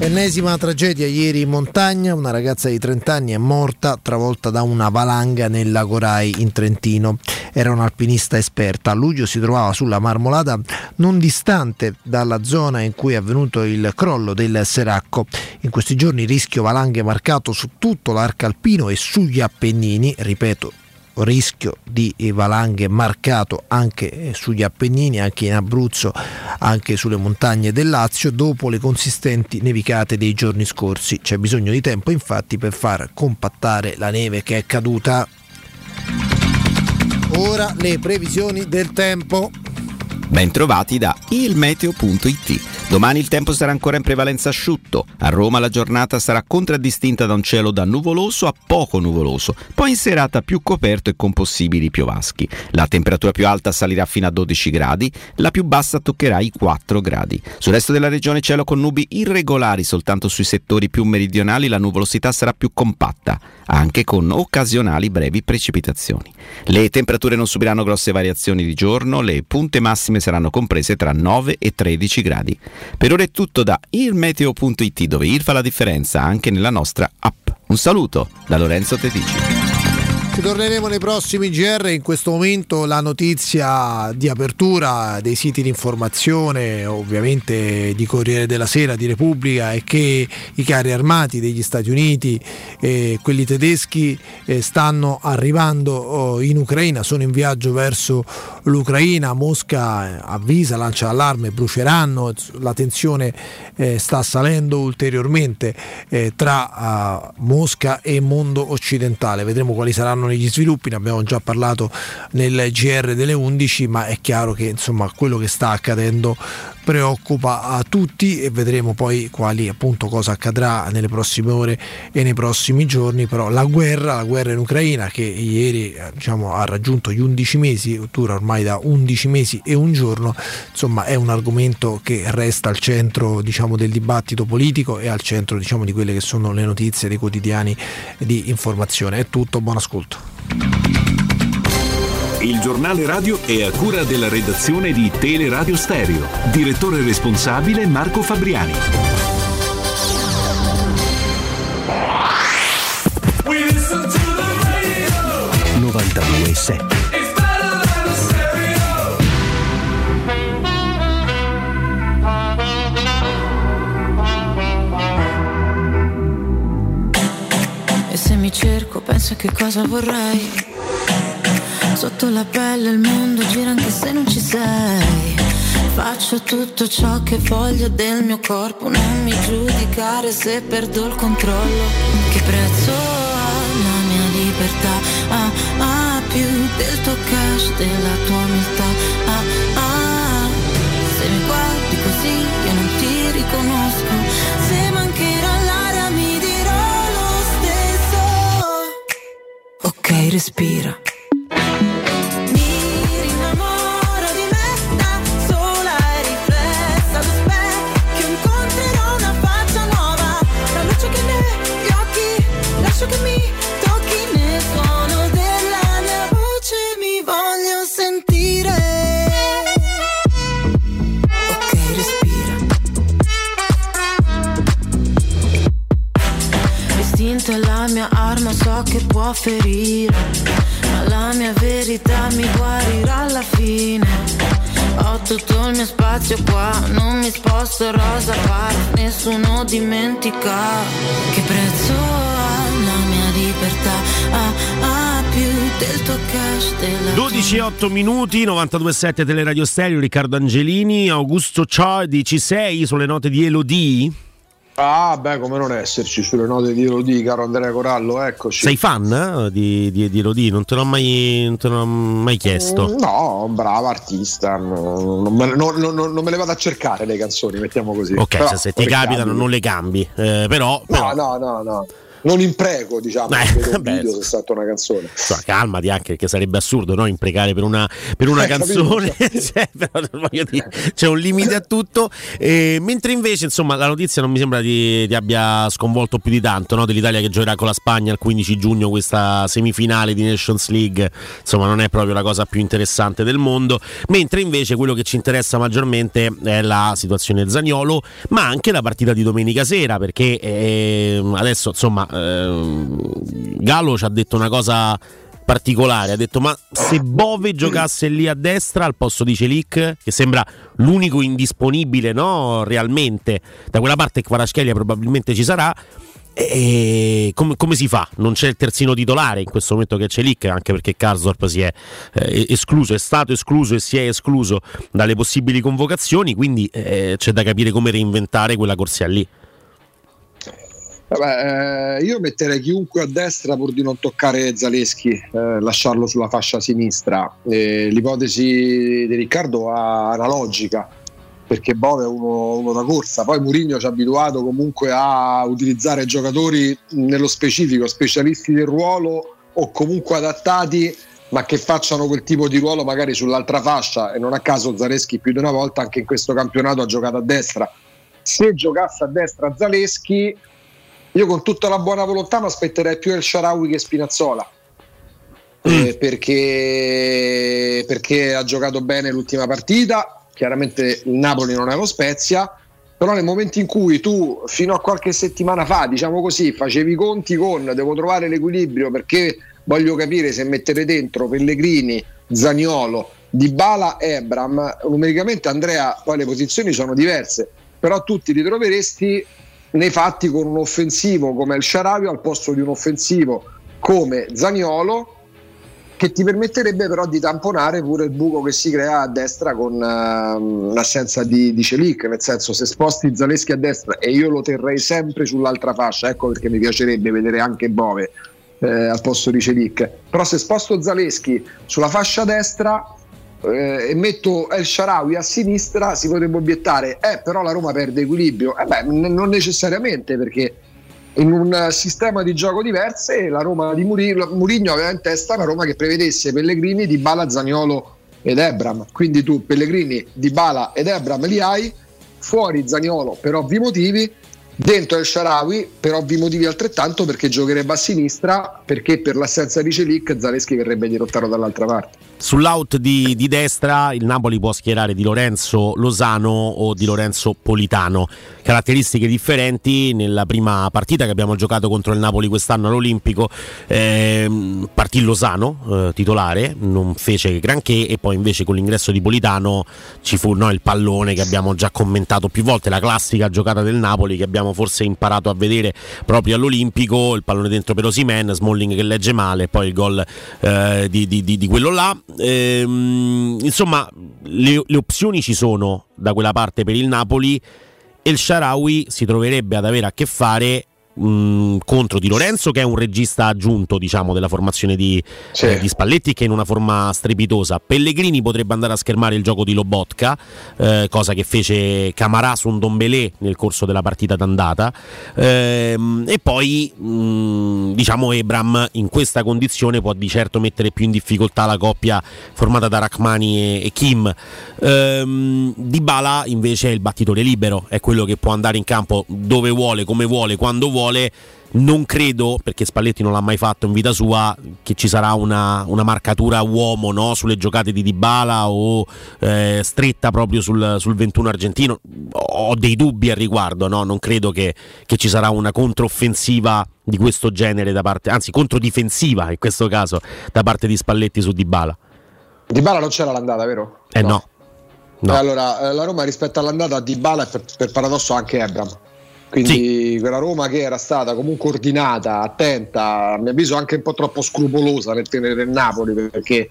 Ennesima tragedia ieri in montagna, una ragazza di trent'anni è morta travolta da una valanga nel lago Rai in Trentino. Era un'alpinista esperta, a luglio si trovava sulla Marmolada non distante dalla zona in cui è avvenuto il crollo del Seracco. In questi giorni il rischio valanghe è marcato su tutto l'arco alpino e sugli Appennini, ripeto, rischio di valanghe marcato anche sugli Appennini, anche in Abruzzo, anche sulle montagne del Lazio dopo le consistenti nevicate dei giorni scorsi. C'è bisogno di tempo infatti per far compattare la neve che è caduta. Ora le previsioni del tempo. Bentrovati da ilmeteo punto it. Domani il tempo sarà ancora in prevalenza asciutto. A Roma la giornata sarà contraddistinta da un cielo da nuvoloso a poco nuvoloso, poi in serata più coperto e con possibili piovaschi. La temperatura più alta salirà fino a dodici gradi, la più bassa toccherà i quattro gradi. Sul resto della regione cielo con nubi irregolari, soltanto sui settori più meridionali la nuvolosità sarà più compatta, anche con occasionali brevi precipitazioni. Le temperature non subiranno grosse variazioni di giorno, le punte massime saranno comprese tra nove e tredici gradi. Per ora è tutto da ilmeteo punto it, dove il fa la differenza anche nella nostra app. Un saluto da Lorenzo Tedici. Ci torneremo nei prossimi G R. In questo momento la notizia di apertura dei siti di informazione, ovviamente di Corriere della Sera, di Repubblica, è che i carri armati degli Stati Uniti e quelli tedeschi stanno arrivando in Ucraina, sono in viaggio verso l'Ucraina. Mosca avvisa, lancia l'allarme: bruceranno. La tensione sta salendo ulteriormente tra Mosca e mondo occidentale. Vedremo quali saranno negli sviluppi, ne abbiamo già parlato nel G R delle undici, ma è chiaro che insomma quello che sta accadendo preoccupa a tutti e vedremo poi quali, appunto, cosa accadrà nelle prossime ore e nei prossimi giorni. Però la guerra, la guerra in Ucraina, che ieri, diciamo, ha raggiunto gli undici mesi, dura ormai da undici mesi e un giorno, insomma è un argomento che resta al centro, diciamo, del dibattito politico e al centro, diciamo, di quelle che sono le notizie dei quotidiani di informazione. È tutto, buon ascolto. Il giornale radio è a cura della redazione di Teleradio Stereo. Direttore responsabile Marco Fabriani. novantadue e sette. E se mi cerco, penso a che cosa vorrei. Sotto la pelle il mondo gira anche se non ci sei. Faccio tutto ciò che voglio del mio corpo, non mi giudicare se perdo il controllo. Che prezzo ha la mia libertà? Ah, ah, più del tuo cash, della tua umiltà. Ah, ah, se mi guardi così io non ti riconosco. Se mancherà l'aria mi dirò lo stesso. Ok, respira. Lascio che mi tocchi nel suono della mia voce, mi voglio sentire. Ok, respira. L'istinto è la mia arma, so che può ferire, ma la mia verità mi guarirà alla fine. Ho tutto il mio spazio qua, non mi sposto rosa par, nessuno dimentica che prezzo. dodici e otto minuti, novantadue e sette Teleradio Stereo, Riccardo Angelini. Augusto Ciodi, ci sei sulle note di Elodie? Ah beh, come non esserci sulle note di Elodie, caro Andrea Corallo, eccoci. Sei fan eh, di, di, di Elodie? Non te l'ho mai, non te l'ho mai chiesto. No, brava artista, no, non, me, no, no, non me le vado a cercare le canzoni, mettiamo così. Ok, però, se, se ti capitano cambi. Non le cambi, eh, però, però... No, no, no, no. Non impreco, diciamo, eh, per un video se è stata una canzone. Cioè, calmati anche, perché sarebbe assurdo, no? Imprecare per una, per una eh, canzone. Cioè, però, voglio dire, c'è un limite a tutto. E, mentre invece, insomma, la notizia non mi sembra ti, ti abbia sconvolto più di tanto, no? Dell'Italia che giocherà con la Spagna il quindici giugno questa semifinale di Nations League. Insomma, non è proprio la cosa più interessante del mondo. Mentre invece quello che ci interessa maggiormente è la situazione Zaniolo, ma anche la partita di domenica sera, perché eh, adesso, insomma, Gallo ci ha detto una cosa particolare, ha detto: ma se Bove giocasse lì a destra al posto di Celic, che sembra l'unico indisponibile, no, realmente da quella parte, Kvaratskhelia probabilmente ci sarà, e come, come si fa? Non c'è il terzino titolare in questo momento, che c'è Celic, anche perché Karsdorp si è eh, escluso, è stato escluso e si è escluso dalle possibili convocazioni, quindi eh, c'è da capire come reinventare quella corsia lì. Vabbè, eh, io metterei chiunque a destra pur di non toccare Zaleschi, eh, lasciarlo sulla fascia sinistra. Eh, l'ipotesi di Riccardo ha una logica, perché Bove è uno, uno da corsa, poi Mourinho ci ha abituato comunque a utilizzare giocatori nello specifico, specialisti del ruolo o comunque adattati, ma che facciano quel tipo di ruolo magari sull'altra fascia, e non a caso Zaleschi più di una volta anche in questo campionato ha giocato a destra. Se giocasse a destra Zaleschi, io con tutta la buona volontà mi aspetterei più El Shaarawy che Spinazzola, eh, perché, perché ha giocato bene l'ultima partita. Chiaramente il Napoli non è lo Spezia, però nel momento in cui tu fino a qualche settimana fa, diciamo così, facevi i conti con devo trovare l'equilibrio perché voglio capire se mettere dentro Pellegrini, Zaniolo, Dybala e Ebram, numericamente Andrea poi le posizioni sono diverse, però tu ti ritroveresti nei fatti con un offensivo come El Shaarawy al posto di un offensivo come Zaniolo, che ti permetterebbe però di tamponare pure il buco che si crea a destra con uh, l'assenza di, di Celic, nel senso, se sposti Zaleschi a destra, e io lo terrei sempre sull'altra fascia, ecco perché mi piacerebbe vedere anche Bove eh, al posto di Celic, però se sposto Zaleschi sulla fascia destra eh, e metto El Shaarawy a sinistra, si potrebbe obiettare eh però la Roma perde equilibrio. Eh beh, n- non necessariamente, perché in un sistema di gioco diverso la Roma di Mourinho, Mourinho aveva in testa una Roma che prevedesse Pellegrini, Dybala, Zaniolo ed Ebram, quindi tu Pellegrini, Dybala ed Ebram li hai, fuori Zaniolo per ovvi motivi, dentro El Shaarawy per ovvi motivi altrettanto, perché giocherebbe a sinistra, perché per l'assenza di Celic Zaleschi verrebbe dirottato dall'altra parte. Sull'out di, di destra il Napoli può schierare Di Lorenzo Lozano o Di Lorenzo Politano, caratteristiche differenti. Nella prima partita che abbiamo giocato contro il Napoli quest'anno all'Olimpico eh, partì Lozano eh, titolare, non fece granché, e poi invece con l'ingresso di Politano ci fu no, il pallone che abbiamo già commentato più volte, la classica giocata del Napoli che abbiamo forse imparato a vedere proprio all'Olimpico, il pallone dentro per Osimhen, Smalling che legge male, poi il gol eh, di, di, di quello là. Ehm, insomma le, le opzioni ci sono da quella parte per il Napoli, e il Shaarawy si troverebbe ad avere a che fare mh, contro Di Lorenzo, che è un regista aggiunto, diciamo, della formazione di, sì. eh, di Spalletti, che è in una forma strepitosa. Pellegrini potrebbe andare a schermare il gioco di Lobotka, eh, cosa che fece Camara su Ndombélé nel corso della partita d'andata, eh, e poi mh, diciamo Ebram in questa condizione può di certo mettere più in difficoltà la coppia formata da Rachmani e, e Kim. eh, Dybala invece è il battitore libero, è quello che può andare in campo dove vuole, come vuole, quando vuole. Non credo, perché Spalletti non l'ha mai fatto in vita sua, che ci sarà una, una marcatura uomo, no? Sulle giocate di Dybala o eh, stretta proprio sul, sul ventuno argentino. Ho dei dubbi al riguardo, no? Non credo che, che ci sarà una controffensiva di questo genere da parte, anzi controdifensiva in questo caso, da parte di Spalletti su Dybala. Dybala non c'era l'andata, vero? Eh no, no. no. Allora, la Roma rispetto all'andata di Dybala e per, per paradosso anche Ebram. Quindi sì. Quella Roma che era stata comunque ordinata, attenta, a mio avviso anche un po' troppo scrupolosa nel tenere il Napoli, perché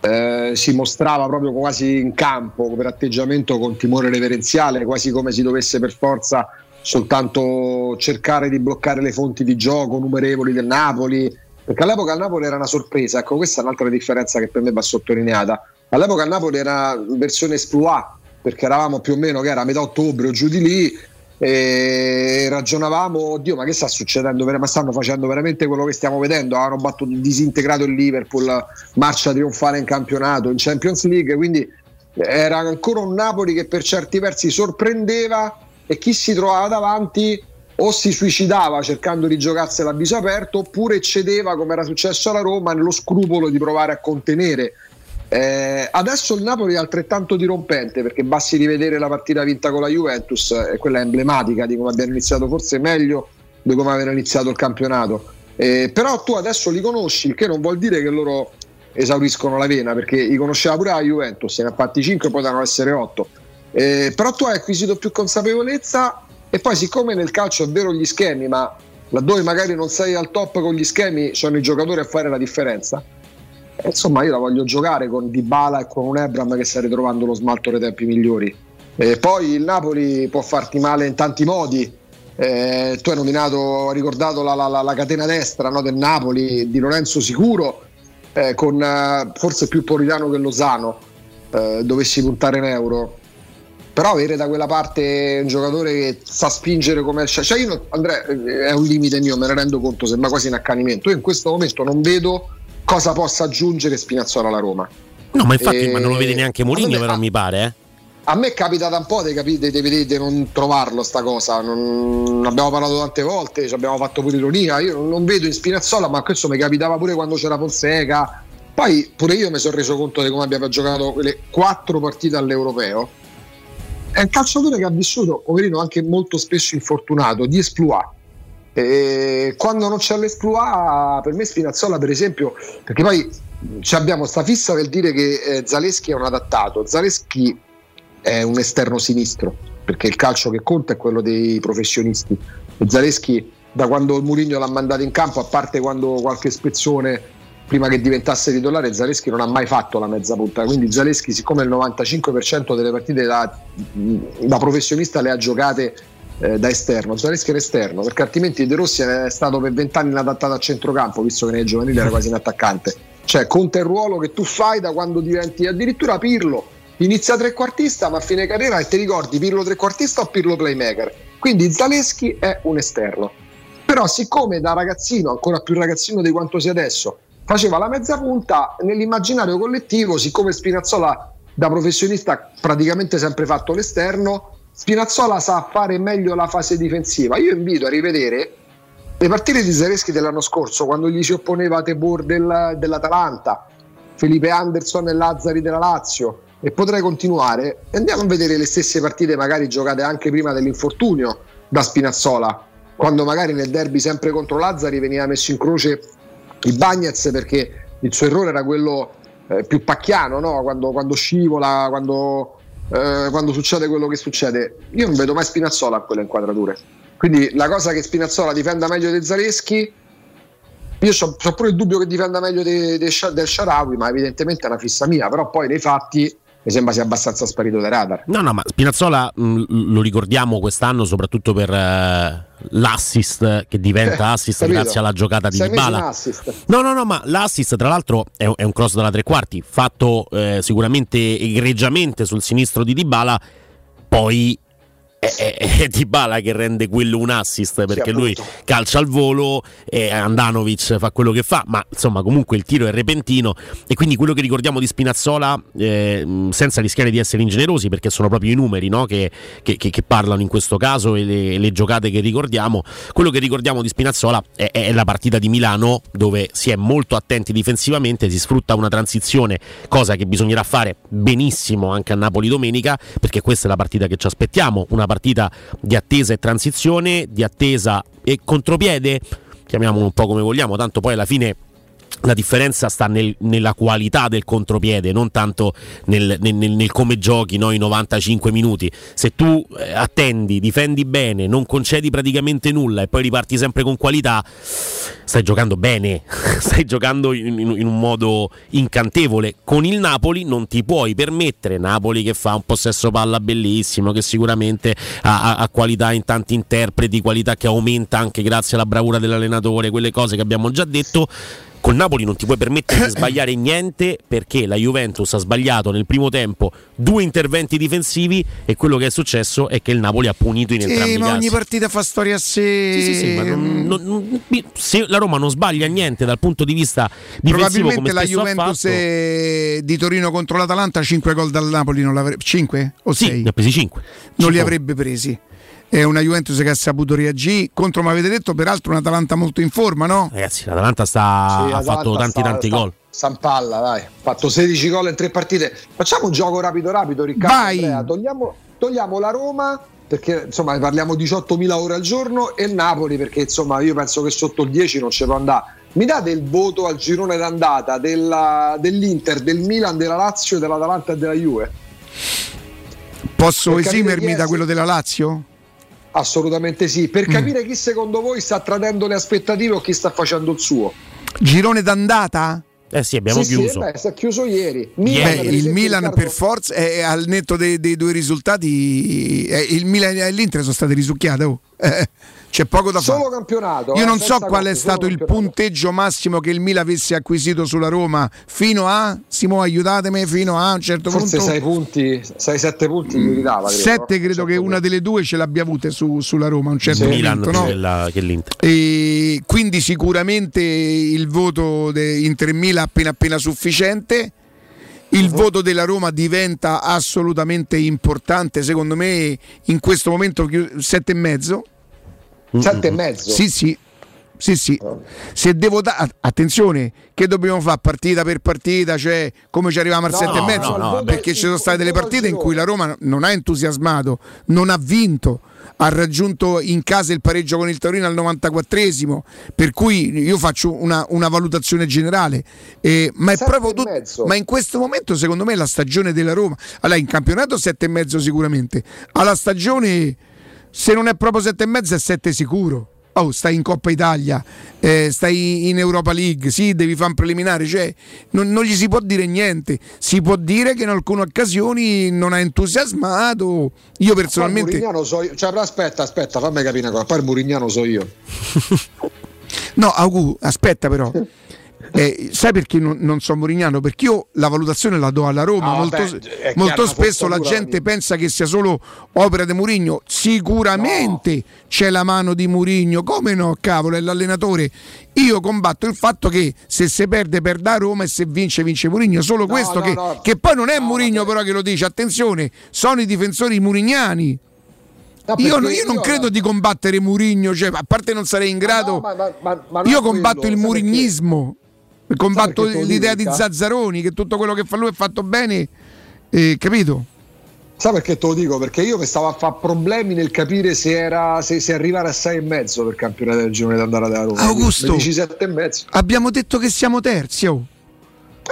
eh, si mostrava proprio quasi in campo per atteggiamento con timore reverenziale, quasi come si dovesse per forza soltanto cercare di bloccare le fonti di gioco numerevoli del Napoli, perché all'epoca il Napoli era una sorpresa. Ecco, questa è un'altra differenza che per me va sottolineata. All'epoca il Napoli era versione exploit, perché eravamo più o meno che era a metà ottobre o giù di lì, e ragionavamo, oddio, ma che sta succedendo? Ma stanno facendo veramente quello che stiamo vedendo? Hanno battuto, disintegrato il Liverpool, marcia trionfale in campionato, in Champions League. Quindi era ancora un Napoli che per certi versi sorprendeva, e chi si trovava davanti o si suicidava cercando di giocarsela a viso aperto, oppure cedeva, come era successo alla Roma, nello scrupolo di provare a contenere. Eh, adesso il Napoli è altrettanto dirompente, perché basti rivedere la partita vinta con la Juventus, eh, quella emblematica di come abbiamo iniziato, forse meglio di come aveva iniziato il campionato, eh, però tu adesso li conosci, il che non vuol dire che loro esauriscono la vena, perché li conosceva pure la Juventus, ne ha fatti cinque, potevano essere otto, eh, però tu hai acquisito più consapevolezza, e poi siccome nel calcio è vero gli schemi, ma laddove magari non sei al top con gli schemi sono i giocatori a fare la differenza. Insomma, io la voglio giocare con Dybala e con un Ebram che sta ritrovando lo smalto dei tempi migliori. E poi il Napoli può farti male in tanti modi, eh, tu hai nominato, hai ricordato la, la, la catena destra, no, del Napoli di Lorenzo Sicuro, eh, con eh, forse più Politano che Lozano, eh, dovessi puntare in euro, però avere da quella parte un giocatore che sa spingere come, cioè io non, Andrea, è un limite mio, me ne rendo conto, sembra quasi un accanimento. Io in questo momento non vedo cosa possa aggiungere Spinazzola alla Roma. No, ma infatti e... ma non lo vede neanche Mourinho, però a... mi pare, eh. A me capita da un po' di capire, vedete, non trovarlo sta cosa, non abbiamo parlato tante volte, ci abbiamo fatto pure ironia, io non vedo in Spinazzola, ma questo mi capitava pure quando c'era Fonseca, poi pure io mi sono reso conto di come abbiamo giocato quelle quattro partite all'Europeo. È un calciatore che ha vissuto, poverino, anche molto spesso infortunato, di esploit, e quando non c'è l'esploit per me Spinazzola, per esempio, perché poi abbiamo sta fissa per dire che Zaleschi è un adattato, Zaleschi è un esterno sinistro, perché il calcio che conta è quello dei professionisti, e Zaleschi da quando Mourinho l'ha mandato in campo, a parte quando qualche spezzone prima che diventasse titolare, Zaleschi non ha mai fatto la mezza punta, quindi Zaleschi, siccome il novantacinque per cento delle partite da, da professionista le ha giocate eh, da esterno, Zaleschi era esterno, perché altrimenti De Rossi è stato per vent'anni adattato a centrocampo, visto che nel giovanile era quasi un attaccante, cioè conta il ruolo che tu fai da quando diventi, addirittura Pirlo inizia trequartista, ma a fine carriera e ti ricordi Pirlo trequartista o Pirlo playmaker, quindi Zaleschi è un esterno, però siccome da ragazzino, ancora più ragazzino di quanto sia adesso, faceva la mezza punta, nell'immaginario collettivo, siccome Spinazzola da professionista ha praticamente sempre fatto l'esterno, Spinazzola sa fare meglio la fase difensiva. Io invito a rivedere le partite di Zaleschi dell'anno scorso, quando gli si opponeva Tebor del, dell'Atalanta, Felipe Anderson e Lazzari della Lazio, e potrei continuare. Andiamo a vedere le stesse partite magari giocate anche prima dell'infortunio da Spinazzola, quando magari nel derby sempre contro Lazzari veniva messo in croce Ibañez, perché il suo errore era quello eh, più pacchiano, no? quando, quando scivola, quando, eh, quando succede quello che succede. Io non vedo mai Spinazzola a quelle inquadrature, quindi la cosa che Spinazzola difenda meglio di Zaleschi, io ho pure il dubbio che difenda meglio de, de, del Shaarawy, ma evidentemente è una fissa mia, però poi nei fatti mi sembra sia abbastanza sparito dai radar. No, no, ma Spinazzola mh, lo ricordiamo quest'anno soprattutto per eh, l'assist che diventa eh, assist capito, grazie alla giocata di Dybala. No, no, no, ma l'assist tra l'altro è un, è un cross dalla tre quarti, fatto eh, sicuramente egregiamente sul sinistro di Dybala, poi è, è, è Dybala che rende quello un assist, perché lui calcia al volo e Handanović fa quello che fa, ma insomma comunque il tiro è repentino, e quindi quello che ricordiamo di Spinazzola, eh, senza rischiare di essere ingenerosi, perché sono proprio i numeri, no, che, che, che, che parlano in questo caso, e le, le giocate che ricordiamo, quello che ricordiamo di Spinazzola è, è la partita di Milano, dove si è molto attenti difensivamente, si sfrutta una transizione, cosa che bisognerà fare benissimo anche a Napoli domenica, perché questa è la partita che ci aspettiamo, una partita di attesa e transizione, di attesa e contropiede, chiamiamolo un po' come vogliamo, tanto poi alla fine la differenza sta nel, nella qualità del contropiede, non tanto nel, nel, nel come giochi, no, i novantacinque minuti. Se tu eh, attendi, difendi bene, non concedi praticamente nulla e poi riparti sempre con qualità, stai giocando bene, stai giocando in, in, in un modo incantevole. Con il Napoli non ti puoi permettere, Napoli che fa un possesso palla bellissimo, che sicuramente ha, ha, ha qualità in tanti interpreti, qualità che aumenta anche grazie alla bravura dell'allenatore, quelle cose che abbiamo già detto. Col Napoli non ti puoi permettere di sbagliare niente, perché la Juventus ha sbagliato nel primo tempo due interventi difensivi e quello che è successo è che il Napoli ha punito in entrambi sì, ma i casi. Ogni partita fa storia a sé. Sì, sì, sì, ma non, non, se la Roma non sbaglia niente dal punto di vista difensivo, probabilmente come la Juventus ha fatto, di Torino contro l'Atalanta cinque gol dal Napoli non l'avrebbe, cinque o sei? Sì, ne ha presi cinque. Non li avrebbe presi. È una Juventus che ha saputo reagire contro, ma avete detto peraltro un'Atalanta molto in forma, no? Ragazzi, l'Atalanta sta sì, ha fatto tanti sta, tanti gol. Sampalla, dai, ha fatto sedici gol in tre partite. Facciamo un gioco rapido rapido, Riccardo, Andrea. Togliamo, togliamo la Roma, perché insomma parliamo diciottomila ore al giorno, e il Napoli, perché insomma io penso che sotto il dieci non ci può andare. Mi date il voto al girone d'andata della, dell'Inter, del Milan, della Lazio, dell'Atalanta e della Juve? Posso per esimermi da quello della Lazio? Assolutamente sì, per capire mm. chi secondo voi sta tradendo le aspettative o chi sta facendo il suo. Girone d'andata? Eh sì, abbiamo sì, chiuso. Sì, beh, si è chiuso ieri. Milan, beh, il Milan Riccardo... per forza è al netto dei, dei due risultati. È, il Milan e l'Inter sono state risucchiate. Oh. Eh, c'è poco da fare. Solo campionato. Io eh, non so qual è stato il punteggio massimo che il Milan avesse acquisito sulla Roma fino a Simo, aiutatemi, fino a un certo forse punto. sei punti, sei sette punti gli ridava. sette credo che una delle due ce l'abbia avuta su, sulla Roma, un certo sì, punto, Milan no? della, che l'Inter. E quindi sicuramente il voto de Inter Milan appena appena sufficiente. Il voto della Roma diventa assolutamente importante, secondo me in questo momento sette e mezzo. Sette e mezzo? Sì, sì. Sì, sì. Se devo dare attenzione, che dobbiamo fare partita per partita, cioè come ci arriviamo al no, sette e mezzo? No, no, perché ci sono state delle partite in cui la Roma non ha entusiasmato, non ha vinto, ha raggiunto in casa il pareggio con il Torino al novantaquattresimo, per cui io faccio una, una valutazione generale, eh, ma è proprio tutto, ma in questo momento secondo me la stagione della Roma, allora in campionato sette e mezzo sicuramente, alla stagione se non è proprio sette e mezzo è sette sicuro. Oh, stai in Coppa Italia, eh, stai in Europa League, sì, devi fare un preliminare, cioè non, non gli si può dire niente. Si può dire che in alcune occasioni non ha entusiasmato. Io personalmente il Murignano so io. Cioè, aspetta, aspetta, fammi capire una cosa, poi il Murignano so io. No, Augù, aspetta però. Eh, sai perché non, non sono Murignano? Perché io la valutazione la do alla Roma. No, molto vabbè, molto spesso la gente pensa che sia solo opera di Mourinho. Sicuramente no, c'è la mano di Mourinho, come no, cavolo, è l'allenatore. Io combatto il fatto che se si perde perda a Roma e se vince vince Mourinho. Solo no, questo no, che, no. che poi non è no, Mourinho però che lo dice. Attenzione, sono i difensori murignani. No, io, io non io, credo no. di combattere Mourinho, cioè, a parte non sarei in grado. Ma no, ma, ma, ma, ma io combatto quello, il murignismo. Combatto l'idea di Zazzaroni che tutto quello che fa lui è fatto bene, eh, capito? Sai perché te lo dico? Perché io mi stavo a fare problemi nel capire se era se, se arrivare a sei e mezzo per campionato del girone d'andata della Roma. Augusto, diciassette e mezzo. Abbiamo detto che siamo terzi, oh.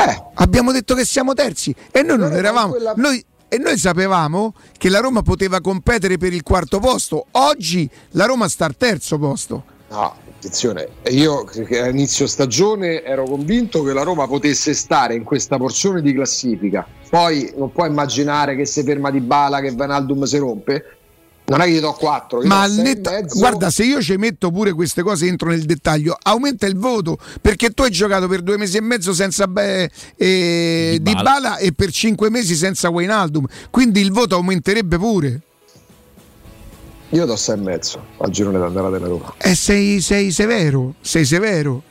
eh. abbiamo detto che siamo terzi e noi non, non eravamo quella... noi E noi sapevamo che la Roma poteva competere per il quarto posto. Oggi la Roma sta al terzo posto. No, attenzione, io a inizio stagione ero convinto che la Roma potesse stare in questa porzione di classifica. Poi non puoi immaginare che se ferma Dybala, che Wijnaldum si rompe. Non è che gli do quattro, ma al netto, guarda, se io ci metto pure queste cose, entro nel dettaglio, aumenta il voto, perché tu hai giocato per due mesi e mezzo senza beh, eh, Dybala. Dybala e per cinque mesi senza Wijnaldum, quindi il voto aumenterebbe pure. Io do sei e mezzo al girone d'andata della Roma. E sei, sei severo, sei severo.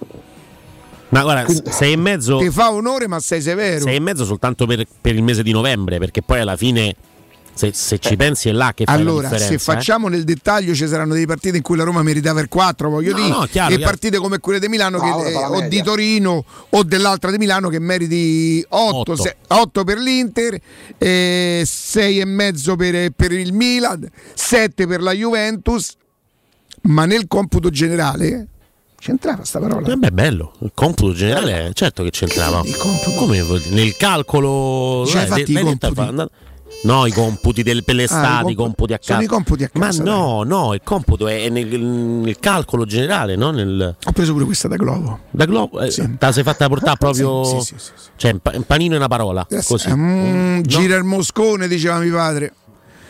Ma guarda, sei e mezzo ti fa onore, ma sei severo. Sei e mezzo soltanto per, per il mese di novembre, perché poi alla fine Se, se ci pensi è là che fai allora, la differenza. Allora, se facciamo eh? nel dettaglio, ci saranno delle partite in cui la Roma meritava il quattro, voglio no, dire, no, chiaro, e chiaro. partite come quelle di Milano no, che, eh, o media. di Torino o dell'altra di Milano che meriti otto per l'Inter, eh, sei e mezzo per, per il Milan, sette per la Juventus, ma nel computo generale c'entrava sta parola. Eh beh, bello, il computo generale, certo che c'entrava. Che come nel calcolo, cioè, eh, i No, i computi del, per l'estate, ah, i computi a casa. Sono i computi a casa. Ma no, no, il computo è nel, nel calcolo generale, no? Nel... Ho preso pure questa da Globo. Da Globo? Eh, sì. Te la sei fatta portare proprio. Sì, sì, sì, sì. Cioè, un panino e una parola. Yes. Così. Mm, no? Gira il moscone, diceva mio padre.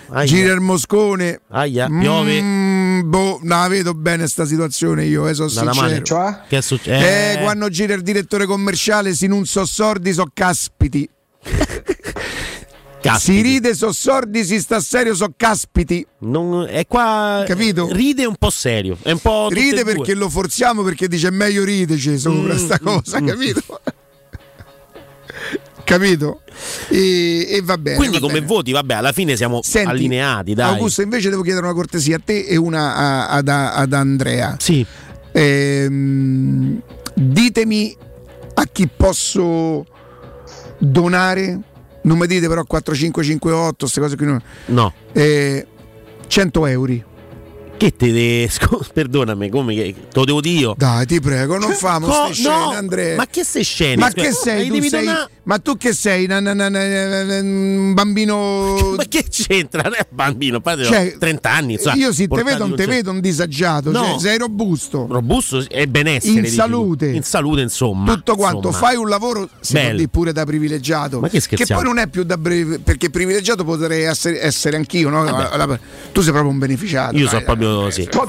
Aia. Gira il moscone. Aia, piove. Mm, boh, non la vedo bene sta situazione io, eh, sono sincero. Cioè? Che è succe- eh, eh, quando gira il direttore commerciale, si non so sordi, so caspiti. Caspiti. Si ride, so sordi, si sta serio, so caspiti. Non è qua, capito? Ride un po' serio, è un po' ride perché due. Lo forziamo, perché dice meglio rideci sopra mm, sta cosa, mm, capito? Mm. Capito? E, e va bene. Quindi va come bene. Voti, vabbè, alla fine siamo Senti, allineati, dai. Augusto, invece devo chiedere una cortesia a te e una a, ad, ad Andrea. Sì. Ehm, ditemi a chi posso donare. Non mi dite però quattro cinque cinque otto, queste cose qui non... No. Eh, cento euro. Che te de... Perdonami, come che... te lo devo dire io. Dai, ti prego, non famo queste Co- scene, no. Andrea. Ma che sei scena? Ma che sei? Tu sei, Ma tu che sei? Na, na, na, na, na, un bambino. Ma che c'entra? Non è un bambino, padre, cioè, trenta anni. Insomma, io sì, te vedo, non te vedo un disagiato. No. Cioè, sei robusto. Robusto e benessere. In salute. In salute, insomma. Tutto quanto, insomma. Fai un lavoro, secondo te, pure da privilegiato. Ma che scherziamo? Che poi non è più da brevi, perché privilegiato potrei essere, essere anch'io, no? Ah, tu sei proprio un beneficiario. Io sono proprio eh, sì. Già,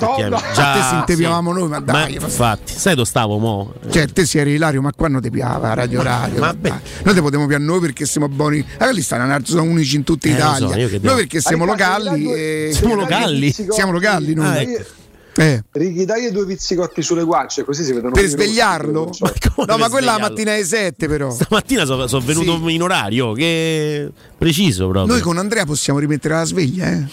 te si intempiavamo sì. Noi, ma dai. Ma infatti, sai dove stavo mo? Cioè, te si eri Ilario, ma quando ti piava Radio Radio. Ma beh. Noi te potremo più a noi perché siamo buoni. Ah, lì stanno, sono unici in tutta Italia. Eh, so, noi perché siamo ah, locali. Due, e... Siamo locali? Siamo locali noi. Ah, ecco. Eh. Righi, dai due pizzicotti sulle guance, così si vedono. Per svegliarlo? Ma no, per ma quella svegliarlo? Mattina alle sette, però. Stamattina sono so venuto sì. In orario, che preciso proprio. Noi con Andrea possiamo rimettere la sveglia, eh?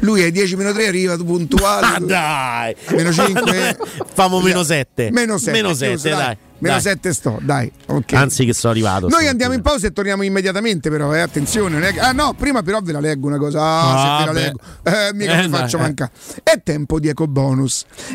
Lui alle dieci meno tre arriva puntuale. Ah, dai! meno cinque. Famo meno sette. meno sette, dai. meno sette sto, dai. Okay. Anzi, che sono arrivato. Noi andiamo in pausa e torniamo immediatamente, però, eh, attenzione. Non è... Ah no, prima però ve la leggo una cosa. Ah, ah, se ve la leggo. Eh, mica eh, faccio eh. mancare. È tempo di Ecobonus.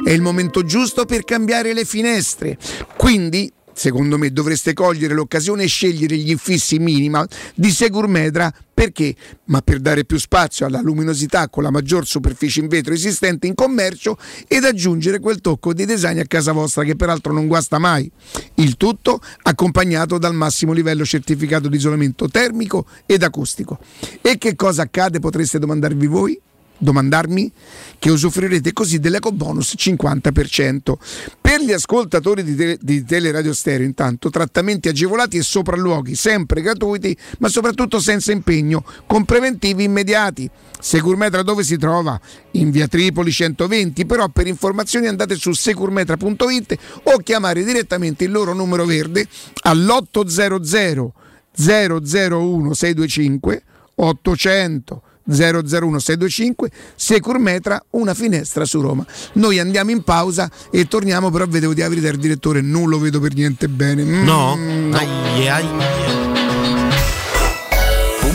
È il momento giusto per cambiare le finestre. Quindi, secondo me, dovreste cogliere l'occasione e scegliere gli infissi minima di Segurmetra. Perché? Ma per dare più spazio alla luminosità con la maggior superficie in vetro esistente in commercio ed aggiungere quel tocco di design a casa vostra che peraltro non guasta mai. Il tutto accompagnato dal massimo livello certificato di isolamento termico ed acustico. E che cosa accade, potreste domandarvi voi? Domandarmi che usufruirete così dell'ecobonus cinquanta per cento. Per gli ascoltatori di, tele, di Teleradio Stereo, intanto, trattamenti agevolati e sopralluoghi sempre gratuiti, ma soprattutto senza impegno, con preventivi immediati. Securmetra dove si trova? In via Tripoli centoventi, però per informazioni andate su securmetra punto it o chiamare direttamente il loro numero verde all'ottocento zero zero uno sei due cinque ottocento zero zero uno sei due cinque. Securmetra, una finestra su Roma. Noi andiamo in pausa e torniamo, però vedevo di avere il direttore, non lo vedo per niente bene. Mm, no. no. Ai, ai.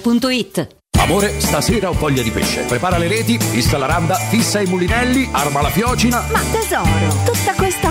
punto it. Amore, stasera ho voglia di pesce. Prepara le reti, fissa la randa, fissa i mulinelli, arma la fiocina. Ma tesoro, tutta questa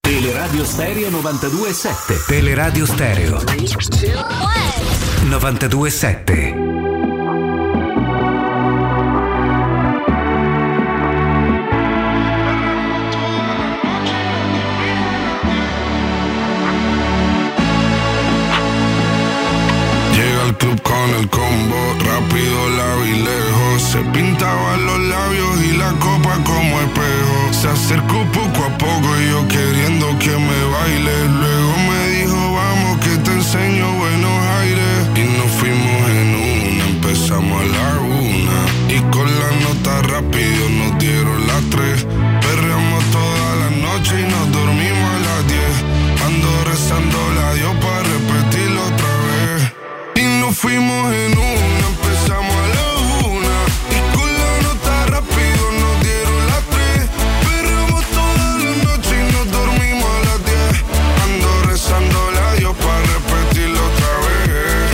Teleradio Stereo novantadue virgola sette. Teleradio Stereo novantadue virgola sette. Llega al club con el combo, rápido, largo y lejos. Se pintaban los labios y la copa como espejo. Se acercó poco a poco y yo queriendo que me baile. Luego me dijo, vamos que te enseño buenos aires. Y nos fuimos en una, empezamos a la una. Y con la nota rápido nos dieron las tres. Perreamos toda la noche y nos dormimos a las diez. Ando rezando la Dios para repetirlo otra vez. Y nos fuimos en una, empezamos a la una. Y con la nota rápido nos dieron las tres. Perreamos toda la noche y nos dormimos a las diez. Ando rezando la Dios para repetirlo otra vez.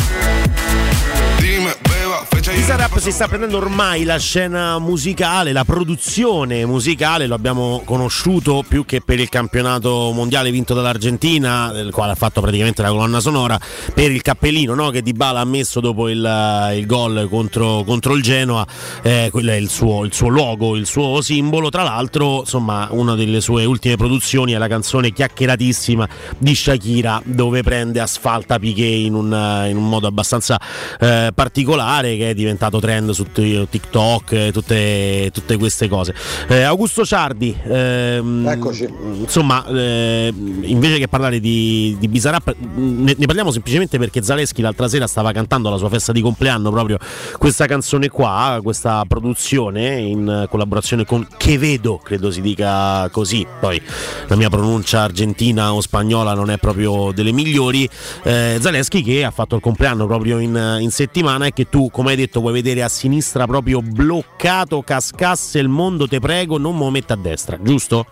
Dime, beba, fecha y... Isa Rap si sta prendendo ormai la scena musicale, la produzione musicale. Lo abbiamo conosciuto più che per il campionato mondiale vinto dall'Argentina, del quale ha fatto praticamente la colonna sonora, per il cappellino, no, che Dybala ha messo dopo il, il gol contro, contro il Genoa. Eh, quello è il suo, il suo logo, il suo simbolo. Tra l'altro, insomma, una delle sue ultime produzioni è la canzone chiacchieratissima di Shakira, dove prende, asfalta Piqué in un, in un modo abbastanza eh, particolare, che è diventato trend su TikTok, tutte, tutte queste cose. eh, Augusto Ciardi, ehm, eccoci. Insomma, eh, invece che parlare di, di Bizarrap ne, ne parliamo semplicemente perché Zaleschi l'altra sera stava cantando alla sua festa di compleanno proprio questa canzone qua, questa produzione in collaborazione con Quevedo, credo si dica così, poi la mia pronuncia argentina o spagnola non è proprio delle migliori. eh, Zaleschi che ha fatto il compleanno proprio in, in settimana e che tu, come hai detto, vuoi vedere a sinistra proprio bloccato, cascasse il mondo, te prego non me lo metta a destra, giusto?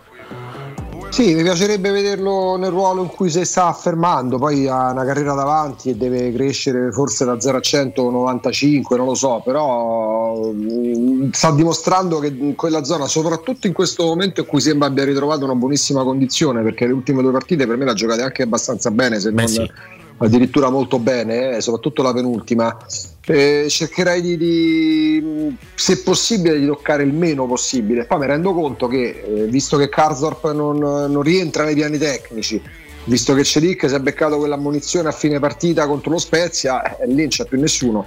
Sì, mi piacerebbe vederlo nel ruolo in cui si sta affermando, poi ha una carriera davanti e deve crescere forse da zero a centonovantacinque, non lo so, però sta dimostrando che in quella zona, soprattutto in questo momento in cui sembra abbia ritrovato una buonissima condizione, perché le ultime due partite per me l'ha giocate anche abbastanza bene, se Beh, non sì. addirittura molto bene, eh, soprattutto la penultima. Eh, cercherai di, di, se possibile, di toccare il meno possibile. Poi mi rendo conto che eh, visto che Karsdorp non, non rientra nei piani tecnici, visto che Celic si è beccato quell'ammonizione a fine partita contro lo Spezia, eh, lì non c'è più nessuno.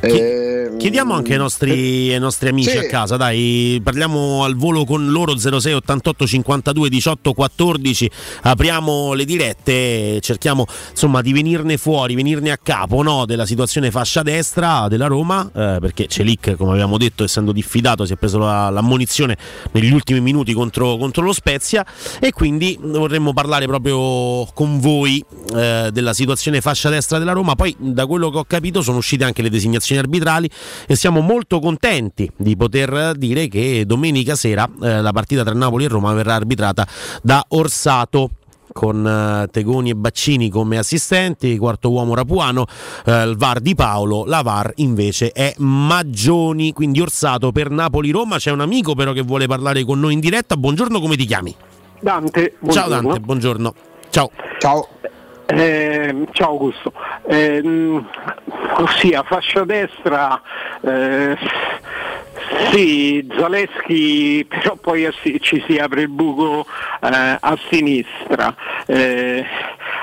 Eh, Chiediamo anche ai nostri, ai nostri amici sì. a casa, dai, parliamo al volo con loro. Zero sei ottantotto cinquantadue diciotto quattordici, apriamo le dirette, cerchiamo insomma di venirne fuori, venirne a capo, no, della situazione fascia destra della Roma, eh, perché Celic, come abbiamo detto, essendo diffidato, si è preso la, l'ammonizione negli ultimi minuti contro, contro lo Spezia, e quindi vorremmo parlare proprio con voi eh, della situazione fascia destra della Roma. Poi, da quello che ho capito, sono uscite anche le designazioni arbitrali e siamo molto contenti di poter dire che domenica sera eh, la partita tra Napoli e Roma verrà arbitrata da Orsato, con Tegoni e Baccini come assistenti, quarto uomo Rapuano, eh, il V A R di Paolo, la V A R invece è Maggioni. Quindi Orsato per Napoli-Roma. C'è un amico però che vuole parlare con noi in diretta. Buongiorno, come ti chiami? Dante. Buongiorno. Ciao Dante, buongiorno. Ciao. Ciao. Eh, ciao Augusto. Eh, ossia, fascia destra. Eh, Sì, Zalewski, però poi ci si apre il buco eh, a sinistra, eh,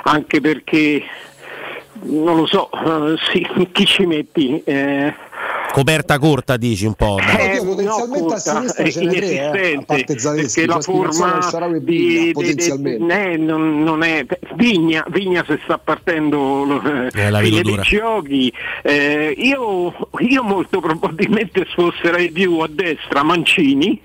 anche perché, non lo so, eh, sì, chi ci metti? Eh, coperta corta dici un po'? Eh, no, potenzialmente a sinistra ce ne tre, eh, a parte Zalewski, perché la forma di, Vigna, di, potenzialmente. Eh, non, non è Vigna, Vigna se sta partendo eh, la fine dei giochi, eh, io, io molto probabilmente sposterei più a destra Mancini,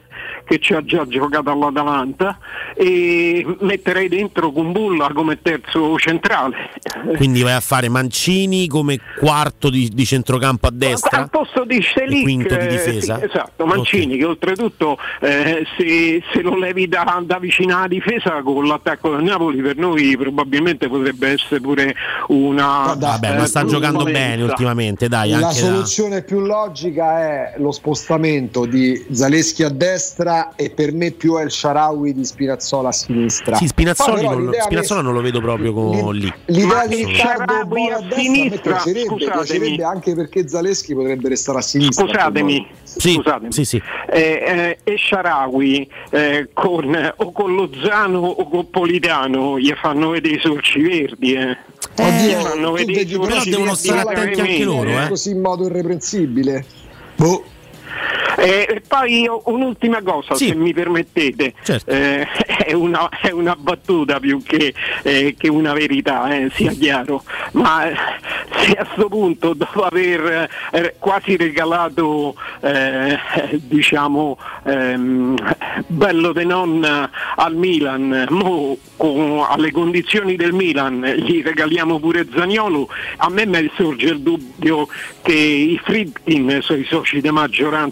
che ci ha già giocato all'Atalanta, e metterei dentro Kumbulla come terzo centrale. Quindi vai a fare Mancini come quarto di, di centrocampo a destra, al posto di Celic, quinto di difesa. Sì, esatto, Mancini, okay, che oltretutto eh, se, se lo levi da, da vicino alla difesa con l'attacco del Napoli, per noi probabilmente potrebbe essere pure una... Guarda, vabbè, eh, ma sta giocando bene ultimamente, dai. La anche soluzione da... più logica è lo spostamento di Zalewski a destra e per me più è il Shaarawy di Spinazzola a sinistra. Sì, Spinazzola non, lo, Spinazzola non lo vedo proprio con lì. L'idea di Riccardo a sinistra mi piacerebbe, piacerebbe anche perché Zalewski potrebbe restare a sinistra. Scusatemi, sì, scusatemi. Sì, sì. Eh, eh, e Shaarawy eh, con eh, o con Lozano o con Politano gli fanno vedere i sorci verdi. Eh. Eh, Oddio, fanno vedere i sorci devono stare attenti anche loro, eh. Così in modo irreprensibile. Boh. Eh, e poi io, un'ultima cosa, sì, se mi permettete, certo. eh, è, una, è una battuta più che, eh, che una verità, eh, sia chiaro, ma eh, se a sto punto, dopo aver eh, quasi regalato eh, diciamo ehm, Bello Tenon al Milan, mo con, alle condizioni del Milan gli regaliamo pure Zaniolo, a me mi sorge il dubbio che i Friedkin sono i soci di maggioranza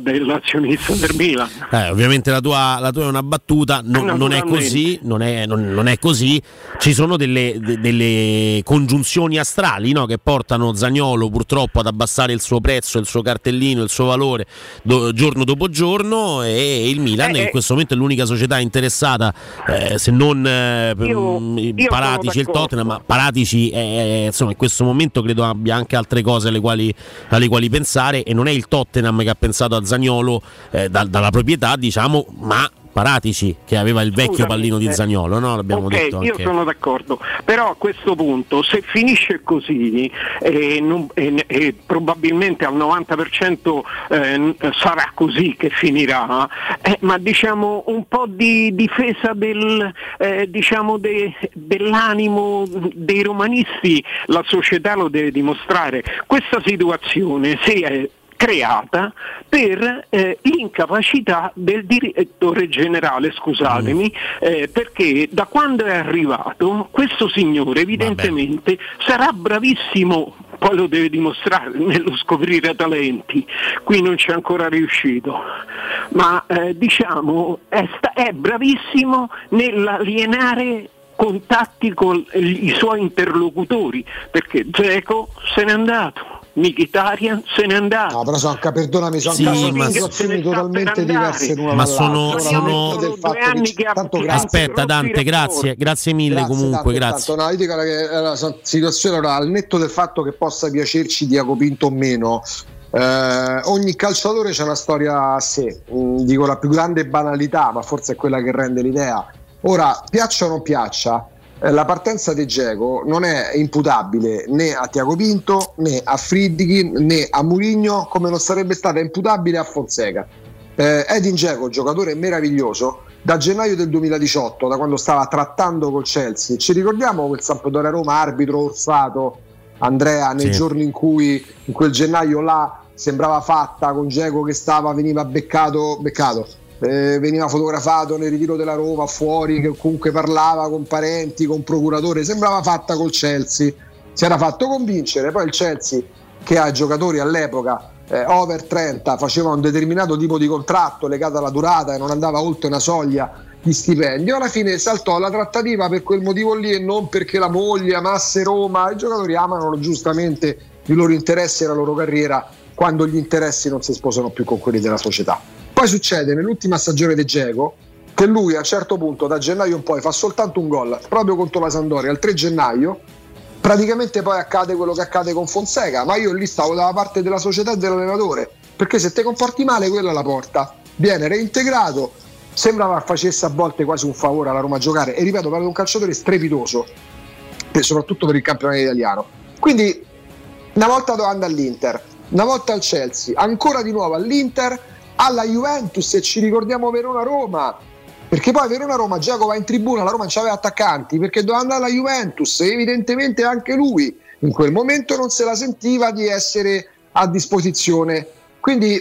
dell'azionista del Milan. Eh, ovviamente la tua, la tua è una battuta, non, non è così, non è, non, non è così. Ci sono delle, de, delle congiunzioni astrali, no, che portano Zaniolo purtroppo ad abbassare il suo prezzo, il suo cartellino, il suo valore do, giorno dopo giorno, e il Milan eh, in questo momento è l'unica società interessata, eh, se non eh, io, io Paratici e il Tottenham, ma Paratici eh, insomma in questo momento credo abbia anche altre cose alle quali, alle quali pensare, e non è il Tottenham che ha pensato a Zaniolo eh, da, dalla proprietà, diciamo, ma Paratici che aveva il vecchio Scusami, pallino di Zaniolo, no? L'abbiamo okay, detto. Anche. Io sono d'accordo, però a questo punto se finisce così eh, non, eh, eh, probabilmente al novanta per cento eh, sarà così che finirà, eh, ma diciamo un po' di difesa del, eh, diciamo de, dell'animo dei romanisti la società lo deve dimostrare. Questa situazione se è creata per eh, l'incapacità del direttore generale, scusatemi, eh, perché da quando è arrivato questo signore evidentemente sarà bravissimo, poi lo deve dimostrare nello scoprire talenti, qui non c'è ancora riuscito, ma eh, diciamo è, sta- è bravissimo nell'alienare contatti con i suoi interlocutori, perché Dzeko se n'è andato, Mkhitaryan se n'è andato. No, però sono anche, perdonami, sono sì, anche situazioni totalmente diverse l'una ma sono, sono... del fatto che c- che tanto grazie. Aspetta Dante, grazie, grazie mille grazie, comunque, Dante, grazie. Tanto, no, io dico la, la situazione ora, al netto del fatto che possa piacerci Diaco Pinto o meno, eh, ogni calciatore c'è una storia a sé, mm, dico la più grande banalità, ma forse è quella che rende l'idea. Ora, piaccia o non piaccia, la partenza di Dzeko non è imputabile né a Tiago Pinto né a Friedkin né a Mourinho, come non sarebbe stata imputabile a Fonseca. eh, Edin Dzeko, giocatore meraviglioso, da gennaio del duemiladiciotto, da quando stava trattando col Chelsea, ci ricordiamo quel Sampdoria-Roma arbitro orsato, Andrea, nei sì. giorni in cui, in quel gennaio là, sembrava fatta con Dzeko che stava, veniva beccato, beccato eh, veniva fotografato nel ritiro della Roma fuori, che comunque parlava con parenti, con procuratore, sembrava fatta col Chelsea, si era fatto convincere. Poi il Chelsea, che ha giocatori all'epoca eh, over trenta, faceva un determinato tipo di contratto legato alla durata e non andava oltre una soglia di stipendio, alla fine saltò la trattativa per quel motivo lì e non perché la moglie amasse Roma. I giocatori amano giustamente i loro interessi e la loro carriera quando gli interessi non si sposano più con quelli della società. Poi succede nell'ultima stagione di Dzeko che lui a un certo punto, da gennaio in poi, fa soltanto un gol, proprio contro la Sampdoria, il tre gennaio. Praticamente poi accade quello che accade con Fonseca, ma io lì stavo dalla parte della società e dell'allenatore, perché se te comporti male quella la porta, viene reintegrato. Sembrava facesse a volte quasi un favore alla Roma giocare, e ripeto, parla di un calciatore strepitoso, soprattutto per il campionato italiano. Quindi una volta andò all'Inter, una volta al Chelsea, ancora di nuovo all'Inter, alla Juventus, e ci ricordiamo Verona-Roma, perché poi Verona-Roma Dzeko va in tribuna, la Roma non c'aveva attaccanti perché doveva andare alla Juventus, e evidentemente anche lui in quel momento non se la sentiva di essere a disposizione. Quindi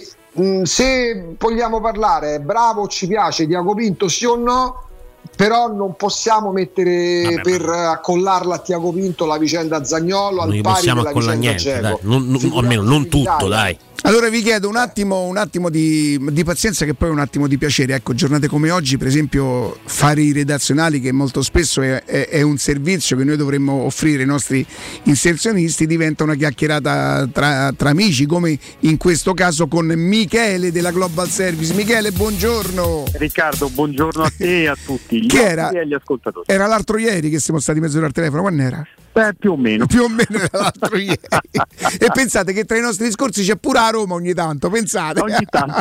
se vogliamo parlare, bravo, ci piace Tiago Pinto sì o no, però non possiamo mettere Vabbè, per accollarla a Tiago Pinto la vicenda Zaniolo al pari della vicenda niente, dai, non, non, almeno non tutto, dai. Allora vi chiedo un attimo, un attimo di, di pazienza, che poi è un attimo di piacere. Ecco, giornate come oggi, per esempio, fare i redazionali, che molto spesso è, è, è un servizio che noi dovremmo offrire ai nostri inserzionisti, diventa una chiacchierata tra, tra amici, come in questo caso con Michele della Global Service. Michele, buongiorno. Riccardo, buongiorno a te e a tutti gli, era, e agli ascoltatori. Era l'altro ieri che siamo stati mezz'ora al telefono, quando era? Beh, più o meno. Più o meno l'altro ieri. E pensate che tra i nostri discorsi c'è pure a Roma ogni tanto, pensate. Ogni tanto.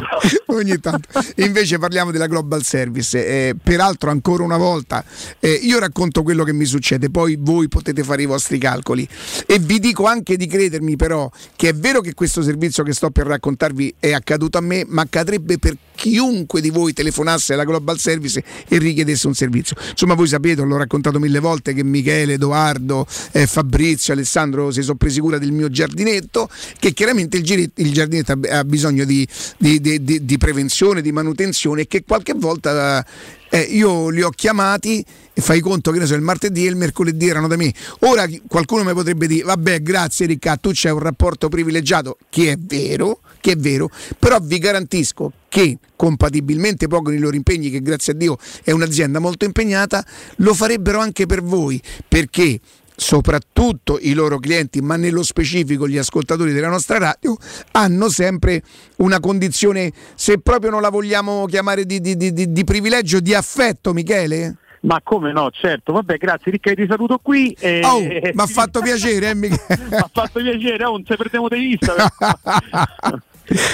Ogni tanto. Invece parliamo della Global Service. Eh, peraltro, ancora una volta, eh, io racconto quello che mi succede, poi voi potete fare i vostri calcoli. E vi dico anche di credermi, però, che è vero che questo servizio che sto per raccontarvi è accaduto a me, ma accadrebbe per chiunque di voi telefonasse alla Global Service e richiedesse un servizio. Insomma, voi sapete, l'ho raccontato mille volte, che Michele, Edoardo, eh, Fabrizio, Alessandro si sono presi cura del mio giardinetto, che chiaramente il, gir- il giardinetto ha, ha bisogno di, di, di, di, di prevenzione, di manutenzione, e che qualche volta eh, io li ho chiamati, e fai conto che ne so, il martedì e il mercoledì erano da me. Ora qualcuno mi potrebbe dire vabbè, grazie Ricca, tu c'hai un rapporto privilegiato, che è vero, che è vero, però vi garantisco che, compatibilmente poi con i loro impegni, che grazie a Dio è un'azienda molto impegnata, lo farebbero anche per voi, perché soprattutto i loro clienti, ma nello specifico gli ascoltatori della nostra radio, hanno sempre una condizione, se proprio non la vogliamo chiamare di, di, di, di privilegio, di affetto, Michele? Ma come no, certo, vabbè, grazie Ricca, ti saluto qui e... oh, mi ha fatto piacere, eh Michele? Mi ha fatto piacere, oh, non ci perdiamo di vista.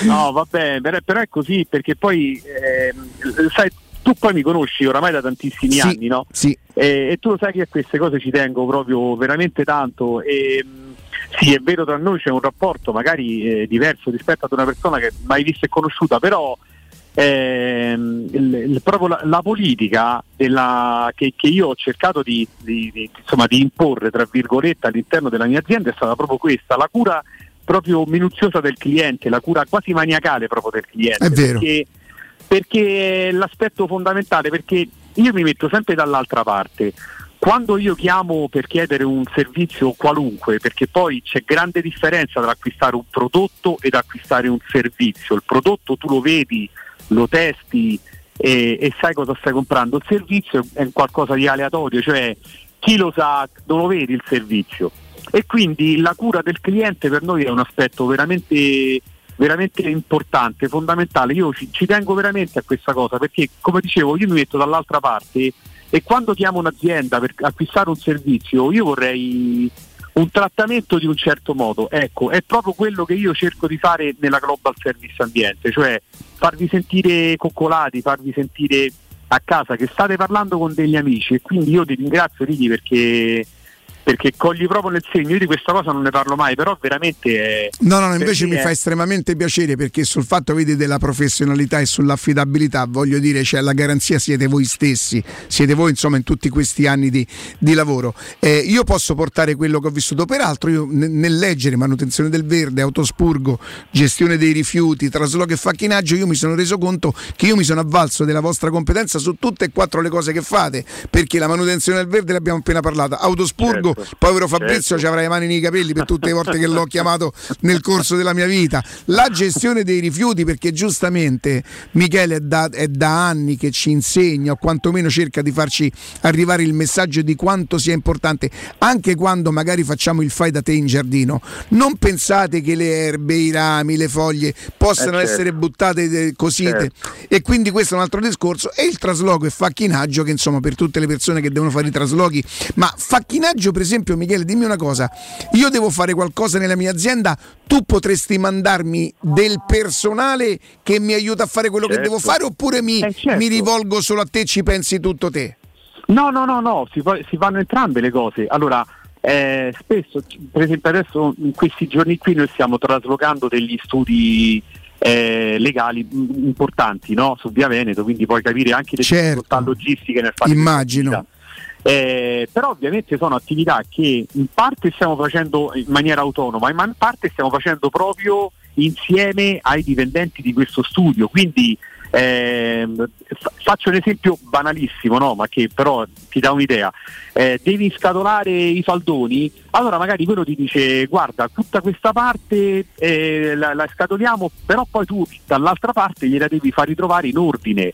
No, vabbè, però è così, perché poi eh, sai, tu poi mi conosci oramai da tantissimi sì, anni, no? Sì. E, e tu lo sai che a queste cose ci tengo proprio veramente tanto. E sì, è vero, tra noi c'è un rapporto magari eh, diverso rispetto ad una persona che mai vista e conosciuta, però eh, il, il, proprio la, la politica della, che, che io ho cercato di, di, di, insomma, di imporre, tra virgolette, all'interno della mia azienda è stata proprio questa, la cura proprio minuziosa del cliente, la cura quasi maniacale proprio del cliente. È vero. Perché, perché l'aspetto fondamentale, perché io mi metto sempre dall'altra parte. Quando io chiamo per chiedere un servizio qualunque, perché poi c'è grande differenza tra acquistare un prodotto ed acquistare un servizio. Il prodotto tu lo vedi, lo testi e, e sai cosa stai comprando. Il servizio è qualcosa di aleatorio, cioè chi lo sa non lo vedi il servizio. E quindi la cura del cliente per noi è un aspetto veramente... veramente importante, fondamentale. Io ci, ci tengo veramente a questa cosa, perché come dicevo io mi metto dall'altra parte, e quando chiamo un'azienda per acquistare un servizio io vorrei un trattamento di un certo modo. Ecco, è proprio quello che io cerco di fare nella Global Service Ambiente, cioè farvi sentire coccolati, farvi sentire a casa che state parlando con degli amici, e quindi io ti ringrazio, Ricky, perché perché cogli proprio nel segno. Io di questa cosa non ne parlo mai, però veramente è... no no, no invece mi è... fa estremamente piacere, perché sul fatto, vedi, della professionalità e sull'affidabilità, voglio dire, c'è, cioè, la garanzia siete voi stessi, siete voi, insomma, in tutti questi anni di, di lavoro. Eh, io posso portare quello che ho vissuto, peraltro io n- nel leggere manutenzione del verde, autospurgo, gestione dei rifiuti, trasloco e facchinaggio, io mi sono reso conto che io mi sono avvalso della vostra competenza su tutte e quattro le cose che fate, perché la manutenzione del verde l'abbiamo appena parlata, autospurgo, certo. Povero Fabrizio, certo, ci avrà le mani nei capelli per tutte le volte che l'ho chiamato nel corso della mia vita. La gestione dei rifiuti, perché giustamente Michele è da, è da anni che ci insegna, o quantomeno cerca di farci arrivare il messaggio di quanto sia importante, anche quando magari facciamo il fai da te in giardino, non pensate che le erbe, i rami, le foglie possano eh certo. essere buttate così, certo. e quindi questo è un altro discorso. E il trasloco e facchinaggio, che insomma, per tutte le persone che devono fare i traslochi, ma facchinaggio, per esempio, Michele, dimmi una cosa, io devo fare qualcosa nella mia azienda, tu potresti mandarmi del personale che mi aiuta a fare quello certo. che devo fare, oppure mi, eh certo. mi rivolgo solo a te, ci pensi tutto te? No, no, no, no, si, si fanno entrambe le cose. Allora, eh, spesso, per esempio adesso in questi giorni qui noi stiamo traslocando degli studi Eh, legali m- importanti, no? Su Via Veneto, quindi puoi capire anche le certo. difficoltà logistiche nel fare, immagino, eh, però ovviamente sono attività che in parte stiamo facendo in maniera autonoma, ma in parte stiamo facendo proprio insieme ai dipendenti di questo studio, quindi eh, fa- faccio un esempio banalissimo, no? Ma che però ti dà un'idea. Eh, devi scatolare i faldoni, allora magari quello ti dice: guarda, tutta questa parte eh, la, la scatoliamo, però poi tu dall'altra parte gliela devi far ritrovare in ordine,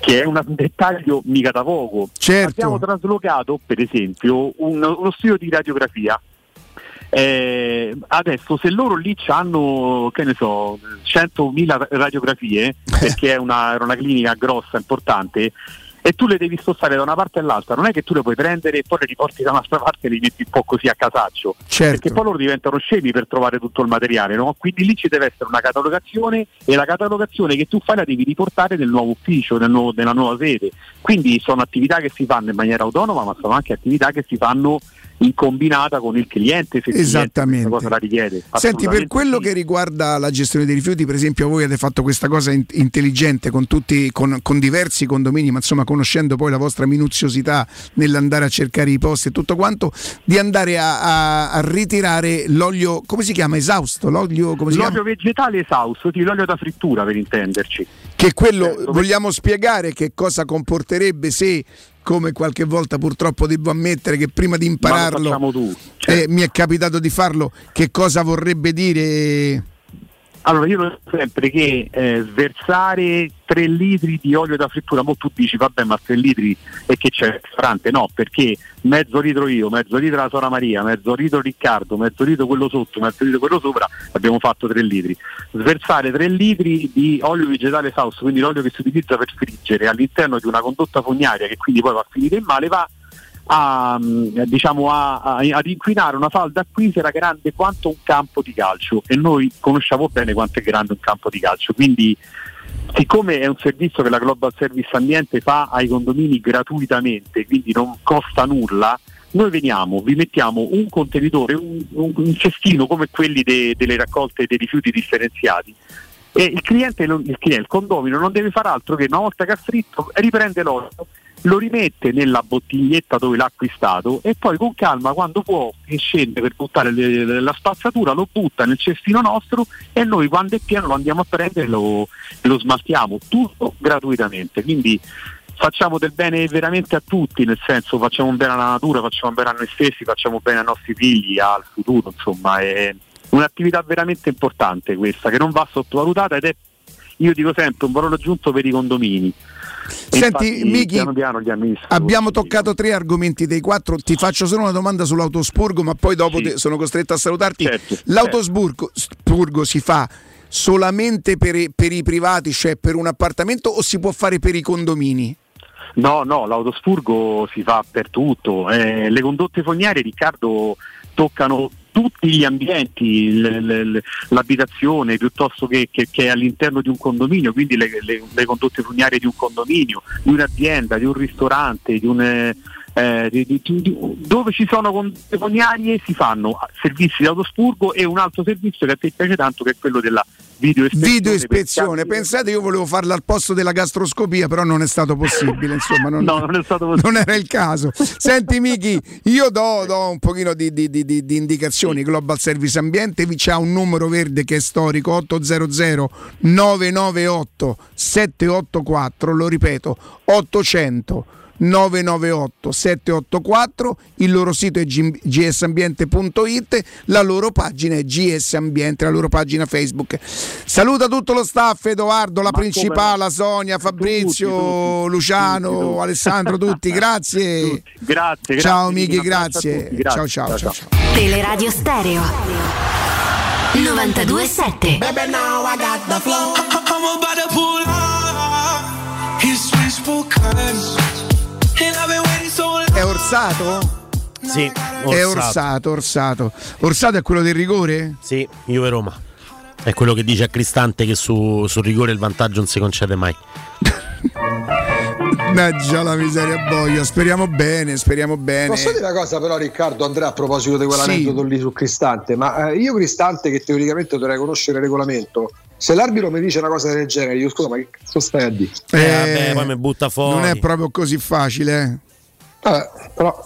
che è un dettaglio mica da poco. Certo. Abbiamo traslocato, per esempio, un, uno studio di radiografia. Eh, adesso se loro lì hanno, che ne so, centomila radiografie, perché è una, era una clinica grossa, importante, e tu le devi spostare da una parte all'altra, non è che tu le puoi prendere e poi le riporti da un'altra parte e le metti un po' così a casaccio, certo. perché poi loro diventano scemi per trovare tutto il materiale, no? Quindi lì ci deve essere una catalogazione, e la catalogazione che tu fai la devi riportare nel nuovo ufficio, nel nuovo, nella nuova sede. Quindi sono attività che si fanno in maniera autonoma, ma sono anche attività che si fanno in combinata con il cliente, se esattamente cosa la richiede. Senti, per quello sì. che riguarda la gestione dei rifiuti, per esempio, voi avete fatto questa cosa in- intelligente con tutti, con, con diversi condomini, ma insomma, conoscendo poi la vostra minuziosità nell'andare a cercare i posti e tutto quanto, di andare a, a, a ritirare l'olio, come si chiama? Esausto? L'olio, come si l'olio chiama? Vegetale esausto, l'olio da frittura, per intenderci. Che quello certo. vogliamo spiegare che cosa comporterebbe se, come qualche volta purtroppo devo ammettere che prima di impararlo tu, certo. eh, mi è capitato di farlo, che cosa vorrebbe dire? Allora, io lo dico sempre che eh, sversare tre litri di olio da frittura, mo tu dici vabbè, ma tre litri e che c'è frante? No, perché mezzo litro io, mezzo litro la Sora Maria, mezzo litro Riccardo, mezzo litro quello sotto, mezzo litro quello sopra, abbiamo fatto tre litri. Sversare tre litri di olio vegetale esausto, quindi l'olio che si utilizza per friggere, all'interno di una condotta fognaria, che quindi poi va a finire in mare, va a, diciamo, a, a, ad inquinare una falda acquifera grande quanto un campo di calcio, e noi conosciamo bene quanto è grande un campo di calcio. Quindi, siccome è un servizio che la Global Service Ambiente fa ai condomini gratuitamente, quindi non costa nulla, noi veniamo, vi mettiamo un contenitore, un, un cestino come quelli de, delle raccolte dei rifiuti differenziati, e il cliente, non, il cliente, il condomino non deve far altro che, una volta che ha fritto, riprende l'olio, lo rimette nella bottiglietta dove l'ha acquistato, e poi con calma, quando può e scende per buttare le, le, la spazzatura, lo butta nel cestino nostro, e noi, quando è pieno, lo andiamo a prendere e lo, lo smaltiamo, tutto gratuitamente. Quindi facciamo del bene veramente a tutti, nel senso, facciamo un bene alla natura, facciamo un bene a noi stessi, facciamo bene ai nostri figli, al futuro, insomma è un'attività veramente importante questa, che non va sottovalutata, ed è, io dico sempre, un valore aggiunto per i condomini. Senti, Michi, abbiamo toccato tre argomenti dei quattro. Ti faccio solo una domanda sull'autospurgo, ma poi dopo sì. te, sono costretto a salutarti. Certo, l'autospurgo certo. si fa solamente per, per i privati, cioè per un appartamento, o si può fare per i condomini? No, no, l'autospurgo si fa per tutto. Eh, le condotte fognarie, Riccardo, toccano tutti gli ambienti, le, le, l'abitazione piuttosto che, che, che all'interno di un condominio, quindi le, le, le condotte fognarie di un condominio, di un'azienda, di un ristorante, di un... Eh, di, di, di, dove ci sono condotte fognarie si fanno servizi di autospurgo e un altro servizio che a te piace tanto, che è quello della videoispezione. Videoispezione, pensate, io volevo farla al posto della gastroscopia, però non è stato possibile, insomma, non, no, non, è stato possibile. Non era il caso. Senti Michi, io do, do un pochino di, di, di, di indicazioni. Global Service Ambiente vi c'ha un numero verde che è storico, otto zero zero nove nove otto sette otto quattro, lo ripeto, ottocento nove nove otto sette otto quattro, il loro sito è g s ambiente punto it, la loro pagina è G S Ambiente, la loro pagina Facebook. Saluta tutto lo staff, Edoardo, la Ma Principale, la Sonia, Fabrizio, tutti, tutti, Luciano, tutti, tutti. Alessandro, tutti, grazie. Tutti. Grazie, ciao Michi, grazie. Ciao, ciao, ciao. Teleradio Stereo novantadue sette. Baby, now I got the flow. I'm about to pull up. His wishful curse. È Orsato? Sì, Orsato. È Orsato, Orsato. Orsato è quello del rigore? Sì, Juve Roma. È quello che dice a Cristante che su, sul rigore il vantaggio non si concede mai. Mannaggia la miseria, boia. Speriamo bene, speriamo bene. Posso dire una cosa però, Riccardo, Andrea, a proposito di quell'aneddoto sì. lì su Cristante? Ma eh, io Cristante, che teoricamente dovrei conoscere il regolamento, se l'arbitro mi dice una cosa del genere, io scusa, ma che cazzo stai a dire? Eh, eh, vabbè, poi mi butta fuori. Non è proprio così facile. Eh, però,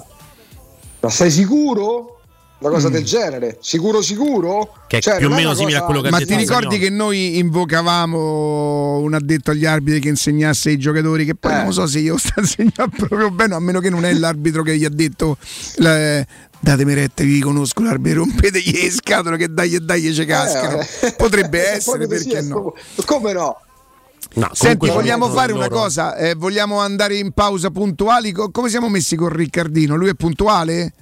ma sei sicuro? Una cosa mm. del genere, sicuro sicuro? Che è cioè, più o meno simile cosa... a quello che ha detto. Ma ti ricordi che noi invocavamo un addetto agli arbitri che insegnasse ai giocatori, che poi eh. non so se io sto insegnando proprio bene, a meno che non è l'arbitro che gli ha detto le... datemi retta, vi conosco l'arbitro, rompetegli le scatole che dai e dai ce cascano. Eh, Potrebbe essere, perché no? Come no? No, senti, vogliamo fare una loro. cosa, eh, vogliamo andare in pausa puntuali? Come siamo messi con Riccardino? Lui è puntuale?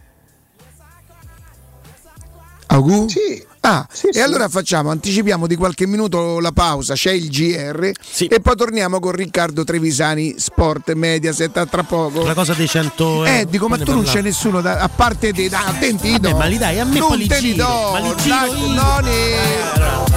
Augù? Sì. Ah, sì, e sì. allora facciamo, anticipiamo di qualche minuto la pausa, c'è il G R sì. e poi torniamo con Riccardo Trevisani, Sport Mediaset, a tra poco. La cosa dei cento eh, euro. Dico, ma tu parlavo. non c'è nessuno, da, a parte dei da, attenti, vabbè, do. Ma li dai a me, non poi li te li do. Ma li giro io. No, no.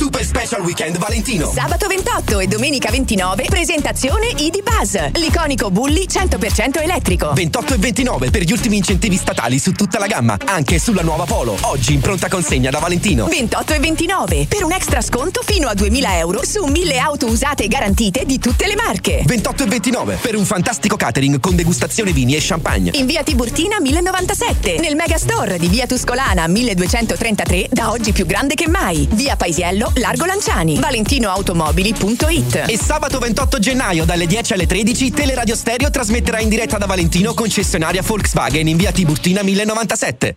Super Special Weekend Valentino. Sabato ventotto e domenica ventinove, presentazione I D Buzz, l'iconico Bulli cento per cento elettrico. ventotto e ventinove per gli ultimi incentivi statali su tutta la gamma, anche sulla nuova Polo, oggi in pronta consegna da Valentino. ventotto e ventinove per un extra sconto fino a duemila euro su mille auto usate e garantite di tutte le marche. ventotto e ventinove per un fantastico catering con degustazione vini e champagne. In via Tiburtina mille e novantasette, nel Megastore di via Tuscolana milleduecentotrentatré, da oggi più grande che mai. Via Paisiello, Largo Lanciani, valentinoautomobili punto it. E sabato ventotto gennaio dalle dieci alle tredici Teleradio Stereo trasmetterà in diretta da Valentino, concessionaria Volkswagen, in via Tiburtina mille e novantasette.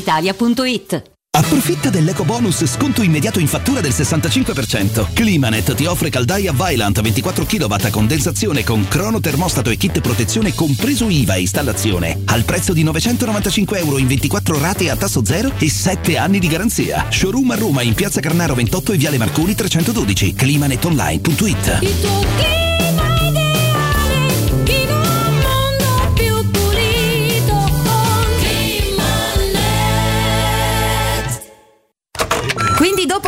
Italia punto it. Approfitta dell'eco bonus sconto immediato in fattura del sessantacinque per cento. Climanet ti offre caldaia Vaillant ventiquattro chilowatt a condensazione con crono termostato e kit protezione compreso I V A e installazione al prezzo di novecentonovantacinque euro in ventiquattro rate a tasso zero e sette anni di garanzia. Showroom a Roma in piazza Carnaro ventotto e viale Marconi trecentododici. climanet online punto it. Il tuo clima ideale in un mondo più Quindi dopo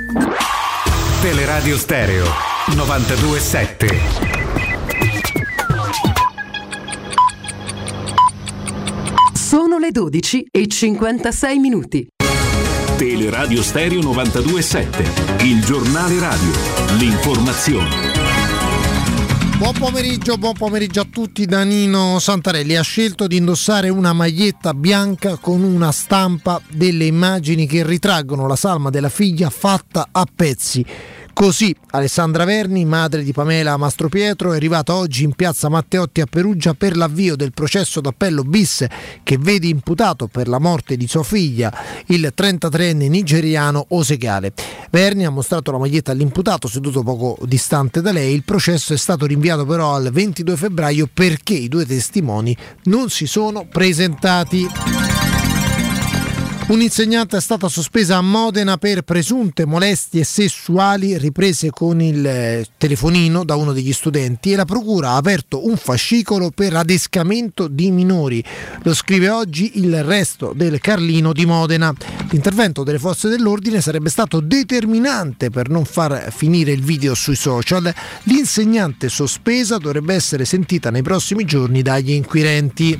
Teleradio Stereo novantadue sette. Sono le dodici e cinquantasei minuti. Teleradio Stereo novantadue sette, il giornale radio, l'informazione. Buon pomeriggio, buon pomeriggio a tutti da Nino Santarelli. Ha scelto di indossare una maglietta bianca con una stampa delle immagini che ritraggono la salma della figlia fatta a pezzi. Così Alessandra Verni, madre di Pamela Mastropietro, è arrivata oggi in piazza Matteotti a Perugia per l'avvio del processo d'appello bis che vede imputato per la morte di sua figlia il trentatreenne nigeriano Osegale. Verni ha mostrato la maglietta all'imputato seduto poco distante da lei. Il processo è stato rinviato però al ventidue febbraio perché i due testimoni non si sono presentati. Un'insegnante è stata sospesa a Modena per presunte molestie sessuali riprese con il telefonino da uno degli studenti e la procura ha aperto un fascicolo per adescamento di minori. Lo scrive oggi il Resto del Carlino di Modena. L'intervento delle forze dell'ordine sarebbe stato determinante per non far finire il video sui social. L'insegnante sospesa dovrebbe essere sentita nei prossimi giorni dagli inquirenti.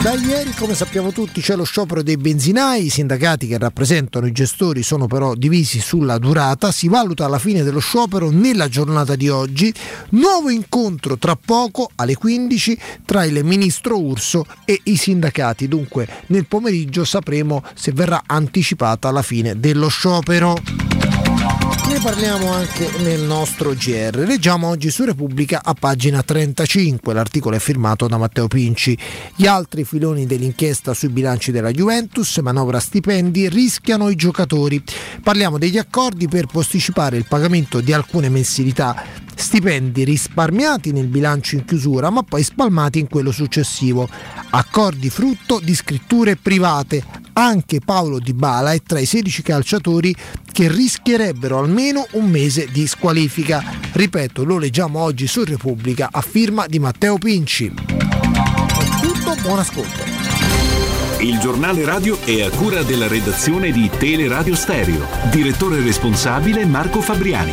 Da ieri, come sappiamo tutti, c'è lo sciopero dei benzinai. I sindacati che rappresentano i gestori sono però divisi sulla durata. Si valuta alla fine dello sciopero nella giornata di oggi. Nuovo incontro tra poco alle quindici tra il ministro Urso e i sindacati. Dunque nel pomeriggio sapremo se verrà anticipata la fine dello sciopero. Ne parliamo anche nel nostro G R. Leggiamo oggi su Repubblica a pagina trentacinque, l'articolo è firmato da Matteo Pinci. Gli altri filoni dell'inchiesta sui bilanci della Juventus, manovra stipendi, rischiano i giocatori. Parliamo degli accordi per posticipare il pagamento di alcune mensilità, stipendi risparmiati nel bilancio in chiusura ma poi spalmati in quello successivo. Accordi frutto di scritture private. Anche Paolo Dybala è tra i sedici calciatori che rischierebbero almeno un mese di squalifica. Ripeto, lo leggiamo oggi su Repubblica a firma di Matteo Pinci. È tutto, buon ascolto. Il giornale radio è a cura della redazione di Teleradio Stereo. Direttore responsabile Marco Fabriani.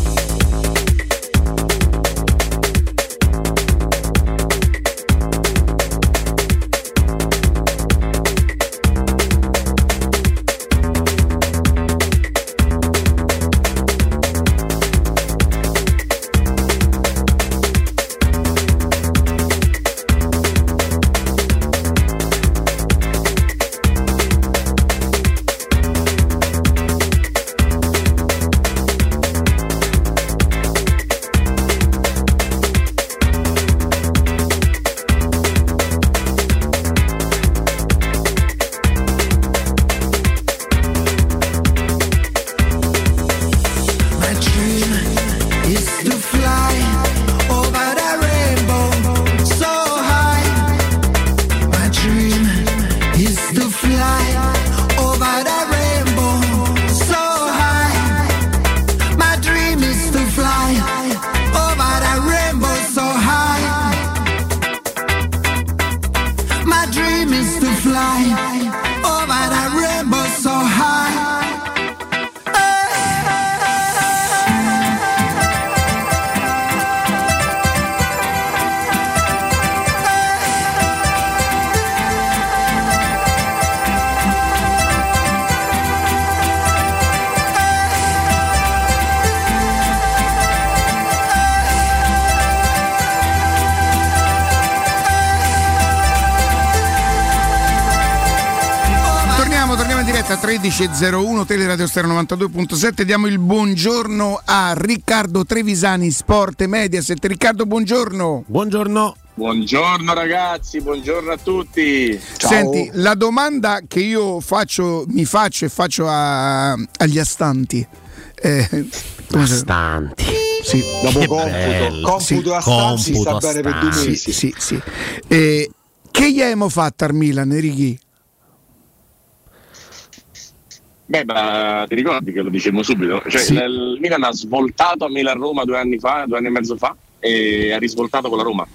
tredici e zero uno Teleradio Stereo novantadue virgola sette. Diamo il buongiorno a Riccardo Trevisani, Sport Mediaset. Riccardo, buongiorno. Buongiorno. Buongiorno ragazzi, buongiorno a tutti. Ciao. Senti, la domanda che io faccio, mi faccio e faccio a, agli astanti. Eh, astanti. Sì, dopo che computo, bello. computo sì. astanti computo sta bene per due mesi. Sì, sì, sì. Eh, che gli abbiamo fatto al Milan, Righi? Beh, ma ti ricordi che lo dicemmo subito? Cioè, sì. Il Milan ha svoltato a Milan-Roma due anni fa, due anni e mezzo fa, e ha risvoltato con la Roma.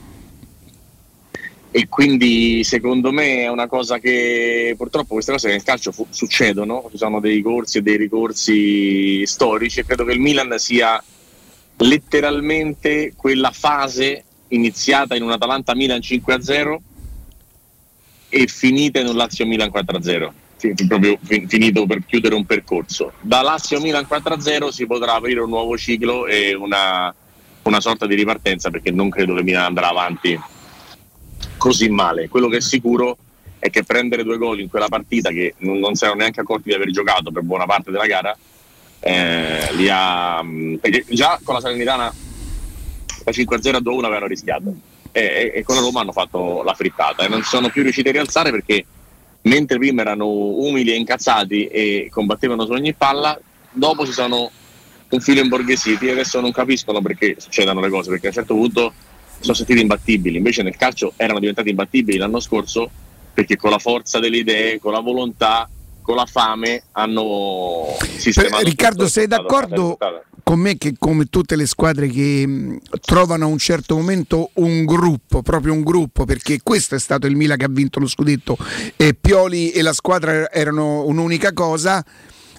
E quindi, secondo me, è una cosa che purtroppo queste cose nel calcio fu- succedono. Ci sono dei corsi e dei ricorsi storici, e credo che il Milan sia letteralmente quella fase iniziata in un Atalanta-Milan cinque a zero e finita in un Lazio-Milan quattro a zero. Proprio finito per chiudere un percorso. Da Lazio-Milan quattro a zero si potrà aprire un nuovo ciclo e una, una sorta di ripartenza, perché non credo che Milan andrà avanti così male. Quello che è sicuro è che prendere due gol in quella partita, che non, non si erano neanche accorti di aver giocato per buona parte della gara, eh, li ha, perché già con la Salernitana da cinque a zero a due a uno avevano rischiato e, e, e con la Roma hanno fatto la frittata e non sono più riusciti a rialzare, perché mentre prima erano umili e incazzati e combattevano su ogni palla, dopo si sono un filo imborghesiti e adesso non capiscono perché succedano le cose, perché a un certo punto sono sentiti imbattibili. Invece nel calcio erano diventati imbattibili l'anno scorso, perché con la forza delle idee, con la volontà con la fame hanno sistemato. Riccardo, tutto, sei d'accordo con me che come tutte le squadre che mh, trovano a un certo momento un gruppo, proprio un gruppo, perché questo è stato il Milan che ha vinto lo scudetto, e Pioli e la squadra erano un'unica cosa,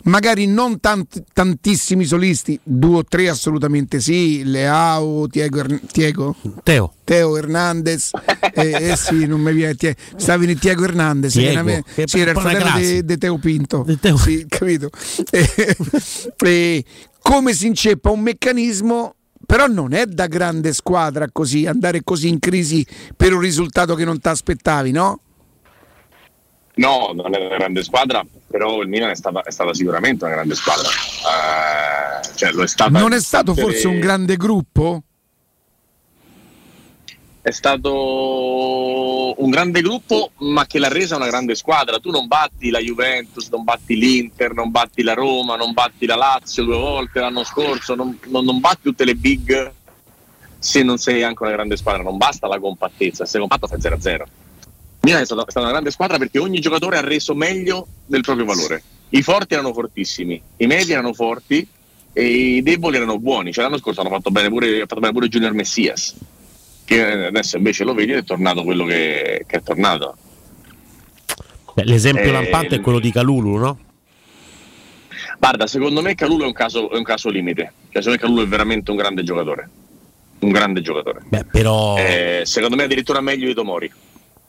magari non tant- tantissimi solisti, due o tre assolutamente sì, Leao, Tiago, er- Tiago? Teo Teo Hernandez, eh, eh sì, non mi viene, Tie- stava in Tiago Hernandez, Diego, che che sì, era il fratello di Teo Pinto, de Teo. Sì, capito? Eh, eh, come si inceppa un meccanismo, però non è da grande squadra così, andare così in crisi per un risultato che non ti aspettavi, no? No, non è una grande squadra, però il Milan è stata, è stata sicuramente una grande squadra. Uh, cioè lo è stata. Non è stato forse un grande gruppo? È stato un grande gruppo, ma che l'ha resa una grande squadra. Tu non batti la Juventus, non batti l'Inter, non batti la Roma, non batti la Lazio due volte l'anno scorso, non, non, non batti tutte le big se non sei anche una grande squadra. Non basta la compattezza, se compatto fai zero a zero. Milan è stata una grande squadra perché ogni giocatore ha reso meglio del proprio valore. I forti erano fortissimi, i medi erano forti e i deboli erano buoni. Cioè, l'anno scorso hanno fatto bene pure, fatto bene pure Junior Messias, che adesso invece lo vedi ed è tornato quello che, che è tornato. Beh, l'esempio eh, lampante è quello di Kalulu, no? Guarda, secondo me Kalulu è un caso, è un caso limite. Cioè, secondo me Kalulu è veramente un grande giocatore. Un grande giocatore. Beh, però... eh, secondo me addirittura meglio di Tomori.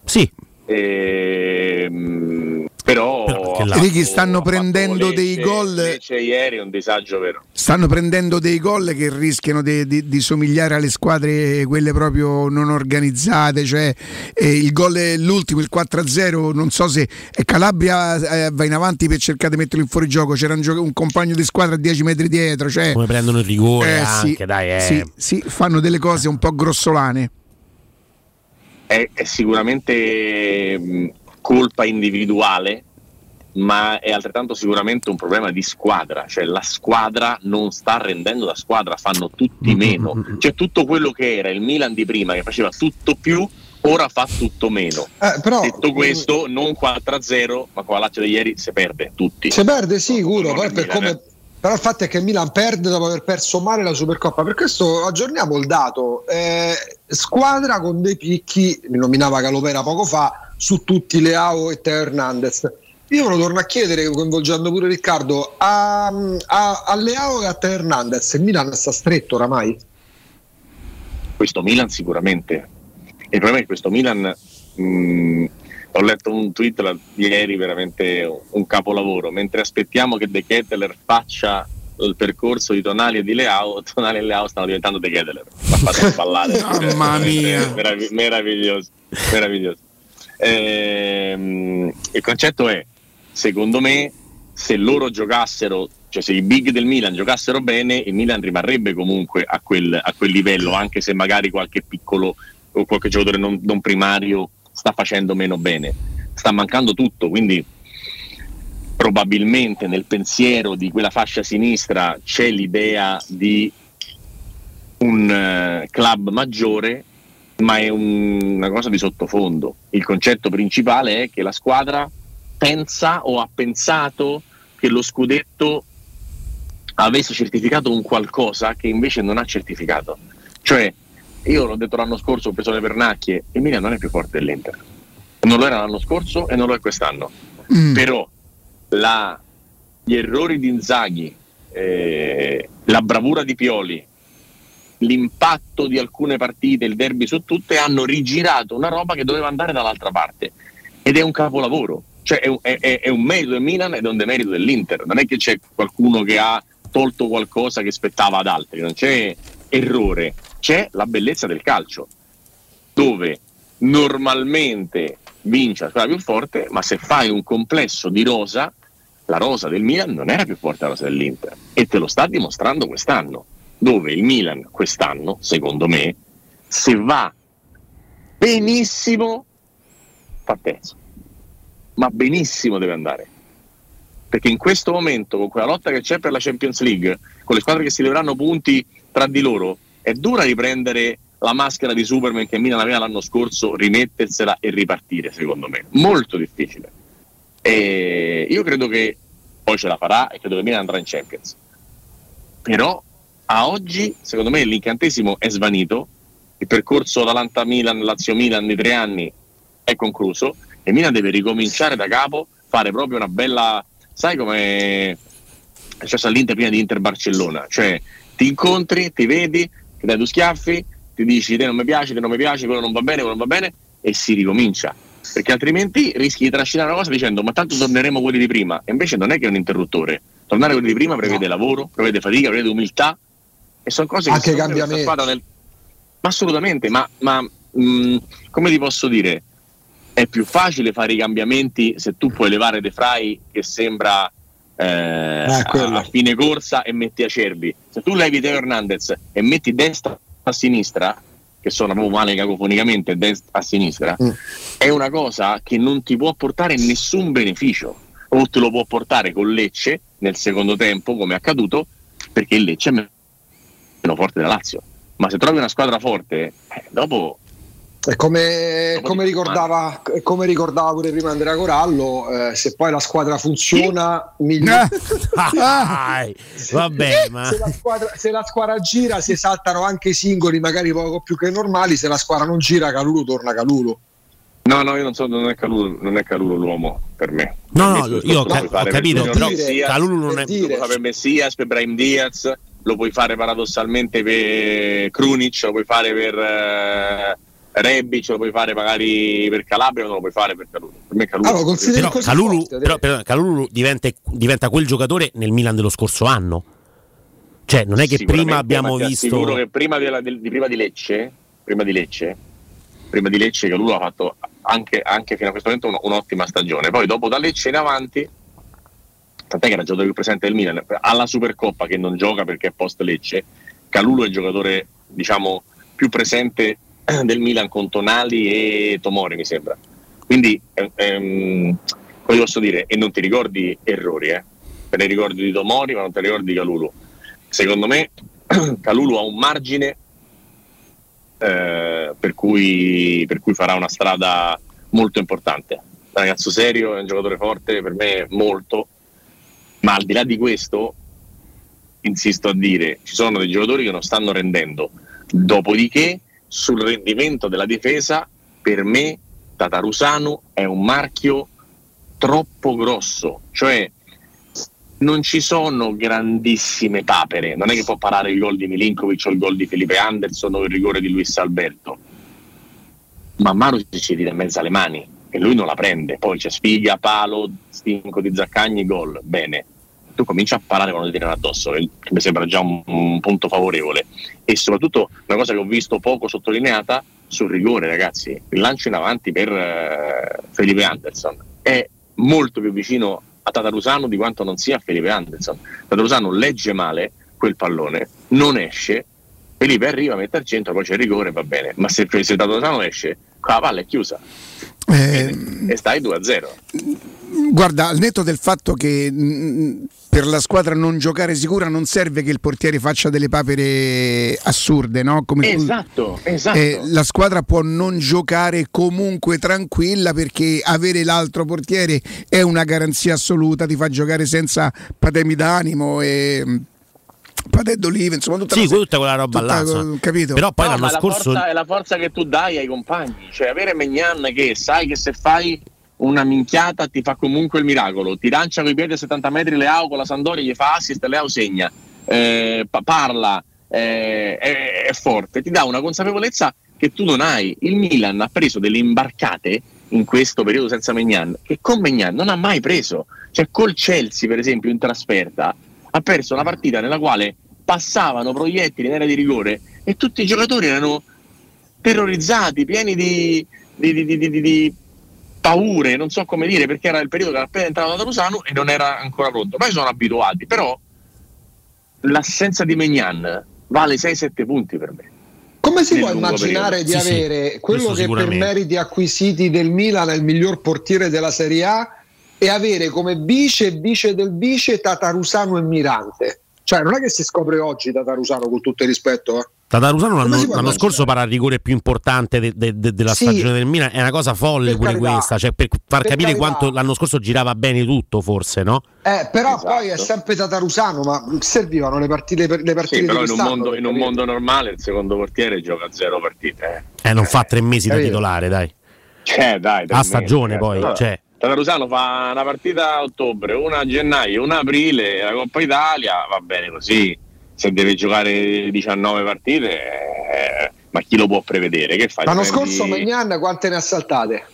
Sì. Ehm, però, però Righi, stanno prendendo dei gol. C'è ieri un disagio vero. Stanno prendendo dei gol che rischiano di, di, di somigliare alle squadre quelle proprio non organizzate. Cioè, eh, il gol è l'ultimo, il quattro a zero. Non so se Calabria eh, va in avanti per cercare di metterlo in fuorigioco. C'era un, gioco, un compagno di squadra a dieci metri dietro. Cioè, come prendono il rigore, eh, anche, sì, dai, eh. sì, sì, fanno delle cose un po' grossolane. È, è sicuramente mh, colpa individuale, ma è altrettanto sicuramente un problema di squadra. Cioè la squadra non sta rendendo da squadra, fanno tutti meno. Cioè tutto quello che era il Milan di prima, che faceva tutto più, ora fa tutto meno. Eh, però, detto questo, non quattro a zero, ma con la Lazio di ieri si perde tutti. Si perde sicuro, no, per come... eh. Però il fatto è che il Milan perde dopo aver perso male la Supercoppa. Per questo aggiorniamo il dato, eh, squadra con dei picchi, mi nominava Calopera poco fa, su tutti Leao e Teo Hernandez. Io ve lo torno a chiedere, coinvolgendo pure Riccardo, a, a, a Leao e a Teo Hernandez il Milan sta stretto oramai? Questo Milan sicuramente. Il problema è che questo Milan, mh, ho letto un tweet la, ieri, veramente un capolavoro. Mentre aspettiamo che De Ketelaere faccia il percorso di Tonali e di Leao, Tonali e Leao stanno diventando De Ketelaere. La fate ballare. Mamma mia, meravig- meraviglioso, meraviglioso. Ehm, il concetto è, secondo me, se loro giocassero, cioè se i big del Milan giocassero bene, il Milan rimarrebbe comunque a quel, a quel livello, anche se magari qualche piccolo o qualche giocatore non, non primario sta facendo meno bene, sta mancando tutto, quindi probabilmente nel pensiero di quella fascia sinistra c'è l'idea di un uh, club maggiore, ma è un, una cosa di sottofondo. Il concetto principale è che la squadra pensa o ha pensato che lo scudetto avesse certificato un qualcosa che invece non ha certificato. Cioè, io l'ho detto l'anno scorso, ho preso le pernacchie, il Milan non è più forte dell'Inter, non lo era l'anno scorso e non lo è quest'anno. mm. Però la, gli errori di Inzaghi, eh, la bravura di Pioli, l'impatto di alcune partite, il derby su tutte, hanno rigirato una roba che doveva andare dall'altra parte, ed è un capolavoro. Cioè è un, è, è un merito del Milan ed è un demerito dell'Inter. Non è che c'è qualcuno che ha tolto qualcosa che spettava ad altri, non c'è errore, c'è la bellezza del calcio, dove normalmente vince la squadra più forte, ma se fai un complesso di rosa, la rosa del Milan non era più forte della rosa dell'Inter, e te lo sta dimostrando quest'anno, dove il Milan quest'anno, secondo me, se va benissimo fa terzo, ma benissimo deve andare, perché in questo momento, con quella lotta che c'è per la Champions League, con le squadre che si leveranno punti tra di loro, è dura riprendere la maschera di Superman che Milan aveva l'anno scorso, rimettersela e ripartire, secondo me molto difficile. E io credo che poi ce la farà e credo che Milan andrà in Champions, però a oggi secondo me l'incantesimo è svanito, il percorso Atalanta-Milan, Lazio-Milan di tre anni è concluso e Milan deve ricominciare da capo, fare proprio una bella, sai come è successo all'Inter prima di Inter-Barcellona, cioè ti incontri, ti vedi, ti dai due schiaffi, ti dici te non mi piace, te non mi piace, quello non va bene, quello non va bene, e si ricomincia, perché altrimenti rischi di trascinare una cosa dicendo ma tanto torneremo quelli di prima, e invece non è che è un interruttore, tornare quelli di prima prevede no. lavoro, prevede fatica, prevede umiltà, e sono cose anche che cambiamenti nel... ma assolutamente, ma, ma mh, come ti posso dire, è più facile fare i cambiamenti se tu puoi levare De Frey che sembra eh, eh, a fine corsa e metti Acerbi, se tu levi Teo Hernandez e metti destra a sinistra, che sono proprio male cacofonicamente destra a sinistra, mm. è una cosa che non ti può portare nessun beneficio, o te lo può portare con Lecce nel secondo tempo come è accaduto, perché il Lecce è meno forte della Lazio, ma se trovi una squadra forte eh, dopo è come, dopo come ricordava male. Come ricordava pure prima Andrea Corallo, eh, se poi la squadra funziona sì. migliora se, vabbè, ma... se, la squadra, se la squadra gira si esaltano anche i singoli magari poco più che normali, se la squadra non gira Calulu torna Calulu. No, no, io non so, non è Calulu, non è Calulu l'uomo per me. No, per no, me io ho, ca- ho capito, per però Messias, Calulu non per è... Dire. Lo puoi fare per Messias, per Brahim Diaz, lo puoi fare paradossalmente per Krunic, lo puoi fare per uh, Rebic, lo puoi fare magari per Calabria, non lo puoi fare per Calulu. Per me Calulu, allora, però, Calulu, forte, però, però, Calulu diventa, diventa quel giocatore nel Milan dello scorso anno. Cioè, non è che prima abbiamo visto... Sicuro che prima della, di, di, prima di Lecce, prima di Lecce, prima di Lecce Calulu ha fatto... Anche, anche fino a questo momento un, un'ottima stagione, poi dopo da Lecce in avanti, tant'è che era il giocatore più presente del Milan alla Supercoppa, che non gioca perché è post Lecce, Calulu è il giocatore diciamo più presente del Milan con Tonali e Tomori mi sembra, quindi ehm, come posso dire, e non ti ricordi errori, eh? Te ne ricordi di Tomori ma non te ne ricordi di Calulu. Secondo me Calulu ha un margine Eh, per, cui, per cui farà una strada molto importante. Ragazzo serio, è un giocatore forte per me molto, ma al di là di questo insisto a dire ci sono dei giocatori che non stanno rendendo, dopodiché sul rendimento della difesa per me Tatarusanu è un marchio troppo grosso, cioè non ci sono grandissime papere, non è che può parare il gol di Milinkovic o il gol di Felipe Anderson o il rigore di Luis Alberto, ma Marusic ci tira in mezzo alle mani e lui non la prende, poi c'è sfiga, palo, stinco di Zaccagni, gol, bene, tu cominci a parare quando ti tirano addosso, che mi sembra già un, un punto favorevole. E soprattutto una cosa che ho visto poco sottolineata sul rigore, ragazzi, il lancio in avanti per eh, Felipe Anderson è molto più vicino a Tatarusanu di quanto non sia Felipe Anderson. Tatarusanu legge male quel pallone, non esce, Felipe arriva, mette al centro, poi c'è il rigore, va bene, ma se, se Tatarusanu esce la palla è chiusa eh, e stai due a zero. Guarda, al netto del fatto che mh, per la squadra non giocare sicura non serve che il portiere faccia delle papere assurde, no? Come esatto, tu, esatto. Eh, la squadra può non giocare comunque tranquilla perché avere l'altro portiere è una garanzia assoluta, ti fa giocare senza patemi d'animo e... Patetto lì, insomma, tutta, sì, la, tutta quella roba tutta, là, co- capito? Però poi no, l'anno ma scorso la forza, è la forza che tu dai ai compagni, cioè avere Maignan che sai che se fai una minchiata ti fa comunque il miracolo, ti lancia coi piedi a settanta metri Leao con la Sampdoria, gli fa assist, Leao segna, eh, parla, eh, è, è forte, ti dà una consapevolezza che tu non hai. Il Milan ha preso delle imbarcate in questo periodo senza Maignan che con Maignan non ha mai preso, cioè col Chelsea per esempio in trasferta ha perso una partita nella quale passavano proiettili in area di rigore e tutti i giocatori erano terrorizzati, pieni di, di, di, di, di, di paure, non so come dire, perché era il periodo che era appena entrato da Rusano e non era ancora pronto. Poi sono abituati, però l'assenza di Maignan vale sei sette punti per me. Come si può immaginare periodo? di sì, avere sì, quello che per meriti acquisiti del Milan è il miglior portiere della Serie A e avere come vice e vice del vice Tatarusanu e Mirante? Cioè non è che si scopre oggi Tatarusanu, con tutto il rispetto, eh? Tatarusano l'anno, l'anno scorso para il rigore più importante de, de, de, della sì, stagione del Milan. È una cosa folle pure carità, questa, cioè per far per capire carità. Quanto l'anno scorso girava bene tutto, forse, no? Eh, però esatto. Poi è sempre Tatarusano, ma servivano le partite per le partite. Sì, però in un, mondo, in un mondo normale il secondo portiere gioca zero partite. Eh, eh non eh, fa tre mesi da titolare, dai. Cioè, dai, a stagione mesi, poi, no. Cioè. Tatarusano fa una partita a ottobre, una a gennaio, una a aprile, la Coppa Italia, va bene così. Se deve giocare diciannove partite, eh, ma chi lo può prevedere? Che fai? L'anno prendi... scorso Maignan quante ne ha saltate?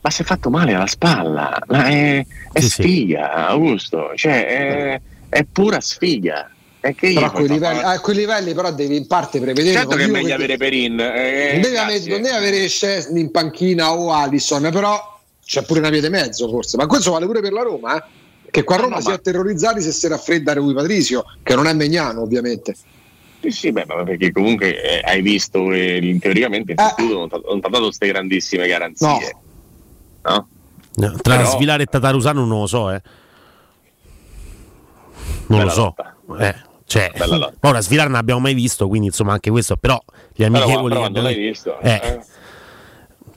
Ma si è fatto male alla spalla, ma è, è sì, sfiga, sì. Augusto, cioè è, è pura sfiga. È che però a, quei livelli, a quei livelli però devi in parte prevedere. Certo che è meglio avere Perin. Eh, non, devi, non devi avere Szczesny in panchina o Alisson, però c'è pure una via di mezzo forse, ma questo vale pure per la Roma, eh? Che qua a Roma no, no, si è ma... terrorizzati se si raffredda Rui Patricio, che non è Maignan ovviamente. Sì, sì, beh, ma perché comunque eh, hai visto che eh, teoricamente eh. non hanno dato queste grandissime garanzie. No. No? No, tra però... Svilare e Tatarusano non lo so, eh. Non bella lo so. Eh, cioè, ora Svilare non abbiamo mai visto, quindi insomma anche questo, però gli amichevoli però, però, che abbiamo... non l'hai visto. Eh. Eh.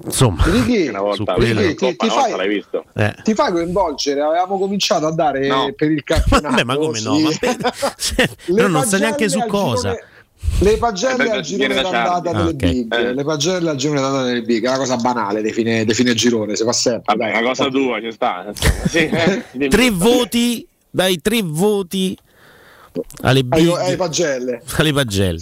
Insomma, Righi, una volta, quello, Righi, ti, ti, fai, l'hai visto. Eh. ti fai coinvolgere. Avevamo cominciato a dare no. per il campionato. Vabbè, ma come no? Sì. Però non sa neanche su cosa. Girone, le pagelle al girone d'andata delle big, eh. le pagelle al girone d'andata delle big, è una cosa banale. Define, define girone, si fa sempre. Vabbè, dai, una cosa tua ci sta. Sì, eh, tre voti, dai, tre voti alle big, alle pagelle, alle pagelle.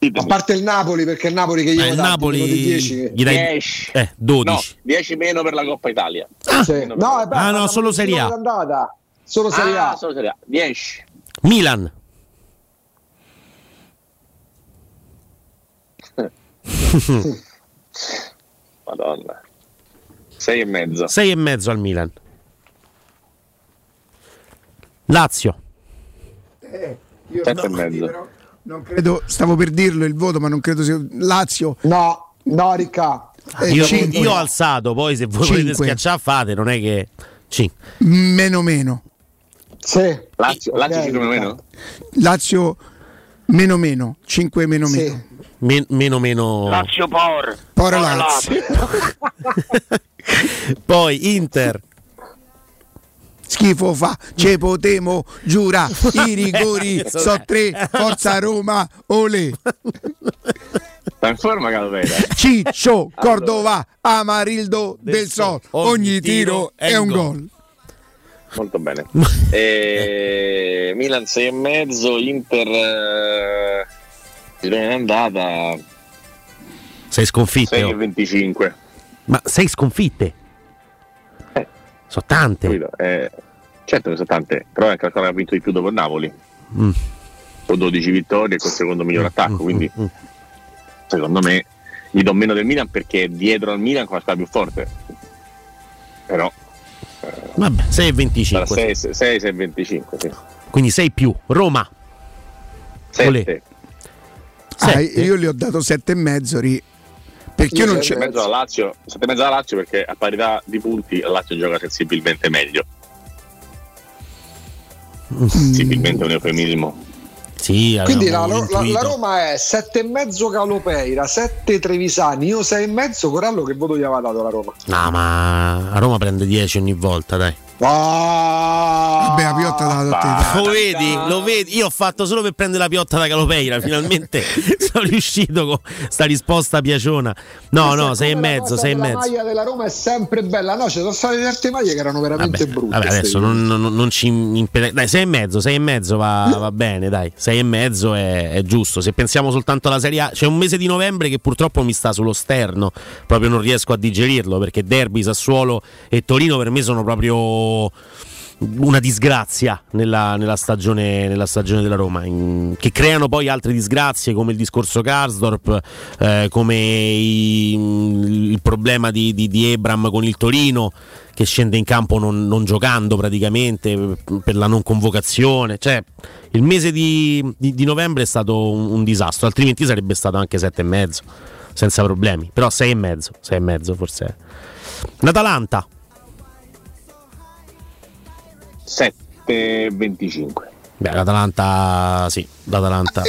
A parte il Napoli, perché il Napoli che io eh, il Napoli dieci, gli dai eh, dodici no, dieci meno per la Coppa Italia ah, sì. no, la... beh, ah no solo Serie A solo Serie A, ah, solo Serie A. dieci Milan Madonna sei e mezzo sei e mezzo al Milan. Lazio eh, io sette e mezzo però... Non credo, stavo per dirlo il voto, ma non credo sia Lazio. No, no, Ricca. Eh, io, io ho alzato, poi se voi volete schiacciare fate, non è che cinque. Meno meno. Sì. Lazio, Lazio okay, meno meno. Lazio meno meno, cinque meno sì. meno. Men- meno meno. Lazio por. Por Lazio. Poi Inter. Schifo fa, ce potemo, giura, i rigori so tre, forza Roma, olè. Sta in forma Calavera. Ciccio, Cordova, Amarildo del, del Sol, ogni tiro è un gol. Molto bene. E... Milan sei e mezzo, Inter è andata. Sei sconfitte. sei e venticinque Ma sei sconfitte? Sono tante, eh, certo che sono tante, però è anche ancora vinto di più dopo il Napoli mm. con dodici vittorie e col secondo miglior attacco, quindi mm. secondo me gli do meno del Milan perché dietro al Milan qua sta più forte, però eh, vabbè, sei e venticinque sei e venticinque sì. Quindi sei più Roma sette Ah, io gli ho dato sette e mezzo ri perché io non c'è mezzo alla Lazio, sette e mezzo alla Lazio perché a parità di punti la Lazio gioca sensibilmente meglio. Mm. Sensibilmente un eufemismo. Sì, quindi la, la, la Roma è sette e mezzo Calopeira, sette Trevisani, io sei e mezzo. Corallo, che voto gli aveva dato la Roma? No, ma la Roma prende dieci ogni volta, dai. Ah, vabbè, la piotta da lo da, vedi, da. Lo vedi, io ho fatto solo per prendere la piotta da Calopeira, finalmente sono riuscito con sta risposta piaciona. No, no, sei e mezzo, sei e mezzo. La maglia della Roma è sempre bella, no, ci sono state certe maglie che erano veramente vabbè, brutte. Vabbè, adesso non, non, non ci impede. Dai, sei e mezzo, sei e mezzo va, va bene, dai, sei e mezzo è, è giusto. Se pensiamo soltanto alla Serie A, c'è un mese di novembre che purtroppo mi sta sullo sterno, proprio non riesco a digerirlo perché derby, Sassuolo e Torino per me sono proprio una disgrazia nella, nella, stagione, nella stagione della Roma in, che creano poi altre disgrazie come il discorso Karsdorp, eh, come i, il problema di, di, di Ebram con il Torino che scende in campo non, non giocando praticamente per la non convocazione, cioè il mese di, di, di novembre è stato un, un disastro, altrimenti sarebbe stato anche sette e mezzo senza problemi, però sei e mezzo, sei e mezzo forse. L'Atalanta sette e venticinque Beh, l'Atalanta sì, l'Atalanta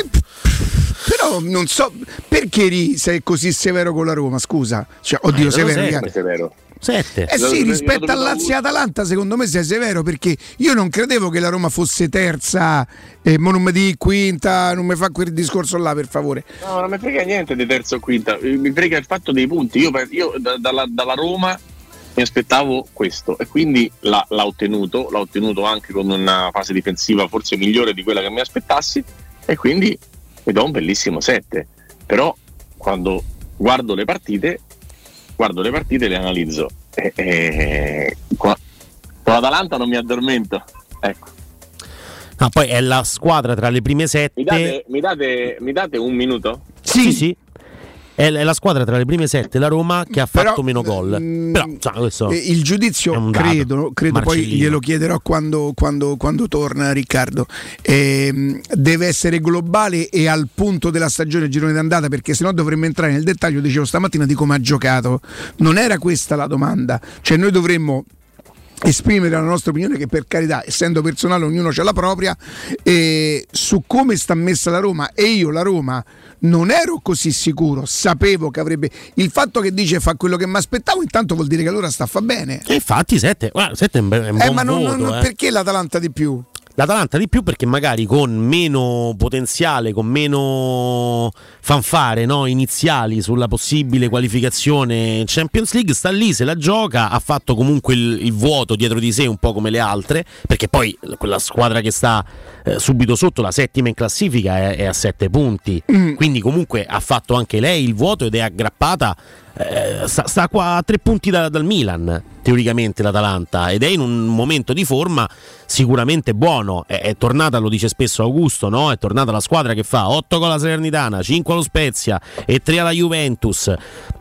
Però non so perché Ri sei così severo con la Roma, scusa. Cioè, oddio, ah, severo. severo. Sette. Eh sì, rispetto al Lazio e Atalanta secondo me sei severo, perché io non credevo che la Roma fosse terza, eh, ma non mi di quinta, non mi fa quel discorso là, per favore. No, non mi frega niente di terza o quinta, mi frega il fatto dei punti. Io, io da, dalla, dalla Roma mi aspettavo questo e quindi l'ha, l'ha ottenuto, l'ha ottenuto anche con una fase difensiva forse migliore di quella che mi aspettassi, e quindi mi do un bellissimo sette. Però quando guardo le partite guardo le partite le analizzo, eh, eh, qua, con l'Atalanta non mi addormento, ecco. Ah, poi è la squadra tra le prime sette. Mi date, mi date, mi date un minuto? Sì, sì, sì. È la squadra tra le prime sette, la Roma, che ha fatto però, meno gol. Mh, però, cioè, questo il giudizio, credo, credo poi glielo chiederò quando, quando, quando torna Riccardo, ehm, deve essere globale e al punto della stagione, girone d'andata, perché sennò dovremmo entrare nel dettaglio, dicevo stamattina, di come ha giocato. Non era questa la domanda, cioè noi dovremmo esprimere la nostra opinione, che per carità, essendo personale, ognuno c'ha la propria, eh, su come sta messa la Roma. E io la Roma non ero così sicuro, sapevo che avrebbe, il fatto che dice fa quello che mi aspettavo, intanto vuol dire che allora sta fa bene. E infatti sette, guarda, sette è un buon voto, eh, ma non, non, eh. Perché l'Atalanta di più? L'Atalanta di più perché magari con meno potenziale, con meno fanfare, no, iniziali sulla possibile qualificazione Champions League, sta lì, se la gioca, ha fatto comunque il, il vuoto dietro di sé un po' come le altre, perché poi quella squadra che sta eh, subito sotto, la settima in classifica, è, è a sette punti, mm. quindi comunque ha fatto anche lei il vuoto ed è aggrappata. Eh, sta, sta qua a tre punti da, dal Milan teoricamente l'Atalanta, ed è in un momento di forma sicuramente buono. È, è tornata, lo dice spesso Augusto, no? È tornata la squadra che fa otto gol alla Salernitana, cinque allo Spezia e tre alla Juventus.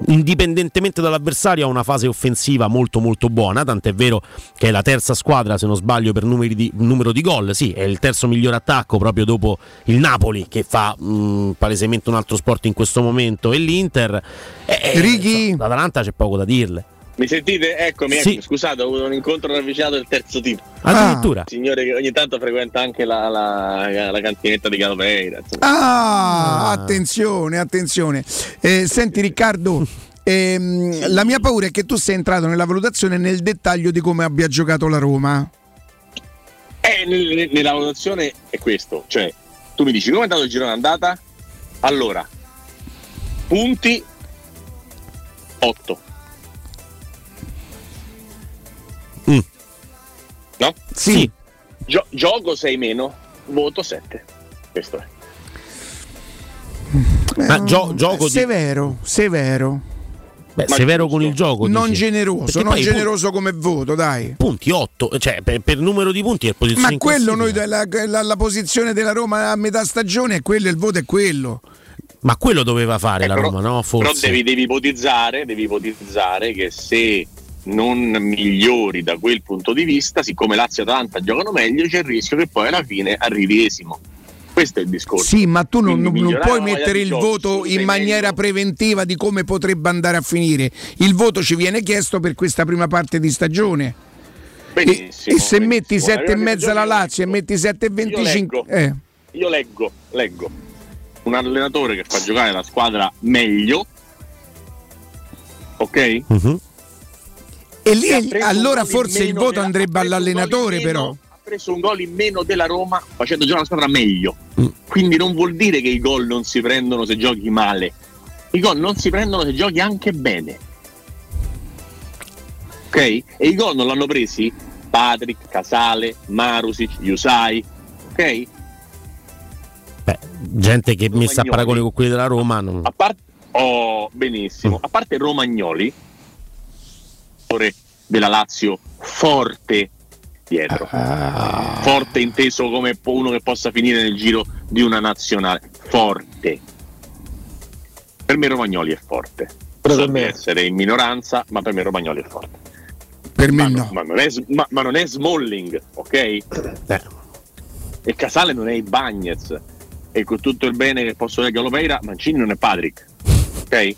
Indipendentemente dall'avversario ha una fase offensiva molto molto buona, tant'è vero che è la terza squadra, se non sbaglio, per numeri di, numero di gol. Sì, è il terzo miglior attacco, proprio dopo il Napoli, che fa mh, palesemente un altro sport in questo momento, e l'Inter. È, è, l'Atalanta c'è poco da dirle. Mi sentite? Eccomi, sì. Ecco, scusate, ho avuto un incontro ravvicinato del terzo tipo. Addirittura. Ah. Signore che ogni tanto frequenta anche la, la, la cantinetta di Galopeira. Ah, ah, attenzione, attenzione. Eh, senti Riccardo, ehm, la mia paura è che tu sei entrato nella valutazione nel dettaglio di come abbia giocato la Roma. Eh, nel, nella valutazione è questo, cioè tu mi dici come è andato il girone andata? Allora, punti otto. Mm. No? Sì. Gio- gioco sei meno, voto sette. Questo è. Eh, Ma gio- gioco severo, di... severo. Beh, Ma severo giusto. Con il gioco, non dice. generoso, perché non generoso punti, come voto, dai. Punti otto, cioè per, per numero di punti è posizione. Ma quello noi la, la, la posizione della Roma a metà stagione è quello, il voto è quello. Ma quello doveva fare eh, la Roma, però, no? Forse. Però devi, devi ipotizzare, devi ipotizzare che se non migliori da quel punto di vista, siccome Lazio e Atalanta giocano meglio, c'è il rischio che poi alla fine arrivi esimo. Questo è il discorso. Sì, ma tu non, non puoi mettere il voto in maniera preventiva di come potrebbe andare a finire. Il voto ci viene chiesto per questa prima parte di stagione. Benissimo. E, e se benissimo. metti sette e mezzo alla Lazio e metti sette e venticinque, eh. Io leggo, leggo. un allenatore che fa giocare la squadra meglio, ok? Uh-huh. E lì allora forse il voto andrebbe all'allenatore, però ha preso un gol in meno della Roma facendo giocare la squadra meglio, mm. quindi non vuol dire che i gol non si prendono se giochi male, i gol non si prendono se giochi anche bene, ok? E i gol non l'hanno presi Patrick, Casale, Marusic, Yusai, ok? Beh, gente che Romagnoli. Messa a paragone con quelli della Roma non... a parte, oh, benissimo mm. a parte Romagnoli, della Lazio, forte dietro, ah. forte inteso come uno che possa finire nel giro di una nazionale, forte. Per me Romagnoli è forte, potrebbe essere in minoranza, ma per me Romagnoli è forte. Per me ma, no. ma, non è, ma, ma non è Smalling, ok? Eh. E Casale non è Ibañez, e con tutto il bene che posso dire Galopeira, Mancini non è Patrick, ok?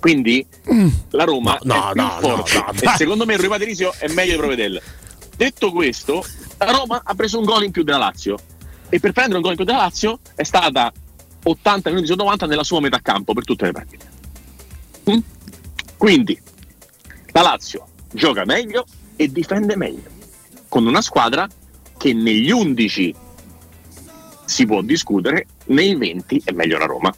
Quindi mm. la Roma no, è no, più no, forte no, no, e secondo me il Rui Patricio è meglio di Provedel. Detto questo, la Roma ha preso un gol in più della Lazio, e per prendere un gol in più della Lazio è stata ottanta minuti su novanta nella sua metà campo per tutte le partite. Mm? Quindi la Lazio gioca meglio e difende meglio, con una squadra che negli undici si può discutere, nei venti è meglio la Roma.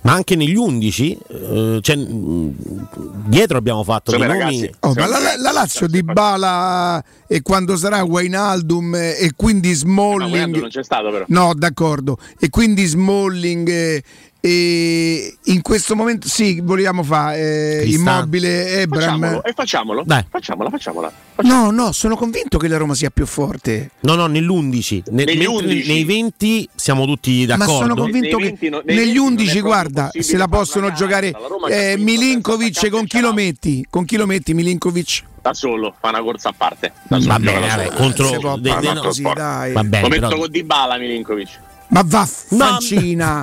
Ma anche negli undici, eh, cioè, dietro abbiamo fatto dei nomi. Oh, ma la, la Lazio Dybala, e quando sarà Wijnaldum, e quindi Smalling, eh, non c'è stato, però. No, d'accordo, e quindi Smalling, eh, e in questo momento sì, vogliamo fare, eh, Immobile, Ebram, facciamolo, e facciamolo. Dai. Facciamola, facciamola, facciamola. No, no, sono convinto che la Roma sia più forte. No, no, nell'undici, ne, negli undici. Nei venti siamo tutti d'accordo. Ma sono convinto nei, che nei venti, negli undici, guarda, se la possono la giocare, eh, Milinkovic con chi lo metti? Con chi lo metti Milinkovic? Da solo, fa una corsa a parte. Da solo, vabbè, vabbè, vabbè, contro de, de, no, così, dai. Vabbè, lo metto però con Dybala Milinkovic. Ma va fancina,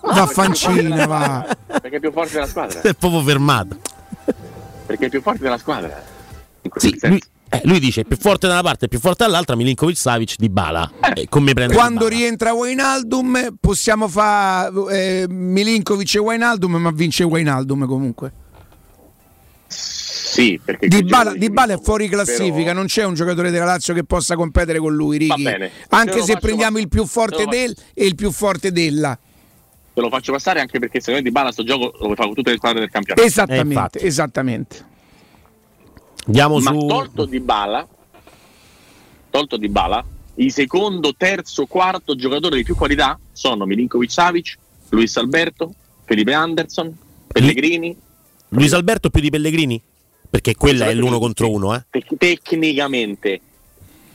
va fancina, va, perché è più forte della squadra. È proprio fermato. Perché è più forte della squadra. Sì, lui, eh, lui dice più forte da una parte, più forte dall'altra. Milinkovic, Savic, Dybala. Eh. Come prende quando Dybala rientra Wijnaldum, possiamo fare, eh, Milinkovic e Wijnaldum, ma vince Wijnaldum comunque. Sì, perché Dybala, Dybala è fuori classifica, però non c'è un giocatore della Lazio che possa competere con lui, Righi. Bene, anche se, se prendiamo pass- il più forte del e il più forte della. Te lo faccio passare anche perché secondo me Dybala sto gioco lo fa con tutte le squadre del campionato. Esattamente, eh, esattamente. Andiamo Ma su... tolto Dybala, tolto Dybala, il secondo, terzo, quarto giocatore di più qualità sono Milinkovic Savic, Luis Alberto, Felipe Anderson, Pellegrini. Luis Alberto più di Pellegrini? Perché quella è l'uno contro uno, eh? Tec- tecnicamente,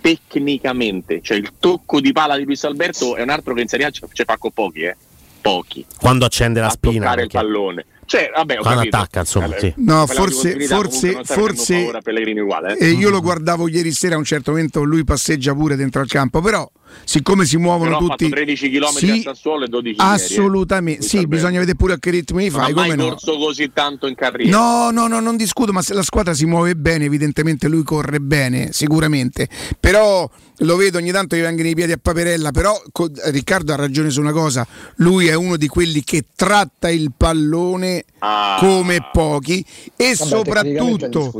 tecnicamente, cioè il tocco di pala di Luis Alberto è un altro che in Serie A ce fa con pochi, eh? Pochi. Quando accende la spina. A toccare perché il pallone. Cioè, vabbè, ho quando capito, attacca, insomma, allora, sì. No, forse, forse, forse paura, Pellegrini uguale, eh? E io lo guardavo ieri sera, a un certo momento lui passeggia pure dentro al campo, però siccome si muovono però tutti tredici chilometri sì, a Sassuolo e dodici assolutamente ieri, eh? Sì, sì, bisogna vedere pure a che ritmi fai, come no, corso così tanto in carriera. No, no, no, non discuto, ma se la squadra si muove bene, evidentemente lui corre bene, sicuramente. Però lo vedo ogni tanto che vengono i piedi a Paperella, però co- Riccardo ha ragione su una cosa, lui è uno di quelli che tratta il pallone ah. come pochi e vabbè, soprattutto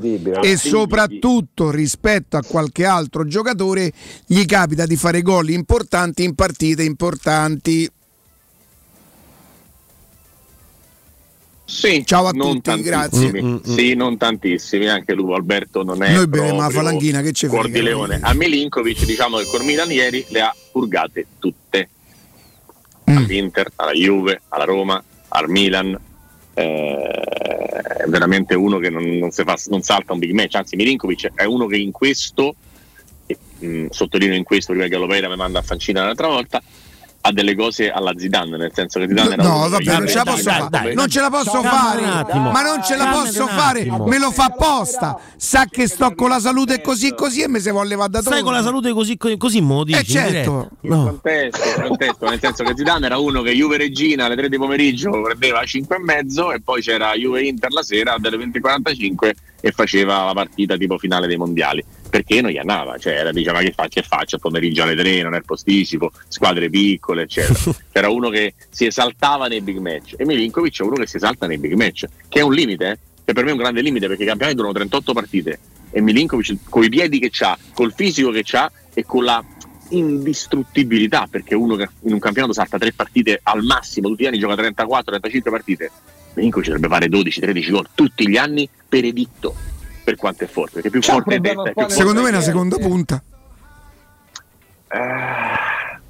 e sì, soprattutto sì. rispetto a qualche altro giocatore gli capita di fare gol importanti in partite importanti. Sì, ciao a tutti, grazie. Mm-hmm. Sì, non tantissimi, anche lui Alberto non è. Noi beviamo la falanghina che c'è fuori. Leone. A Milinkovic diciamo che col Milan ieri le ha purgate tutte. Mm. All'Inter, alla Juve, alla Roma, al Milan. Eh, è veramente uno che non, non, si fa, non salta un big match, anzi Milinkovic è uno che in questo Mm, sottolineo in questo prima che Oliveira mi manda a fancina l'altra volta, ha delle cose alla Zidane, nel senso che Zidane no, era no un vabbè non ce la posso fare, non ce la posso fare, ma non ce la posso fare, me lo fa apposta, sa che sto con la salute così così e me se vuole levare da dove. Stai con la salute così così mo dici, eh certo, no. contesto, contesto, nel senso che Zidane era uno che Juve Regina alle tre di pomeriggio prendeva a cinque e mezzo e poi c'era Juve Inter la sera dalle venti e quarantacinque e faceva la partita tipo finale dei mondiali, perché non gli andava, cioè era, diceva che faccia e faccia, pomeriggio alle tre, non è il posticipo, squadre piccole eccetera. C'era uno che si esaltava nei big match e Milinkovic è uno che si esalta nei big match, che è un limite, eh? Che per me è un grande limite, perché i campionati durano trentotto partite e Milinkovic con i piedi che c'ha, col fisico che c'ha e con la indistruttibilità, perché uno che in un campionato salta tre partite al massimo, tutti gli anni gioca trentaquattro trentacinque partite, Milinkovic dovrebbe fare dodici tredici gol tutti gli anni per editto, per quanto è forte, perché più c'è forte è detta, più secondo me è una seconda punta, eh,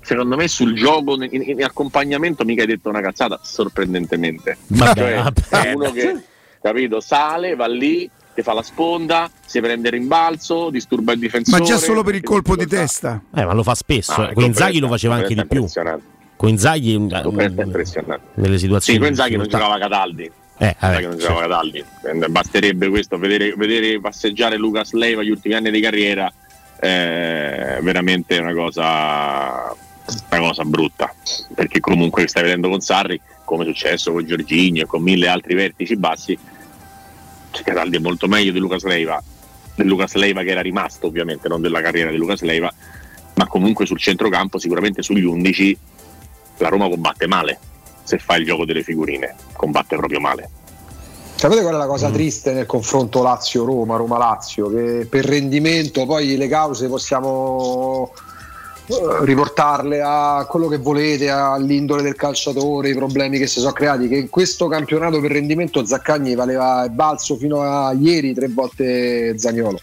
secondo me sul gioco in, in, in accompagnamento mica hai detto una cazzata, sorprendentemente, ma cioè, è uno che capito sale, va lì, ti fa la sponda, si prende rimbalzo, disturba il difensore, ma già solo per il colpo di testa, eh, ma lo fa spesso, ah, eh. Con Inzaghi lo faceva anche di più, con Inzaghi nelle situazioni, sì, con Inzaghi non giocava Cataldi. Eh, vabbè, non giocava Cataldi. Basterebbe questo, vedere, vedere passeggiare Lucas Leiva gli ultimi anni di carriera, eh, veramente una cosa, una cosa brutta, perché comunque stai vedendo con Sarri, come è successo con Giorginio e con mille altri vertici bassi, Cataldi è molto meglio di Lucas Leiva, del Lucas Leiva che era rimasto ovviamente, non della carriera di Lucas Leiva, ma comunque sul centrocampo sicuramente sugli undici la Roma combatte male, se fa il gioco delle figurine combatte proprio male. Sapete qual è la cosa triste nel confronto Lazio-Roma, Roma-Lazio? Che per rendimento poi le cause possiamo riportarle a quello che volete, all'indole del calciatore, i problemi che si sono creati, che in questo campionato per rendimento Zaccagni valeva il balzo fino a ieri tre volte Zaniolo.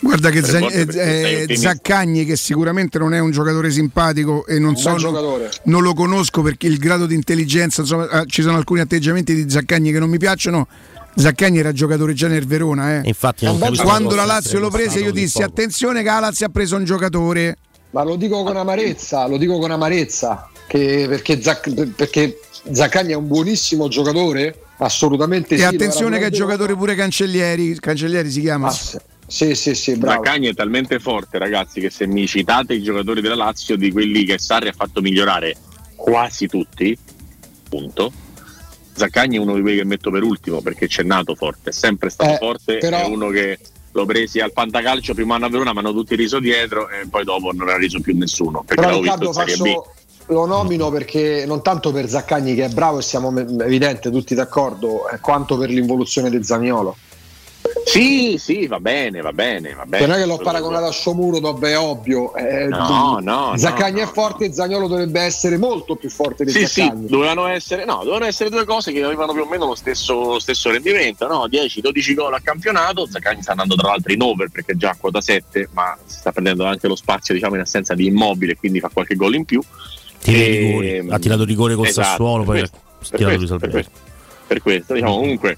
Guarda che Zan- eh, eh, Zaccagni, che sicuramente non è un giocatore simpatico e non, so, non, non lo conosco perché il grado di intelligenza, insomma, ci sono alcuni atteggiamenti di Zaccagni che non mi piacciono. Zaccagni era giocatore già nel Verona, eh. Infatti, non quando la Lazio lo prese io dissi attenzione che la Lazio ha preso un giocatore. Ma lo dico con amarezza, lo dico con amarezza che perché, Zac- perché Zaccagni è un buonissimo giocatore, assolutamente. E sì, attenzione che è giocatore pure Cancellieri, Cancellieri si chiama. Ass- Sì, sì, sì, bravo. Zaccagni è talmente forte, ragazzi, che se mi citate i giocatori della Lazio, di quelli che Sarri ha fatto migliorare quasi tutti, punto. Zaccagni è uno di quelli che metto per ultimo perché c'è nato forte, è sempre stato eh, forte, però... è uno che lo presi al Pantacalcio primo anno a Verona, mi hanno tutti riso dietro e poi dopo non ha riso più nessuno perché però, l'avevo Riccardo, visto in Serie faccio... B. Lo nomino perché non tanto per Zaccagni che è bravo e siamo evidente tutti d'accordo, quanto per l'involuzione di Zaniolo. Sì, sì, va bene, va bene, va bene. Non è che l'ho paragonato a Sciomuro, vabbè, è ovvio. Eh, no, no. Zaccagni no, è forte, no. E Zaniolo dovrebbe essere molto più forte di sì, Zaccagni. Sì, dovevano essere, no, dovevano essere due cose che avevano più o meno lo stesso, lo stesso rendimento, no? dieci dodici gol a campionato. Zaccagni sta andando tra l'altro in over perché è già a quota sette, ma si sta prendendo anche lo spazio, diciamo, in assenza di Immobile, quindi fa qualche gol in più. E... rigore. Ha tirato rigore col esatto, Sassuolo, poi ha tirato di salvezza. Per questo, diciamo, comunque.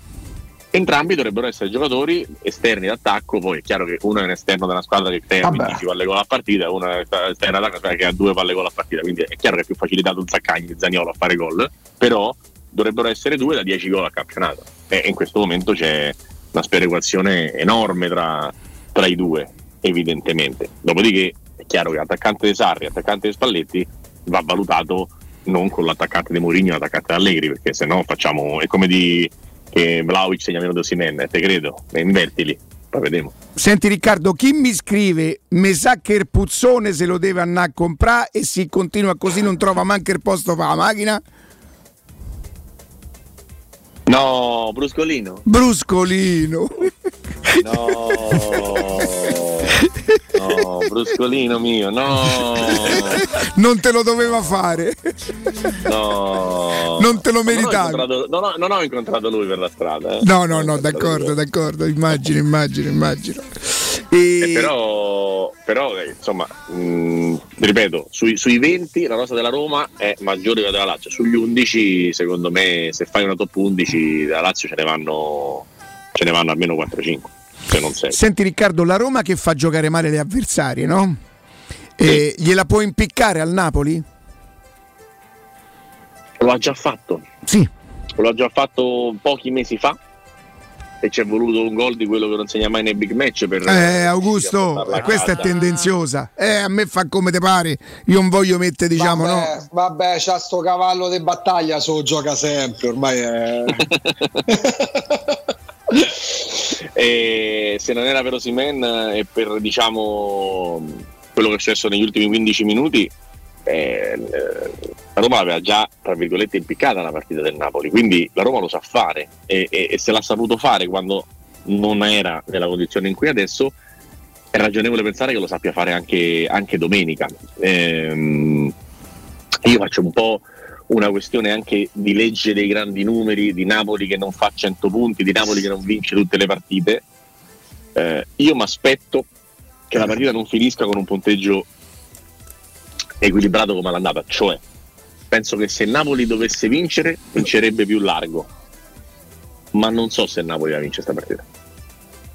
Entrambi dovrebbero essere giocatori esterni d'attacco, poi è chiaro che uno è un esterno della squadra che crea quindici palle gol a partita, uno è un esterno d'attacco che ha due palle gol a partita, quindi è chiaro che è più facilitato Zaccagni e Zaniolo a fare gol, però dovrebbero essere due da dieci gol a campionato e in questo momento c'è una sperequazione enorme tra, tra i due, evidentemente. Dopodiché è chiaro che l'attaccante di Sarri, l'attaccante di Spalletti va valutato non con l'attaccante di Mourinho, l'attaccante di Allegri, perché sennò facciamo, è come di... che Vlahovic segna meno di Osimhen, te credo, invertili, poi vediamo. Senti Riccardo, chi mi scrive me sa che il puzzone se lo deve andare a comprare e si continua così non trova manco il posto per la macchina? No, Bruscolino. Bruscolino. No, no, Bruscolino mio, no. Non te lo doveva fare. No. Non te lo meritavi. Non ho, non, ho, non ho incontrato lui per la strada. Eh. No, no, no, d'accordo, d'accordo, immagino, immagino, immagino. E... Eh, però, però eh, insomma, mh, ripeto, sui, sui venti la rosa della Roma è maggiore della Lazio, sugli undici secondo me se fai una top undici della Lazio ce ne vanno ce ne vanno almeno quattro cinque, se non sei. Senti Riccardo, la Roma che fa giocare male le avversarie, no? E sì. Gliela può impiccare al Napoli? Lo ha già fatto. Sì. Lo ha già fatto pochi mesi fa. E ci è voluto un gol di quello che non segna mai nei big match per eh Augusto, questa è tendenziosa, eh a me fa come te pare, io non voglio mettere diciamo vabbè, no vabbè c'ha sto cavallo di battaglia, so gioca sempre ormai è... E se non era per Osimhen e per diciamo quello che è successo negli ultimi quindici minuti eh, la Roma l'aveva già tra virgolette impiccata la partita del Napoli, quindi la Roma lo sa fare e, e, e se l'ha saputo fare quando non era nella condizione in cui adesso è ragionevole pensare che lo sappia fare anche, anche domenica. Ehm, io faccio un po' una questione anche di legge dei grandi numeri, di Napoli che non fa cento punti, di Napoli che non vince tutte le partite. Eh, io mi aspetto che la partita non finisca con un punteggio equilibrato come l'andata, cioè penso che se Napoli dovesse vincere vincerebbe più largo, ma non so se Napoli la vince questa partita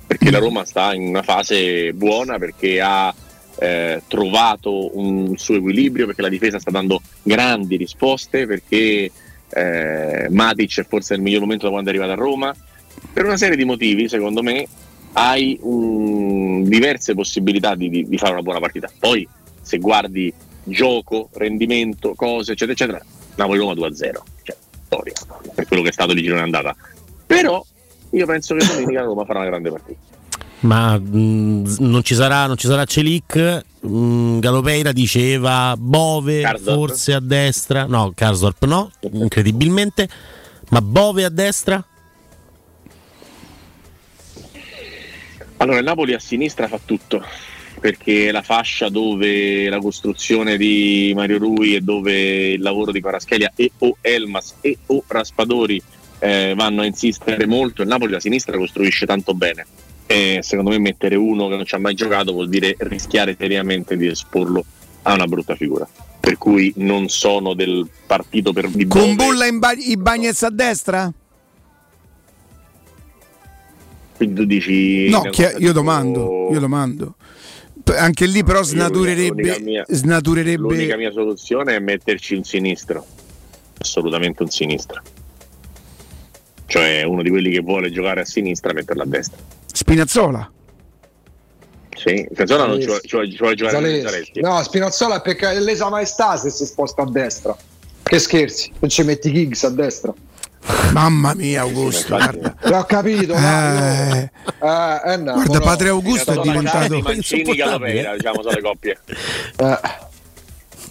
perché la Roma sta in una fase buona, perché ha eh, trovato un suo equilibrio, perché la difesa sta dando grandi risposte, perché eh, Matic è forse il miglior momento da quando è arrivato a Roma, per una serie di motivi secondo me hai un, diverse possibilità di, di, di fare una buona partita. Poi se guardi gioco, rendimento, cose eccetera eccetera, Napoli-Roma due a zero, cioè storia per quello che è stato di girone andata, però io penso che domenica Roma farà una grande partita, ma mh, non ci sarà non ci sarà Celic mh, Galopeira diceva Bove Karsdorp, forse a destra, no, Karsdorp no, incredibilmente, ma Bove a destra? Allora il Napoli a sinistra fa tutto, perché la fascia dove la costruzione di Mario Rui e dove il lavoro di Paraschelia e o Elmas e o Raspadori eh, vanno a insistere molto, il Napoli da sinistra costruisce tanto bene. E secondo me mettere uno che non ci ha mai giocato vuol dire rischiare seriamente di esporlo a una brutta figura. Per cui non sono del partito per di Con Bulla in ba- Ibañez a destra? Quindi tu dici... No, chi- io domando, io domando. Anche lì però snaturerebbe l'unica mia, snaturerebbe l'unica mia soluzione è metterci un sinistro, assolutamente un sinistro, cioè uno di quelli che vuole giocare a sinistra metterla a destra. Spinazzola sì, Spinazzola non ci vuole, ci vuole, ci vuole giocare Zaleschi. Zaleschi. No, Spinazzola è pecca- lesa maestà se si sposta a destra, che scherzi, non ci metti Giggs a destra. Mamma mia, Augusto, guarda. L'ho capito, eh, eh, eh, no, guarda, no. Padre Augusto è diventato insopportabile, diciamo, sono le coppie. Eh.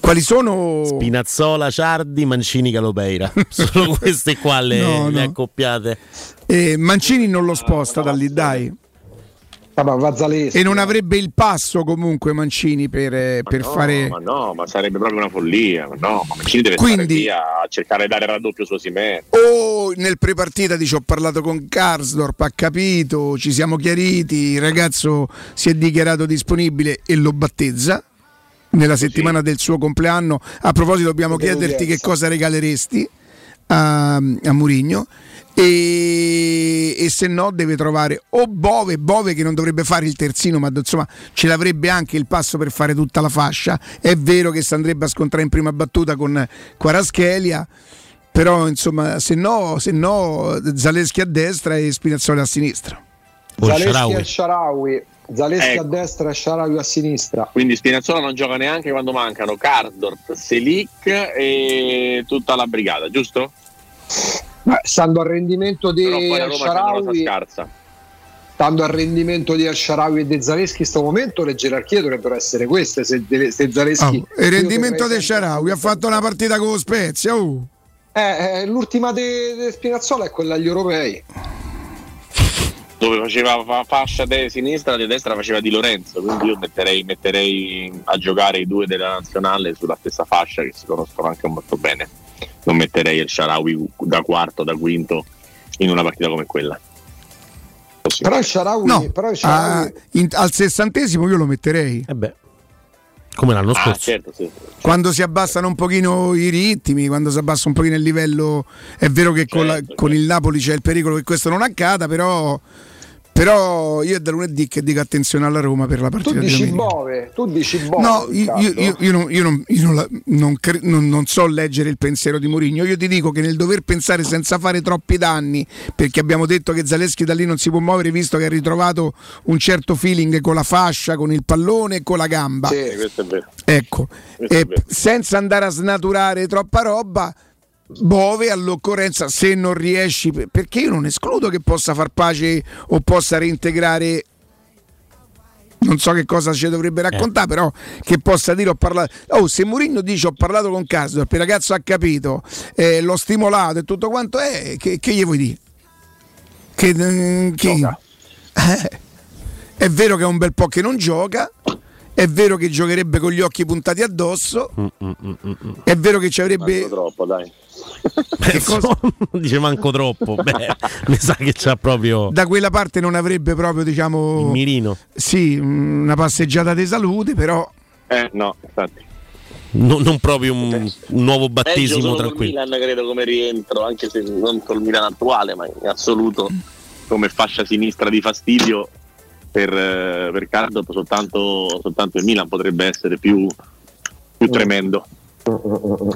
Quali sono? Spinazzola, Ciardi, Mancini, Galopeira. Sono queste qua le, no, le no. accoppiate. Eh, Mancini non lo sposta ah, da lì, dai. E non avrebbe il passo comunque Mancini per, ma per no, fare ma no, ma sarebbe proprio una follia, ma no, ma Mancini deve quindi, stare via a cercare di dare raddoppio su Osimhen. Oh, nel prepartita dice ho parlato con Karsdorp, ha capito, ci siamo chiariti, il ragazzo si è dichiarato disponibile e lo battezza nella settimana sì. del suo compleanno. A proposito dobbiamo Potevo chiederti che cosa regaleresti a, a Mourinho. E, e se no deve trovare o Bove, Bove che non dovrebbe fare il terzino, ma insomma ce l'avrebbe anche il passo per fare tutta la fascia. È vero che si andrebbe a scontrare in prima battuta con Kvaratskhelia, però insomma se no, se no Zaleschi a destra e Spinazzola a sinistra. O Zaleschi e Shaarawy, Zaleschi ecco. a destra e Shaarawy a sinistra. Quindi Spinazzola non gioca neanche quando mancano Karsdorp, Selic e tutta la brigata, giusto? Stando al rendimento di Shaarawy, stando al rendimento di Shaarawy e De Zaleschi in questo momento, le gerarchie dovrebbero essere queste. Se, de, se Zaleschi, oh, il rendimento di Shaarawy ha fatto una partita con lo Spezia. Uh. Eh, eh, l'ultima di Spinazzola è quella agli europei, dove faceva fascia de sinistra, di destra faceva Di Lorenzo. Quindi io metterei, metterei a giocare i due della nazionale sulla stessa fascia, che si conoscono anche molto bene. Non metterei il Shaarawy da quarto, da quinto in una partita come quella. Però il Shaarawy, no, però il Shaarawy... Ah, in, al sessantesimo io lo metterei. Eh beh. Come l'anno scorso. Ah, certo, sì, certo. Quando si abbassano un pochino i ritmi, quando si abbassa un pochino il livello, è vero che certo, con, la, certo. con il Napoli c'è il pericolo che questo non accada, però... Però io è da lunedì che dico attenzione alla Roma per la partita tu dici di domenica. Bove, tu dici Bove. No, io, io, io, non, io, non, io non, la, non, cre- non, non so leggere il pensiero di Mourinho. Io ti dico che nel dover pensare senza fare troppi danni, perché abbiamo detto che Zaleschi da lì non si può muovere visto che ha ritrovato un certo feeling con la fascia, con il pallone e con la gamba. Sì, questo è vero. Ecco, questo eh, è vero. Senza andare a snaturare troppa roba, Bove all'occorrenza se non riesci, perché io non escludo che possa far pace o possa reintegrare, non so che cosa ci dovrebbe raccontare, eh. però che possa dire ho parlato, oh, se Mourinho dice ho parlato con Karsdorp, il ragazzo ha capito, eh, l'ho stimolato e tutto quanto è, che, che gli vuoi dire? Che, eh, che... Eh, è vero che è un bel po' che non gioca, è vero che giocherebbe con gli occhi puntati addosso, mm, mm, mm, mm. è vero che ci avrebbe manco troppo, dai. Beh, cosa... dice manco troppo. Beh, mi sa che c'ha proprio da quella parte non avrebbe proprio, diciamo, il mirino. Sì, una passeggiata di salute, però eh no, infatti no, non proprio un, un nuovo battesimo tranquillo. Col Milan credo come rientro, anche se non col Milan attuale, ma in assoluto come fascia sinistra di fastidio per, per Karsdorp soltanto, soltanto il Milan potrebbe essere più, più tremendo.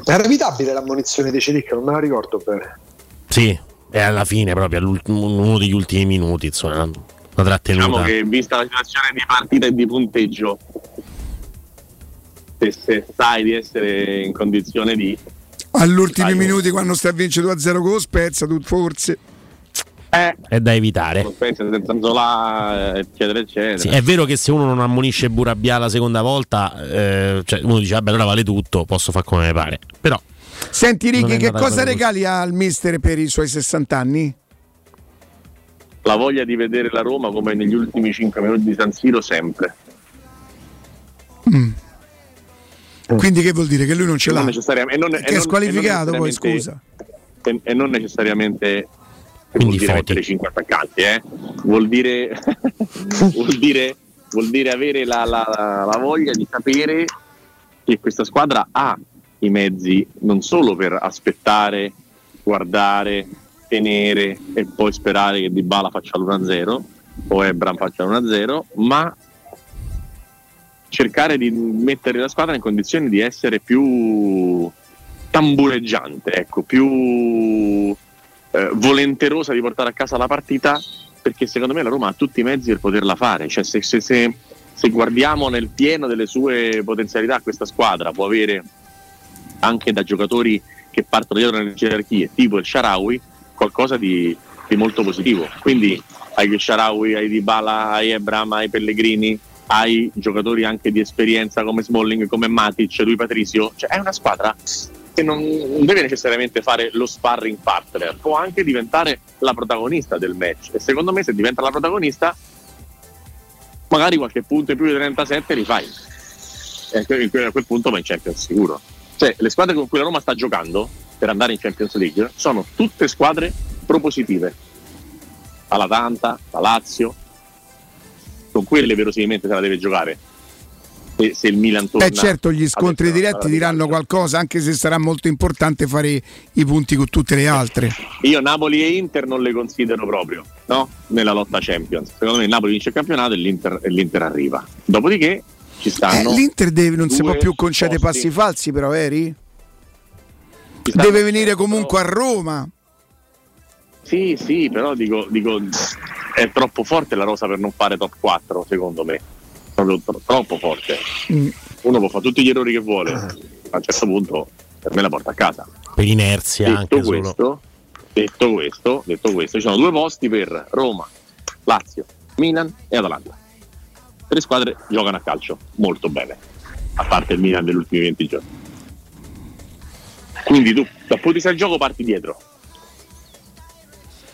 Era evitabile l'ammonizione di Celic, non me la ricordo bene. Sì, è alla fine proprio uno degli ultimi minuti, insomma, una trattenuta. Diciamo che vista la situazione di partita e di punteggio, se, se sai di essere in condizione di all'ultimi minuti quando stai a vincere due a zero con lo Spezia, tu forse eh, è da evitare. Là, eccetera, eccetera. Sì, è vero che se uno non ammonisce Burabia la seconda volta, eh, cioè uno dice vabbè, allora vale tutto, posso fare come mi pare. Però senti Ricky, che cosa regali al mister per i suoi sessanta anni? La voglia di vedere la Roma come negli ultimi cinque minuti di San Siro sempre. Mm. Quindi che vuol dire? Che lui non ce l'ha? Non necessariamente, e non, che è squalificato poi, scusa. E, e non necessariamente quindi vuol dire mettere cinque attaccanti, eh? Vuol dire vuol dire vuol dire avere la, la, la voglia di sapere che questa squadra ha i mezzi non solo per aspettare, guardare, tenere e poi sperare che Dybala faccia l'uno a zero o Ebram faccia l'uno a zero, ma cercare di mettere la squadra in condizioni di essere più tambureggiante, ecco, più eh, volenterosa di portare a casa la partita, perché secondo me la Roma ha tutti i mezzi per poterla fare. Cioè, se, se, se, se guardiamo nel pieno delle sue potenzialità, questa squadra può avere anche da giocatori che partono dietro nelle gerarchie, tipo il Shaarawy, qualcosa di, di molto positivo. Quindi hai il Shaarawy, hai Dybala, hai Ebram, hai Pellegrini, hai giocatori anche di esperienza come Smalling, come Matic, lui Patrizio. Cioè è una squadra che non deve necessariamente fare lo sparring partner, può anche diventare la protagonista del match, e secondo me se diventa la protagonista magari qualche punto in più di trentasette li fai, e a quel punto vai in Champions sicuro. Cioè le squadre con cui la Roma sta giocando per andare in Champions League sono tutte squadre propositive, l'Atalanta, la Lazio, con quelle verosimilmente se la deve giocare. E se il Milan torna, eh certo, gli scontri diretti diranno qualcosa, anche se sarà molto importante fare i punti con tutte le altre. Io Napoli e Inter non le considero proprio, no? Nella lotta Champions. Secondo me il Napoli vince il campionato e l'Inter, e l'Inter arriva. Dopodiché ci stanno eh, l'Inter deve, non si può più concedere passi falsi, però veri? Deve venire comunque a Roma. Sì, sì, però dico, dico è troppo forte la rosa per non fare top quattro, secondo me. Proprio tro- troppo forte. Uno può fare tutti gli errori che vuole, ma a un certo punto per me la porta a casa. Per inerzia detto anche questo, solo. Detto questo, detto questo, ci sono due posti per Roma, Lazio, Milan e Atalanta. Tre squadre giocano a calcio molto bene, a parte il Milan degli ultimi venti giorni. Quindi tu dal punto di vista del gioco parti dietro,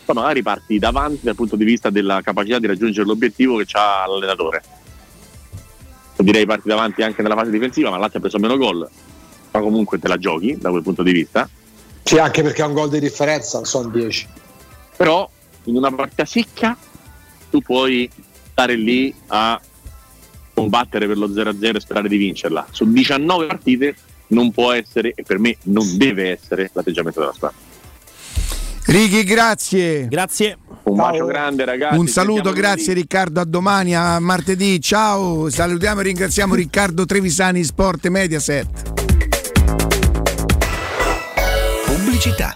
magari parti davanti dal punto di vista della capacità di raggiungere l'obiettivo che c'ha l'allenatore. Direi parti davanti anche nella fase difensiva, ma l'altro ha preso meno gol, ma comunque te la giochi da quel punto di vista. Sì, anche perché ha un gol di differenza, sono dieci. Però in una partita secca tu puoi stare lì a combattere per lo zero a zero e sperare di vincerla. Su diciannove partite non può essere, e per me non deve essere, l'atteggiamento della squadra. Ricky, grazie. Grazie. Un bacio ciao. Grande, ragazzi. Un saluto, grazie lì. Riccardo, a domani, a martedì. Ciao. Salutiamo e ringraziamo Riccardo Trevisani, Sport Mediaset. Pubblicità.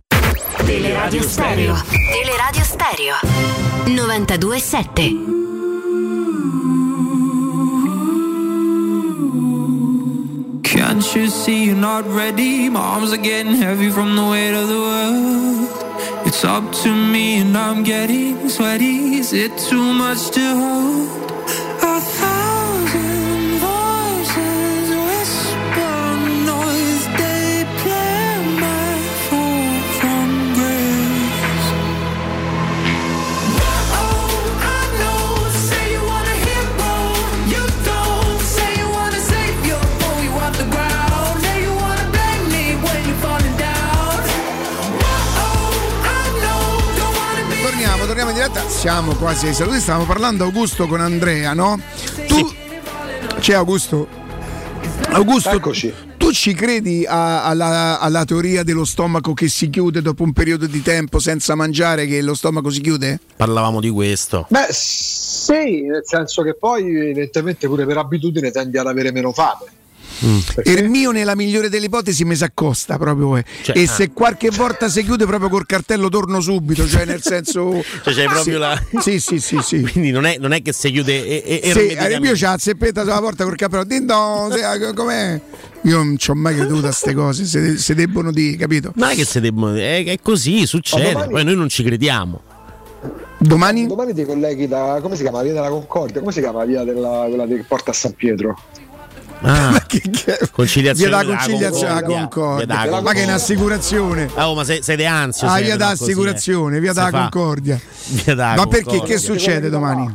Teleradio Stereo. Teleradio Stereo. novantadue virgola sette. Can't you see you're not ready? My arms are getting heavy from the weight of the world. It's up to me and I'm getting sweaty. Is it too much to hold? Torniamo in diretta, siamo quasi ai saluti, stavamo parlando Augusto con Andrea, no? Tu sì. C'è Augusto? Augusto, eccoci. Tu ci credi a, alla, alla teoria dello stomaco che si chiude dopo un periodo di tempo senza mangiare, che lo stomaco si chiude? Parlavamo di questo. Beh sì, nel senso che poi evidentemente pure per abitudine tendi ad avere meno fame. Mm. Ermio nella migliore delle ipotesi mi s'accosta proprio eh. cioè, e ah. se qualche volta si chiude proprio col cartello torno subito, cioè nel senso cioè c'è proprio sì. la sì sì sì sì quindi non è, non è che si chiude e, e sì, Ermio c'ha la zeppetta sulla porta col cartello din don, se, com'è? Io non ci ho mai creduto a ste cose, se, se debbono dire, capito? Ma è che se debbono è, è così, succede, domani... poi noi non ci crediamo. Domani? Domani ti colleghi da, come si chiama, via della Concordia, come si chiama via della, quella che porta a San Pietro? Ah, che, che, conciliazione via da conciliazione Concordia, Concordia. Ma che è un'assicurazione? Oh, ma sei, sei de ansio. Ah, via da assicurazione, via da Concordia. Via da ma Concordia. Perché che succede domani?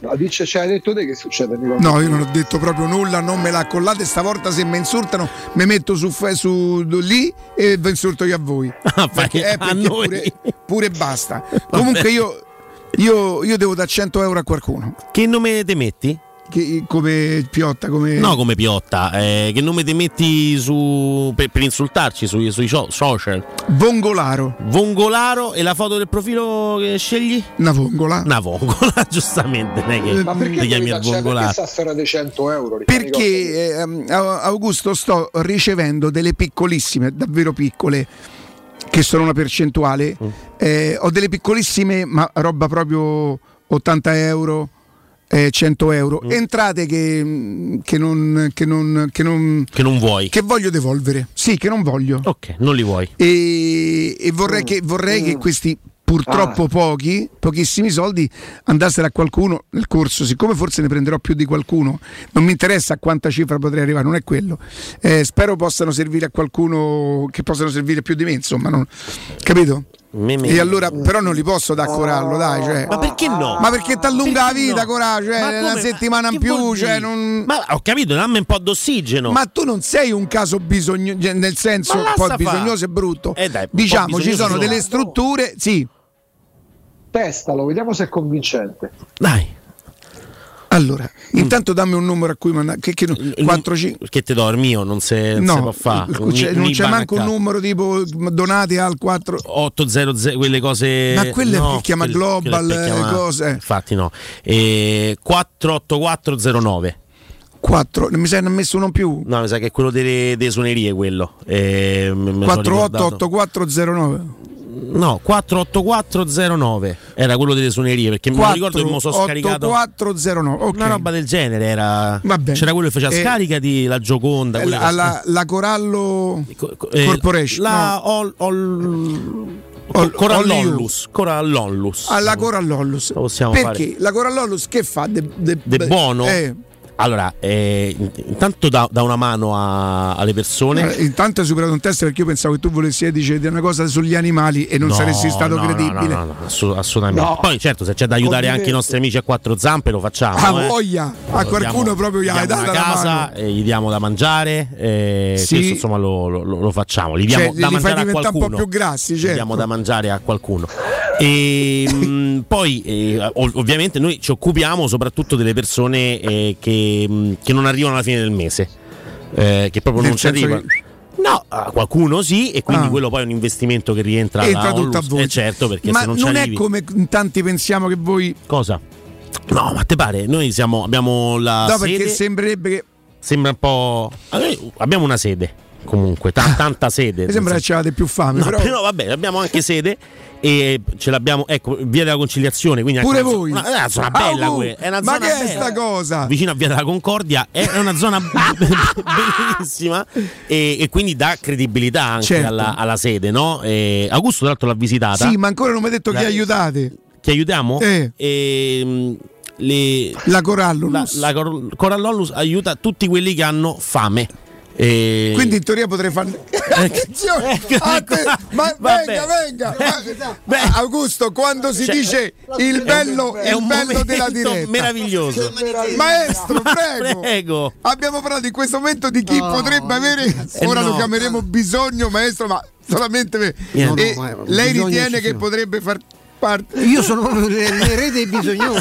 No, dice, cioè, hai detto te che succede? No, io non ho detto proprio nulla, non me la collate stavolta, se mi insultano mi metto su, su lì e vi insulto io a voi. Ah, perché, eh, perché a noi. Pure, pure basta. Comunque io Io, io devo dare cento euro a qualcuno. Che nome te metti? Che, come Piotta, come... No, come Piotta, eh, che nome ti metti su per, per insultarci sui, sui social? Vongolaro. Vongolaro. E la foto del profilo che scegli? Una vongola. Una vongola, giustamente. Non è che ma perché ti chiami il Vongolaro? Perché sta storia dei cento euro? Perché ehm, Augusto, sto ricevendo delle piccolissime, davvero piccole, che sono una percentuale, mm. eh, ho delle piccolissime, ma roba proprio ottanta euro, cento euro, mm. entrate che, che, non, che non che non che non vuoi, che voglio devolvere, sì, che non voglio, ok, non li vuoi, e, e vorrei mm. che vorrei mm. che questi purtroppo ah. pochi pochissimi soldi andassero a qualcuno nel corso. Siccome forse ne prenderò più di qualcuno, non mi interessa a quanta cifra potrei arrivare, non è quello, eh, spero possano servire a qualcuno, che possano servire più di me, insomma, non, capito? Mimì. E allora, però non li posso da Corallo, dai, cioè. Ma perché no? Ma perché t'allunga la vita, no? Corallo, cioè, una settimana in più, cioè, non... Ma ho capito, dammi un po' d'ossigeno. Ma tu non sei un caso bisognoso, nel senso, un po' bisognoso e brutto, eh dai, diciamo, ci sono delle strutture, sì. Testalo, vediamo se è convincente. Dai. Allora, mm. intanto dammi un numero a cui mandare. Che, che, che te do il mio, non se no, può fare. Non c'è, mi, non c'è manco un numero tipo donate al quattro ottocento, quelle cose. Ma quelle no, che chiama quelle, Global quelle chiama, cose. Infatti no. E quattro otto quattro zero nove. quattro, non mi sa, ne ha messo uno in più. No, mi sa che è quello delle, delle suonerie, quello. Eh, quattro otto otto quattro zero nove. No, quattro otto quattro zero nove era quello delle suonerie, perché quattro, mi ricordo che me lo so scaricato quattro otto quattro zero nove, okay. Una roba del genere era. Vabbè. C'era quello che faceva eh, scaricati la Gioconda, la, che... la, la Corallo eh, Corporation, la no. All, all... All, Corallollus, Corallollus. Alla Corallollus. Possiamo perché fare. La Corallollus che fa de, de, de buono? Eh. Allora, eh, intanto da, da una mano a, alle persone. Allora, intanto hai superato un test, perché io pensavo che tu volessi dire una cosa sugli animali e non no, saresti stato no, credibile. No, no, no, no assolut- assolutamente. No. Poi certo, se c'è da aiutare Convivente. Anche i nostri amici a quattro zampe lo facciamo. A eh. voglia, a lo qualcuno diamo, proprio gli hai dato a casa, e gli diamo da mangiare, eh, sì. Questo insomma lo, lo, lo facciamo. Gli diamo cioè, da li mangiare fai a qualcuno. Un po' più grassi, certo. Gli diamo da mangiare a qualcuno. E mh, poi eh, ov- ovviamente noi ci occupiamo soprattutto delle persone eh, che che non arrivano alla fine del mese, eh, che proprio nel non ci arriva. Che... No, qualcuno sì, e quindi ah. quello poi è un investimento che rientra alla Onlus, eh, certo, perché ma se non, non è arrivi... come tanti pensiamo che voi. Cosa? No, ma te pare? Noi siamo abbiamo la no, sede. No, perché sembrerebbe che sembra un po'. Allora, abbiamo una sede. Comunque, t- tanta sede. Mi sembra che ce l'avete più fame. No, però... però vabbè, abbiamo anche sede e ce l'abbiamo, ecco, via della Conciliazione. Quindi pure anche voi. Una, è una zona bella, ah, que- è una ma zona che bella. È sta cosa? Vicino a via della Concordia è una zona bellissima e, e quindi dà credibilità anche certo. alla, alla sede, no? E Augusto, tra l'altro, l'ha visitata. Sì, ma ancora non mi ha detto la... che aiutate. Ti aiutiamo? Eh. E, le... La Corallollus. La, la Cor- Corallollus aiuta tutti quelli che hanno fame. E... Quindi in teoria potrei fare attenzione, ecco, ecco, Atten... ma venga, venga, venga. Beh, Augusto, quando si cioè, dice il bello è un, il bello un della diretta meraviglioso, maestro, prego. prego. Abbiamo parlato in questo momento di chi no, potrebbe avere, eh, ora no. lo chiameremo bisogno, maestro, ma solamente me. No, e no, no, lei ritiene che potrebbe far parte. Io sono proprio l'erede bisognoso,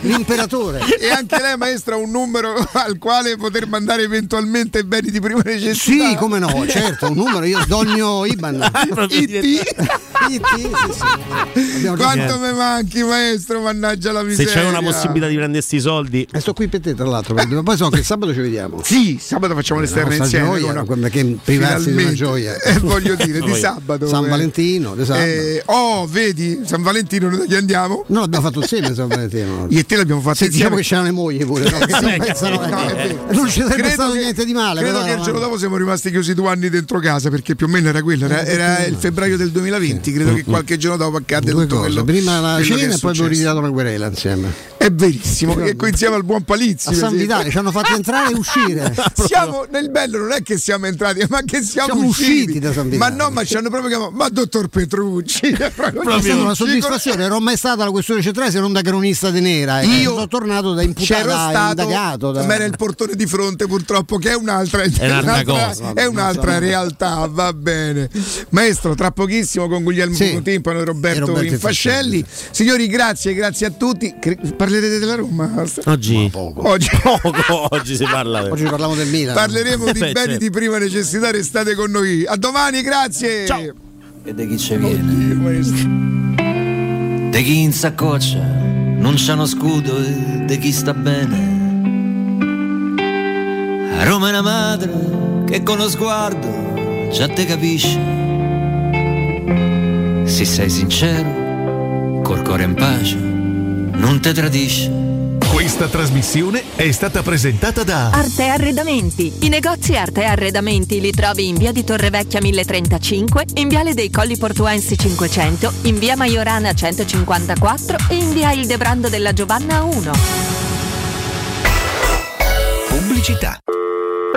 l'imperatore. E anche lei, maestra, ha un numero al quale poter mandare eventualmente beni di prima necessità? Sì, come no, certo, un numero, io do il mio I B A N. Ah, I T. Quanto mi manchi, maestro, mannaggia la miseria. Se c'è una possibilità di prendersi i soldi. E sto qui per te, tra l'altro, ma poi so che sabato ci vediamo. Sì, sabato facciamo l'esterno insieme. Gioia, una... che privarsi di una gioia. Eh, voglio dire, di sabato. San eh. Valentino, di sabato. Eh, oh, vedi, San Valentino noi gli andiamo? No, l'abbiamo fatto insieme San Valentino. Io e te l'abbiamo fatto insieme. Sentiamo che c'erano le mogli pure. No? Che sì, pensano, no, eh, non ci sarebbe credo stato che, niente di male. Credo però, che il giorno dopo siamo rimasti chiusi due anni dentro casa, perché più o meno era quello, era, era il febbraio del duemilaventi. Credo che qualche giorno dopo accadde tutto quello. Prima la cena e poi abbiamo ritirato la querela insieme. È verissimo, perché qui insieme al buon Palizzi a San Vitale ci hanno fatto entrare e uscire. Siamo nel bello, non è che siamo entrati, ma che siamo, siamo usciti, usciti da San Vitale. Ma no, ma ci hanno proprio chiamato, ma dottor Petrucci. È stata una soddisfazione, ero mai stata alla questione centrale se non da cronista di nera. Io sono tornato da imputato, da indagato. Da... Ma era il portone di fronte, purtroppo, che è un'altra, è un'altra, cosa, è un'altra realtà, va bene. Maestro, tra pochissimo con Guglielmo sì. Timpano e Roberto, Roberto Infascelli. Signori, grazie, grazie a tutti. Parlerete della Roma? Oggi poco. Oggi poco, oggi si parla. Oggi parliamo del Milan. Parleremo di beh, beni certo. di prima necessità, restate con noi. A domani, grazie. Ciao. E di chi ci viene? Di chi in saccoccia non c'è uno scudo e di chi sta bene. A Roma è una madre che con lo sguardo già te capisce. Se sei sincero, col cuore in pace, non te tradisce. Questa trasmissione è stata presentata da Arte Arredamenti. I negozi Arte Arredamenti li trovi in via di Torrevecchia mille e trentacinque, in viale dei Colli Portuensi cinquecento, in via Maiorana centocinquantaquattro e in via Ildebrando della Giovanna uno. Pubblicità.